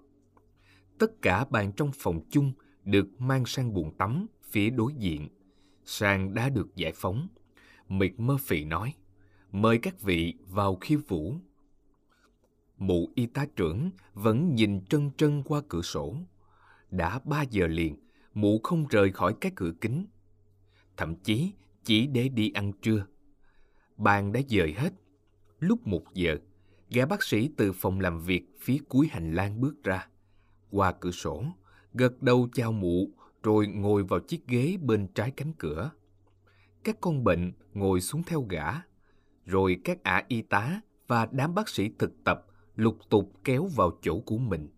Tất cả bàn trong phòng chung được mang sang buồng tắm phía đối diện. Sàn đã được giải phóng. McMurphy nói, mời các vị vào khiêu vũ. Mụ y tá trưởng vẫn nhìn trân trân qua cửa sổ. Đã ba giờ liền, mụ không rời khỏi cái cửa kính. Thậm chí chỉ để đi ăn trưa. Bàn đã dời hết. Lúc một giờ, gã bác sĩ từ phòng làm việc phía cuối hành lang bước ra, qua cửa sổ, gật đầu chào mụ, rồi ngồi vào chiếc ghế bên trái cánh cửa. Các con bệnh ngồi xuống theo gã, rồi các ả y tá và đám bác sĩ thực tập lục tục kéo vào chỗ của mình.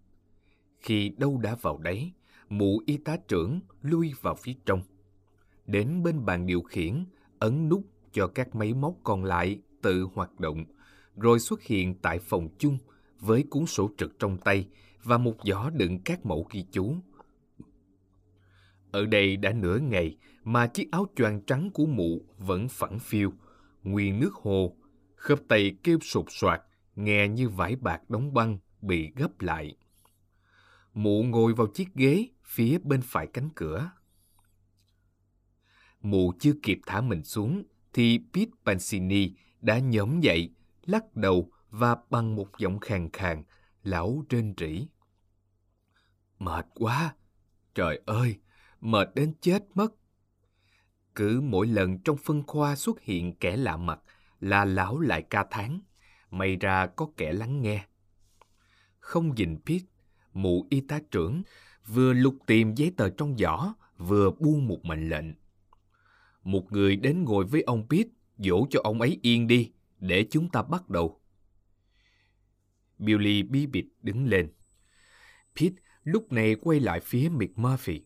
Khi đâu đã vào đấy, mụ y tá trưởng lui vào phía trong. Đến bên bàn điều khiển, ấn nút cho các máy móc còn lại tự hoạt động, rồi xuất hiện tại phòng chung với cuốn sổ trực trong tay và một giỏ đựng các mẫu ghi chú. Ở đây đã nửa ngày mà chiếc áo choàng trắng của mụ vẫn phẳng phiu, nguyên nước hồ, khớp tay kêu sột soạt, nghe như vải bạc đóng băng bị gấp lại. Mụ ngồi vào chiếc ghế phía bên phải cánh cửa. Mụ chưa kịp thả mình xuống thì Pete Pansini đã nhổm dậy, lắc đầu và bằng một giọng khàn khàn, lão rên rỉ. Mệt quá! Trời ơi! Mệt đến chết mất! Cứ mỗi lần trong phân khoa xuất hiện kẻ lạ mặt là lão lại ca thán, may ra có kẻ lắng nghe. Không nhìn Pete, mụ y tá trưởng vừa lục tìm giấy tờ trong giỏ, vừa buông một mệnh lệnh. Một người đến ngồi với ông Pete, dỗ cho ông ấy yên đi, để chúng ta bắt đầu. Billy Bibbit đứng lên. Pete lúc này quay lại phía McMurphy,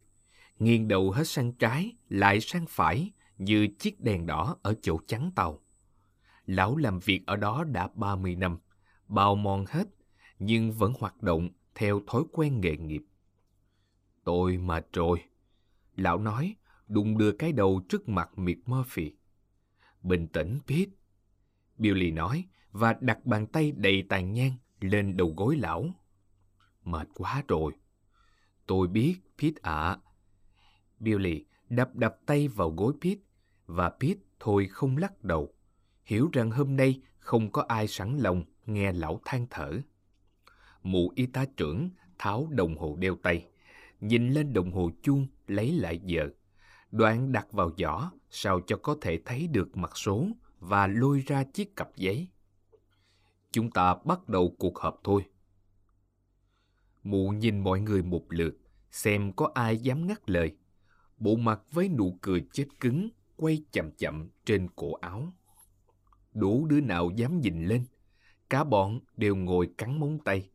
nghiêng đầu hết sang trái, lại sang phải như chiếc đèn đỏ ở chỗ chắn tàu. Lão làm việc ở đó đã ba mươi năm, bào mòn hết, nhưng vẫn hoạt động theo thói quen nghề nghiệp. Tôi mà rồi, lão nói, đụng đưa cái đầu trước mặt McMurphy. Bình tĩnh, Pete, Billy nói và đặt bàn tay đầy tàn nhang lên đầu gối lão. Mệt quá rồi. Tôi biết, Pete ạ. À. Billy đập đập tay vào gối Pete và Pete thôi không lắc đầu, hiểu rằng hôm nay không có ai sẵn lòng nghe lão than thở. Mụ y tá trưởng tháo đồng hồ đeo tay, nhìn lên đồng hồ chuông lấy lại giờ, đoạn đặt vào giỏ sao cho có thể thấy được mặt số và lôi ra chiếc cặp giấy. Chúng ta bắt đầu cuộc họp thôi. Mụ nhìn mọi người một lượt, xem có ai dám ngắt lời. Bộ mặt với nụ cười chết cứng quay chậm chậm trên cổ áo. Đủ đứa nào dám nhìn lên. Cả bọn đều ngồi cắn móng tay.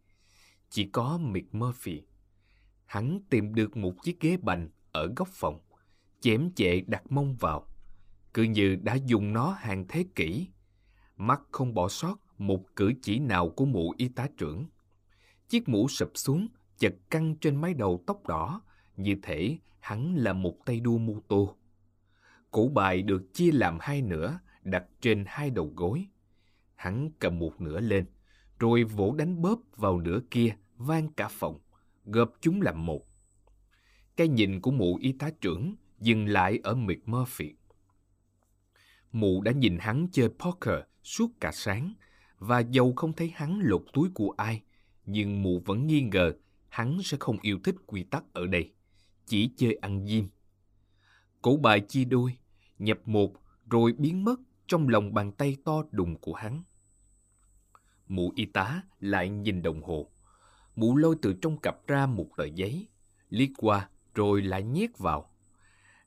Chỉ có McMurphy. Hắn tìm được một chiếc ghế bành ở góc phòng, chém chệ đặt mông vào, cứ như đã dùng nó hàng thế kỷ. Mắt không bỏ sót một cử chỉ nào của mụ y tá trưởng. Chiếc mũ sụp xuống, chật căng trên mái đầu tóc đỏ, như thể hắn là một tay đua mô tô. Cổ bài được chia làm hai nửa, đặt trên hai đầu gối. Hắn cầm một nửa lên, rồi vỗ đánh bóp vào nửa kia, vang cả phòng, gộp chúng làm một. Cái nhìn của mụ y tá trưởng dừng lại ở McMurphy. Mụ đã nhìn hắn chơi poker suốt cả sáng, và dầu không thấy hắn lột túi của ai, nhưng mụ vẫn nghi ngờ hắn sẽ không yêu thích quy tắc ở đây, chỉ chơi ăn diêm. Cổ bài chia đôi, nhập một rồi biến mất trong lòng bàn tay to đùng của hắn. Mụ y tá lại nhìn đồng hồ. Mụ lôi từ trong cặp ra một tờ giấy, liếc qua rồi lại nhét vào.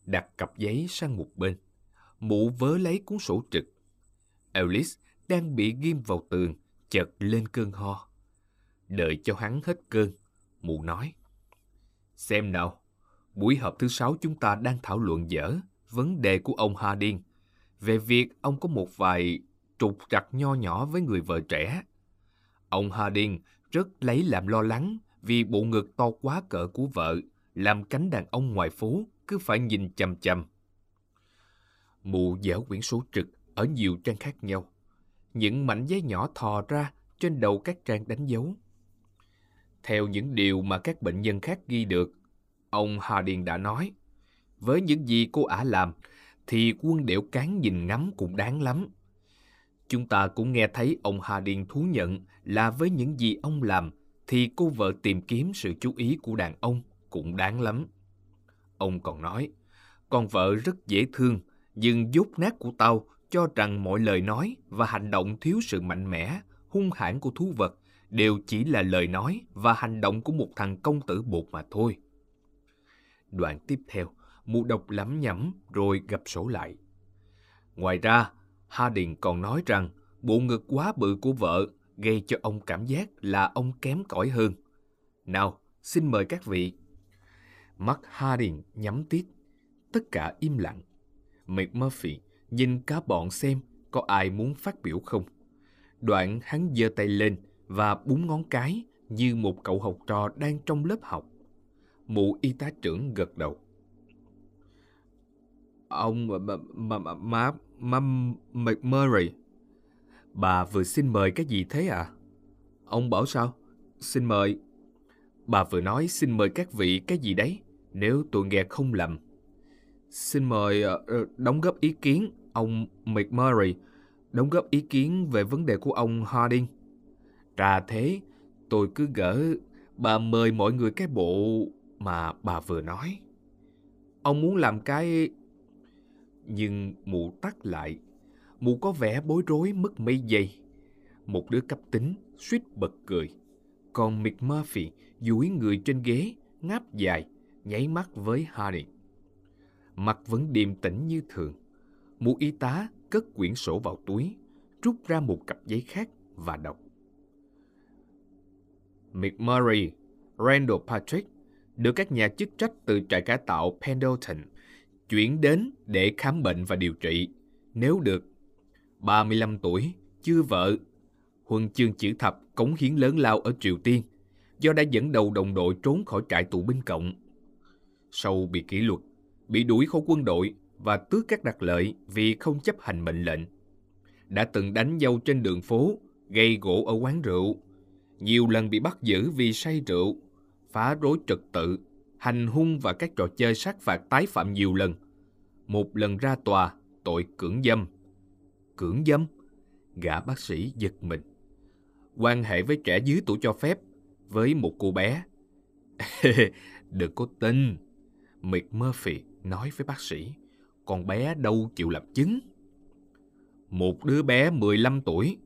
Đặt cặp giấy sang một bên, mụ vớ lấy cuốn sổ trực. Ellis đang bị ghim vào tường, chợt lên cơn ho. Đợi cho hắn hết cơn, mụ nói. Xem nào, buổi họp thứ sáu chúng ta đang thảo luận dở vấn đề của ông Harding, về việc ông có một vài trục trặc nho nhỏ với người vợ trẻ. Ông Harding rất lấy làm lo lắng vì bộ ngực to quá cỡ của vợ, làm cánh đàn ông ngoài phố cứ phải nhìn chằm chằm. Mụ dở quyển sổ trực ở nhiều trang khác nhau. Những mảnh giấy nhỏ thò ra trên đầu các trang đánh dấu. Theo những điều mà các bệnh nhân khác ghi được, ông Harding đã nói, với những gì cô ả làm thì quân đẻo cán nhìn ngắm cũng đáng lắm. Chúng ta cũng nghe thấy ông Harding thú nhận là với những gì ông làm thì cô vợ tìm kiếm sự chú ý của đàn ông cũng đáng lắm. Ông còn nói, con vợ rất dễ thương, nhưng dốt nát của tao cho rằng mọi lời nói và hành động thiếu sự mạnh mẽ, hung hãn của thú vật đều chỉ là lời nói và hành động của một thằng công tử bột mà thôi. Đoạn tiếp theo, mụ đọc lẩm nhẩm rồi gập sổ lại. Ngoài ra, Harding còn nói rằng bộ ngực quá bự của vợ gây cho ông cảm giác là ông kém cỏi hơn. Nào, xin mời các vị. Mắt Harding nhắm tít, tất cả im lặng. McMurphy nhìn cả bọn xem có ai muốn phát biểu không. Đoạn hắn giơ tay lên và búng ngón cái như một cậu học trò đang trong lớp học. Mụ y tá trưởng gật đầu. Ông mà mà mà mà McMurray, bà vừa xin mời cái gì thế ạ? À? Ông bảo sao? Xin mời. Bà vừa nói xin mời các vị cái gì đấy, nếu tôi nghe không lầm. Xin mời uh, đóng góp ý kiến ông McMurray, đóng góp ý kiến về vấn đề của ông Harding. Ra thế, tôi cứ gỡ bà mời mọi người cái bộ mà bà vừa nói. Ông muốn làm cái... Nhưng mụ tắt lại. Mụ có vẻ bối rối mất mấy giây. Một đứa cấp tính suýt bật cười. Còn McMurphy duỗi người trên ghế, ngáp dài, nháy mắt với Harding. Mặt vẫn điềm tĩnh như thường. Mụ y tá cất quyển sổ vào túi, rút ra một cặp giấy khác và đọc. McMurray, Randall Patrick được các nhà chức trách từ trại cải tạo Pendleton chuyển đến để khám bệnh và điều trị, nếu được. ba mươi lăm tuổi, chưa vợ, huân chương chữ thập cống hiến lớn lao ở Triều Tiên, do đã dẫn đầu đồng đội trốn khỏi trại tù binh Cộng. Sau bị kỷ luật, bị đuổi khỏi quân đội và tước các đặc lợi vì không chấp hành mệnh lệnh. Đã từng đánh nhau trên đường phố, gây gỗ ở quán rượu, nhiều lần bị bắt giữ vì say rượu, phá rối trật tự, hành hung và các trò chơi sát phạt tái phạm nhiều lần. Một lần ra tòa, tội cưỡng dâm. Cưỡng dâm? Gã bác sĩ giật mình. Quan hệ với trẻ dưới tuổi cho phép, với một cô bé. Đừng có tin, McMurphy nói với bác sĩ, con bé đâu chịu làm chứng. Một đứa bé mười lăm tuổi.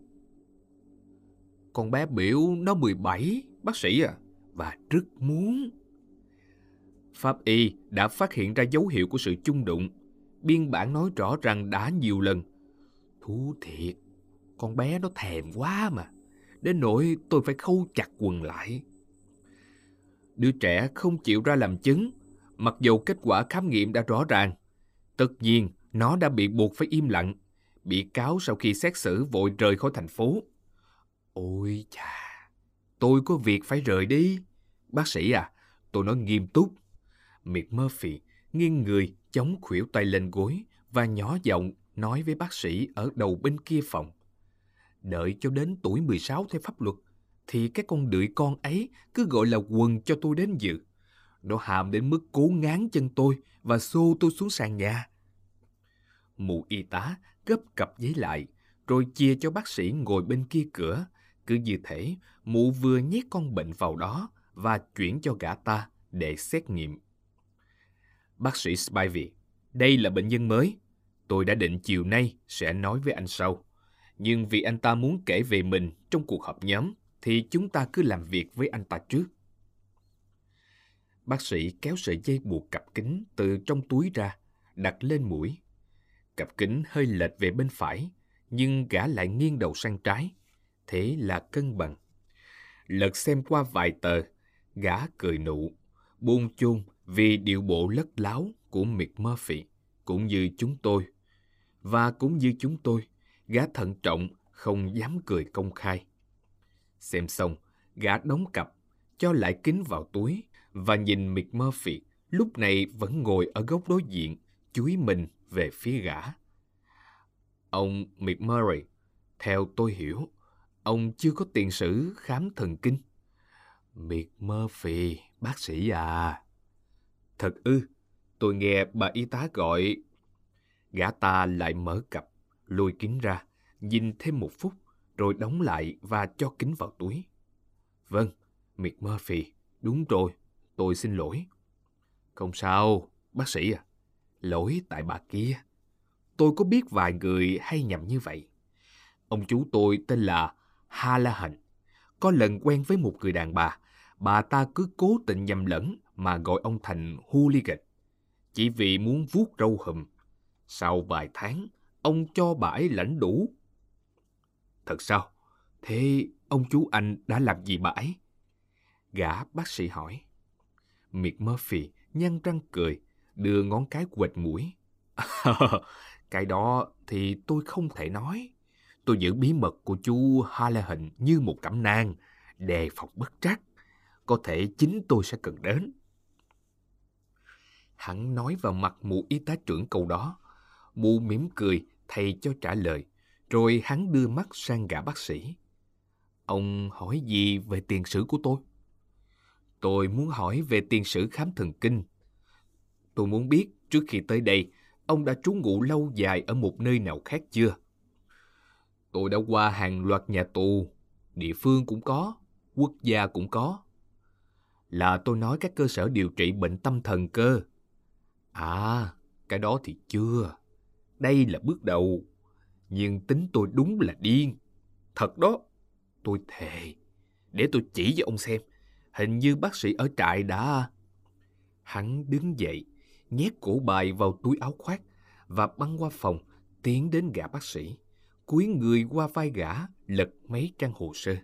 Con bé biểu nó mười bảy, bác sĩ à, và rất muốn. Pháp y đã phát hiện ra dấu hiệu của sự chung đụng. Biên bản nói rõ rằng đã nhiều lần. Thú thiệt, con bé nó thèm quá mà, đến nỗi tôi phải khâu chặt quần lại. Đứa trẻ không chịu ra làm chứng, mặc dù kết quả khám nghiệm đã rõ ràng. Tất nhiên, nó đã bị buộc phải im lặng. Bị cáo sau khi xét xử vội rời khỏi thành phố. Ôi chà, tôi có việc phải rời đi. Bác sĩ à, tôi nói nghiêm túc. McMurphy nghiêng người chống khuỷu tay lên gối và nhỏ giọng nói với bác sĩ ở đầu bên kia phòng. Đợi cho đến tuổi mười sáu theo pháp luật, thì cái con đười con ấy cứ gọi là quần cho tôi đến dự. Nó hàm đến mức cố ngán chân tôi và xô tôi xuống sàn nhà. Mụ y tá gấp cặp giấy lại, rồi chia cho bác sĩ ngồi bên kia cửa. Cứ như thể mụ vừa nhét con bệnh vào đó và chuyển cho gã ta để xét nghiệm. Bác sĩ Spivey, đây là bệnh nhân mới. Tôi đã định chiều nay sẽ nói với anh sau. Nhưng vì anh ta muốn kể về mình trong cuộc họp nhóm, thì chúng ta cứ làm việc với anh ta trước. Bác sĩ kéo sợi dây buộc cặp kính từ trong túi ra, đặt lên mũi. Cặp kính hơi lệch về bên phải, nhưng gã lại nghiêng đầu sang trái. Thế là cân bằng. Lật xem qua vài tờ, gã cười nụ, buông chôn vì điệu bộ lất láo của McMurphy, cũng như chúng tôi. Và cũng như chúng tôi, gã thận trọng, không dám cười công khai. Xem xong, gã đóng cặp, cho lại kính vào túi và nhìn McMurphy lúc này vẫn ngồi ở góc đối diện, chúi mình về phía gã. Ông McMurray, theo tôi hiểu, ông chưa có tiền sử khám thần kinh. McMurphy, bác sĩ à. Thật ư, tôi nghe bà y tá gọi. Gã ta lại mở cặp, lôi kính ra, nhìn thêm một phút, rồi đóng lại và cho kính vào túi. Vâng, McMurphy, đúng rồi, tôi xin lỗi. Không sao, bác sĩ à, lỗi tại bà kia. Tôi có biết vài người hay nhầm như vậy. Ông chú tôi tên là Hallahan. Có lần quen với một người đàn bà, bà ta cứ cố tình nhầm lẫn mà gọi ông thành hooligan, chỉ vì muốn vuốt râu hùm. Sau vài tháng, ông cho bà ấy lãnh đủ. Thật sao? Thế ông chú anh đã làm gì bà ấy? Gã bác sĩ hỏi. McMurphy nhăn răng cười, đưa ngón cái quệt mũi. Cái đó thì tôi không thể nói. Tôi giữ bí mật của chú Callahan như một cẩm nang, đề phòng bất trắc. Có thể chính tôi sẽ cần đến. Hắn nói vào mặt mụ y tá trưởng câu đó. Mụ mỉm cười thay cho trả lời, rồi hắn đưa mắt sang gã bác sĩ. Ông hỏi gì về tiền sử của tôi? Tôi muốn hỏi về tiền sử khám thần kinh. Tôi muốn biết trước khi tới đây, ông đã trú ngụ lâu dài ở một nơi nào khác chưa? Tôi đã qua hàng loạt nhà tù, địa phương cũng có, quốc gia cũng có. Là tôi nói các cơ sở điều trị bệnh tâm thần cơ. À, cái đó thì chưa. Đây là bước đầu. Nhưng tính tôi đúng là điên. Thật đó, tôi thề. Để tôi chỉ cho ông xem. Hình như bác sĩ ở trại đã... Hắn đứng dậy, nhét cổ bài vào túi áo khoác và băng qua phòng, tiến đến gã bác sĩ. Cúi người qua vai gã, lật mấy trang hồ sơ.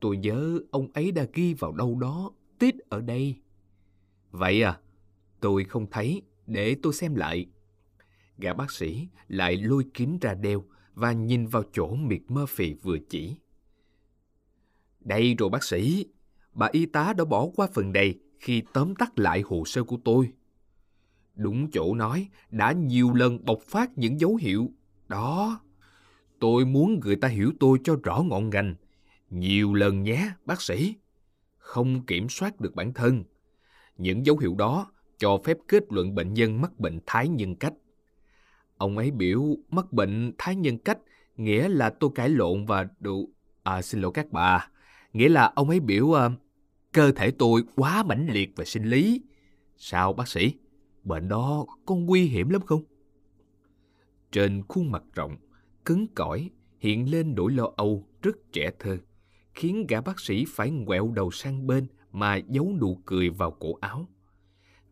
Tôi nhớ ông ấy đã ghi vào đâu đó, tít ở đây. Vậy à, tôi không thấy, để tôi xem lại. Gã bác sĩ lại lôi kính ra đeo và nhìn vào chỗ McMurphy vừa chỉ. Đây rồi bác sĩ, bà y tá đã bỏ qua phần này khi tóm tắt lại hồ sơ của tôi. Đúng chỗ nói, đã nhiều lần bộc phát những dấu hiệu. Đó, tôi muốn người ta hiểu tôi cho rõ ngọn ngành. Nhiều lần nhé, bác sĩ. Không kiểm soát được bản thân. Những dấu hiệu đó cho phép kết luận bệnh nhân mắc bệnh thái nhân cách. Ông ấy biểu mắc bệnh thái nhân cách nghĩa là tôi cãi lộn và đủ... À, xin lỗi các bà. Nghĩa là ông ấy biểu uh, cơ thể tôi quá mãnh liệt về sinh lý. Sao bác sĩ? Bệnh đó có nguy hiểm lắm không? Trên khuôn mặt rộng, cứng cỏi, hiện lên nỗi lo âu rất trẻ thơ, khiến gã bác sĩ phải ngoẹo đầu sang bên mà giấu nụ cười vào cổ áo.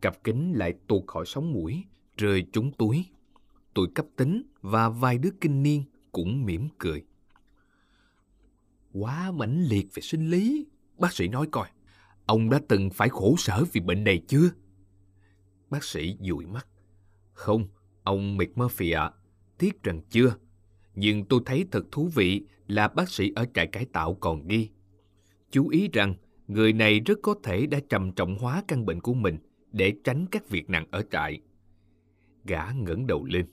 Cặp kính lại tuột khỏi sóng mũi, rơi trúng túi. Tôi cấp tính và vài đứa kinh niên cũng mỉm cười. Quá mãnh liệt về sinh lý. Bác sĩ nói coi, ông đã từng phải khổ sở vì bệnh này chưa? Bác sĩ dụi mắt. Không, ông McMurphy ạ, tiếc rằng chưa. Nhưng tôi thấy thật thú vị là bác sĩ ở trại cải tạo còn đi. Chú ý rằng người này rất có thể đã trầm trọng hóa căn bệnh của mình để tránh các việc nặng ở trại. Gã ngẩng đầu lên.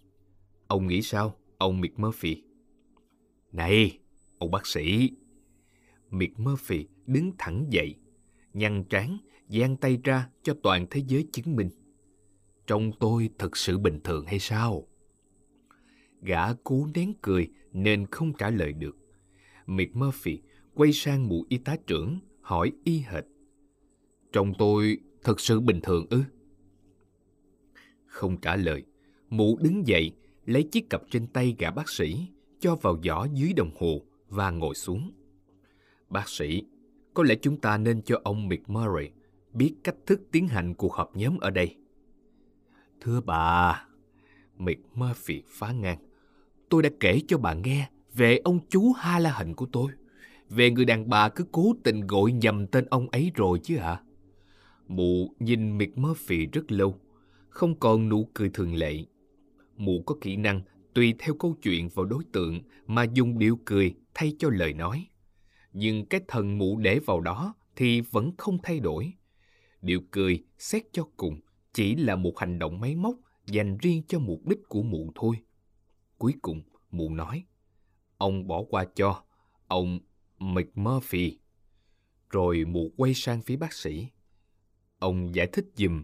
Ông nghĩ sao, ông McMurphy? Này, ông bác sĩ. McMurphy đứng thẳng dậy, nhăn trán, giang tay ra cho toàn thế giới chứng minh. Trông tôi thật sự bình thường hay sao? Gã cố nén cười nên không trả lời được. McMurphy quay sang mụ y tá trưởng hỏi y hệt. Trông tôi thật sự bình thường ư? Không trả lời, mụ đứng dậy, lấy chiếc cặp trên tay gã bác sĩ, cho vào giỏ dưới đồng hồ và ngồi xuống. Bác sĩ, có lẽ chúng ta nên cho ông McMurray biết cách thức tiến hành cuộc họp nhóm ở đây. Thưa bà, McMurphy phá ngang, tôi đã kể cho bà nghe về ông chú Hallahan của tôi, về người đàn bà cứ cố tình gọi nhầm tên ông ấy rồi chứ ạ. À? Mụ nhìn McMurphy rất lâu, không còn nụ cười thường lệ. Mụ có kỹ năng tùy theo câu chuyện vào đối tượng mà dùng điệu cười thay cho lời nói. Nhưng cái thần mụ để vào đó thì vẫn không thay đổi. Điệu cười, xét cho cùng, chỉ là một hành động máy móc dành riêng cho mục đích của mụ thôi. Cuối cùng, mụ nói, ông bỏ qua cho, ông McMurphy. Rồi mụ quay sang phía bác sĩ. Ông giải thích giùm.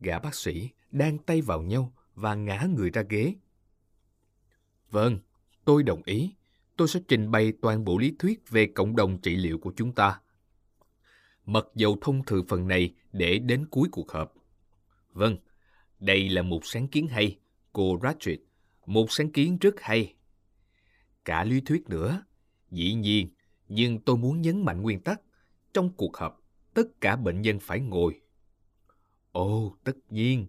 Gã bác sĩ đan tay vào nhau và ngã người ra ghế. Vâng, tôi đồng ý. Tôi sẽ trình bày toàn bộ lý thuyết về cộng đồng trị liệu của chúng ta. Mặc dầu thông thường phần này để đến cuối cuộc họp. Vâng, đây là một sáng kiến hay, cô Ratched. Một sáng kiến rất hay. Cả lý thuyết nữa, dĩ nhiên, nhưng tôi muốn nhấn mạnh nguyên tắc. Trong cuộc họp, tất cả bệnh nhân phải ngồi. Ồ, tất nhiên.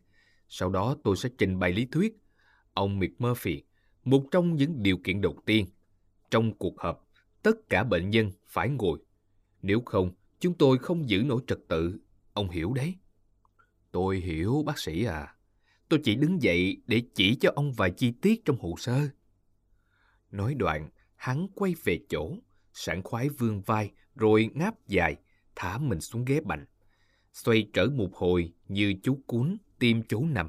Sau đó tôi sẽ trình bày lý thuyết. Ông McMurphy, một trong những điều kiện đầu tiên. Trong cuộc họp, tất cả bệnh nhân phải ngồi. Nếu không, chúng tôi không giữ nổi trật tự. Ông hiểu đấy. Tôi hiểu, bác sĩ à. Tôi chỉ đứng dậy để chỉ cho ông vài chi tiết trong hồ sơ. Nói đoạn, hắn quay về chỗ, sảng khoái vươn vai, rồi ngáp dài, thả mình xuống ghế bành. Xoay trở một hồi như chú cún tìm chỗ nằm.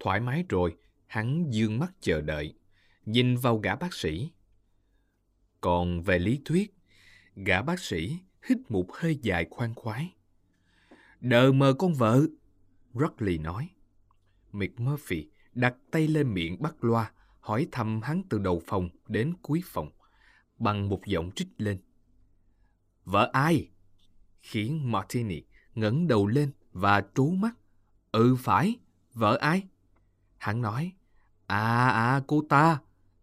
Thoải mái rồi, hắn dương mắt chờ đợi, nhìn vào gã bác sĩ. Còn về lý thuyết, gã bác sĩ hít một hơi dài khoan khoái. Đờ mờ con vợ, Ruckly nói. McMurphy đặt tay lên miệng bắt loa, hỏi thăm hắn từ đầu phòng đến cuối phòng, bằng một giọng trích lên. Vợ ai? Khiến Martini ngẩng đầu lên và trố mắt. Ừ phải, vợ ai? Hắn nói, à à cô ta,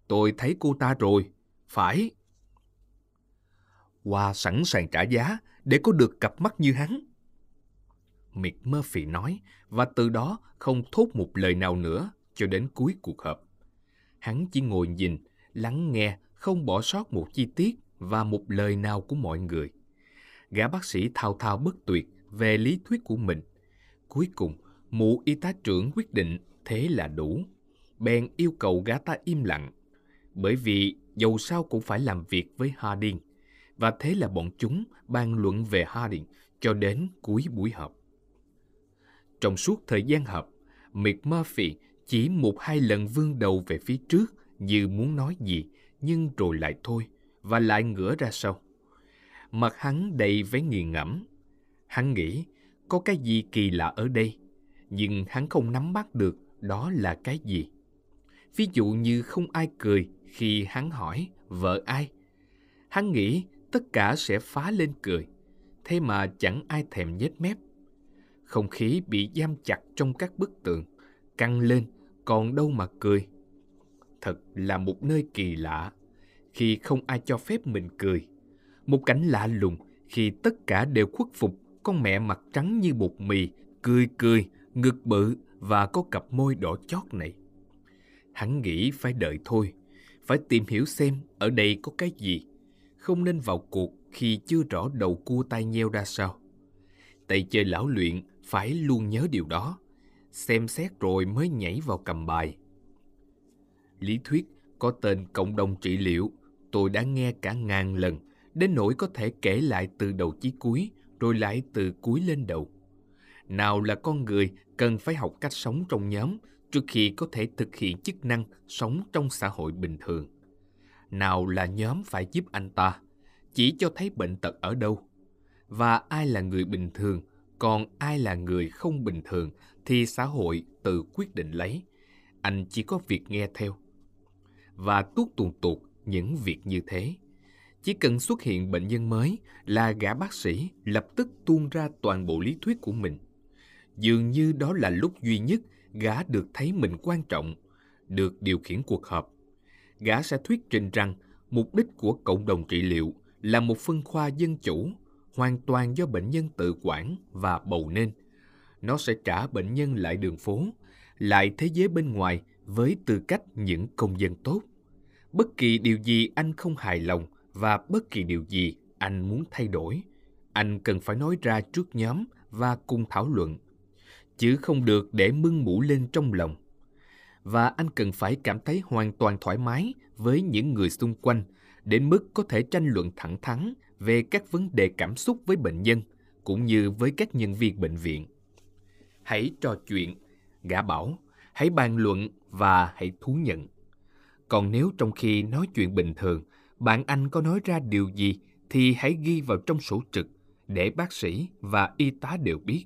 tôi thấy cô ta rồi, phải. Hoa sẵn sàng trả giá để có được cặp mắt như hắn. McMurphy nói, và từ đó không thốt một lời nào nữa cho đến cuối cuộc họp. Hắn chỉ ngồi nhìn, lắng nghe, không bỏ sót một chi tiết và một lời nào của mọi người. Gã bác sĩ thao thao bất tuyệt về lý thuyết của mình. Cuối cùng, mụ y tá trưởng quyết định thế là đủ. Bèn yêu cầu gã ta im lặng, bởi vì dầu sao cũng phải làm việc với Harding. Và thế là bọn chúng bàn luận về Harding cho đến cuối buổi họp. Trong suốt thời gian họp, McMurphy chỉ một hai lần vươn đầu về phía trước như muốn nói gì, nhưng rồi lại thôi, và lại ngửa ra sau. Mặt hắn đầy vẻ nghiền ngẫm. Hắn nghĩ có cái gì kỳ lạ ở đây, nhưng hắn không nắm bắt được đó là cái gì. Ví dụ như không ai cười khi hắn hỏi vợ ai. Hắn nghĩ tất cả sẽ phá lên cười, thế mà chẳng ai thèm nhếch mép. Không khí bị giam chặt trong các bức tường, căng lên còn đâu mà cười. Thật là một nơi kỳ lạ khi không ai cho phép mình cười. Một cảnh lạ lùng khi tất cả đều khuất phục con mẹ mặt trắng như bột mì, cười cười, ngực bự và có cặp môi đỏ chót này. Hắn nghĩ phải đợi thôi, phải tìm hiểu xem ở đây có cái gì, không nên vào cuộc khi chưa rõ đầu cua tai nheo ra sao. Tay chơi lão luyện phải luôn nhớ điều đó, xem xét rồi mới nhảy vào cầm bài. Lý thuyết có tên cộng đồng trị liệu tôi đã nghe cả ngàn lần, đến nỗi có thể kể lại từ đầu chí cuối, rồi lại từ cuối lên đầu. Nào là con người cần phải học cách sống trong nhóm trước khi có thể thực hiện chức năng sống trong xã hội bình thường. Nào là nhóm phải giúp anh ta, chỉ cho thấy bệnh tật ở đâu. Và ai là người bình thường, còn ai là người không bình thường thì xã hội tự quyết định lấy. Anh chỉ có việc nghe theo. Và tuốt tuồn tuột những việc như thế. Chỉ cần xuất hiện bệnh nhân mới là gã bác sĩ lập tức tuôn ra toàn bộ lý thuyết của mình. Dường như đó là lúc duy nhất gã được thấy mình quan trọng, được điều khiển cuộc họp. Gã sẽ thuyết trình rằng mục đích của cộng đồng trị liệu là một phân khoa dân chủ, hoàn toàn do bệnh nhân tự quản và bầu nên. Nó sẽ trả bệnh nhân lại đường phố, lại thế giới bên ngoài với tư cách những công dân tốt. Bất kỳ điều gì anh không hài lòng và bất kỳ điều gì anh muốn thay đổi, anh cần phải nói ra trước nhóm và cùng thảo luận, chứ không được để mưng mủ lên trong lòng. Và anh cần phải cảm thấy hoàn toàn thoải mái với những người xung quanh, đến mức có thể tranh luận thẳng thắn về các vấn đề cảm xúc với bệnh nhân, cũng như với các nhân viên bệnh viện. Hãy trò chuyện, gã bảo, hãy bàn luận và hãy thú nhận. Còn nếu trong khi nói chuyện bình thường, bạn anh có nói ra điều gì thì hãy ghi vào trong sổ trực để bác sĩ và y tá đều biết.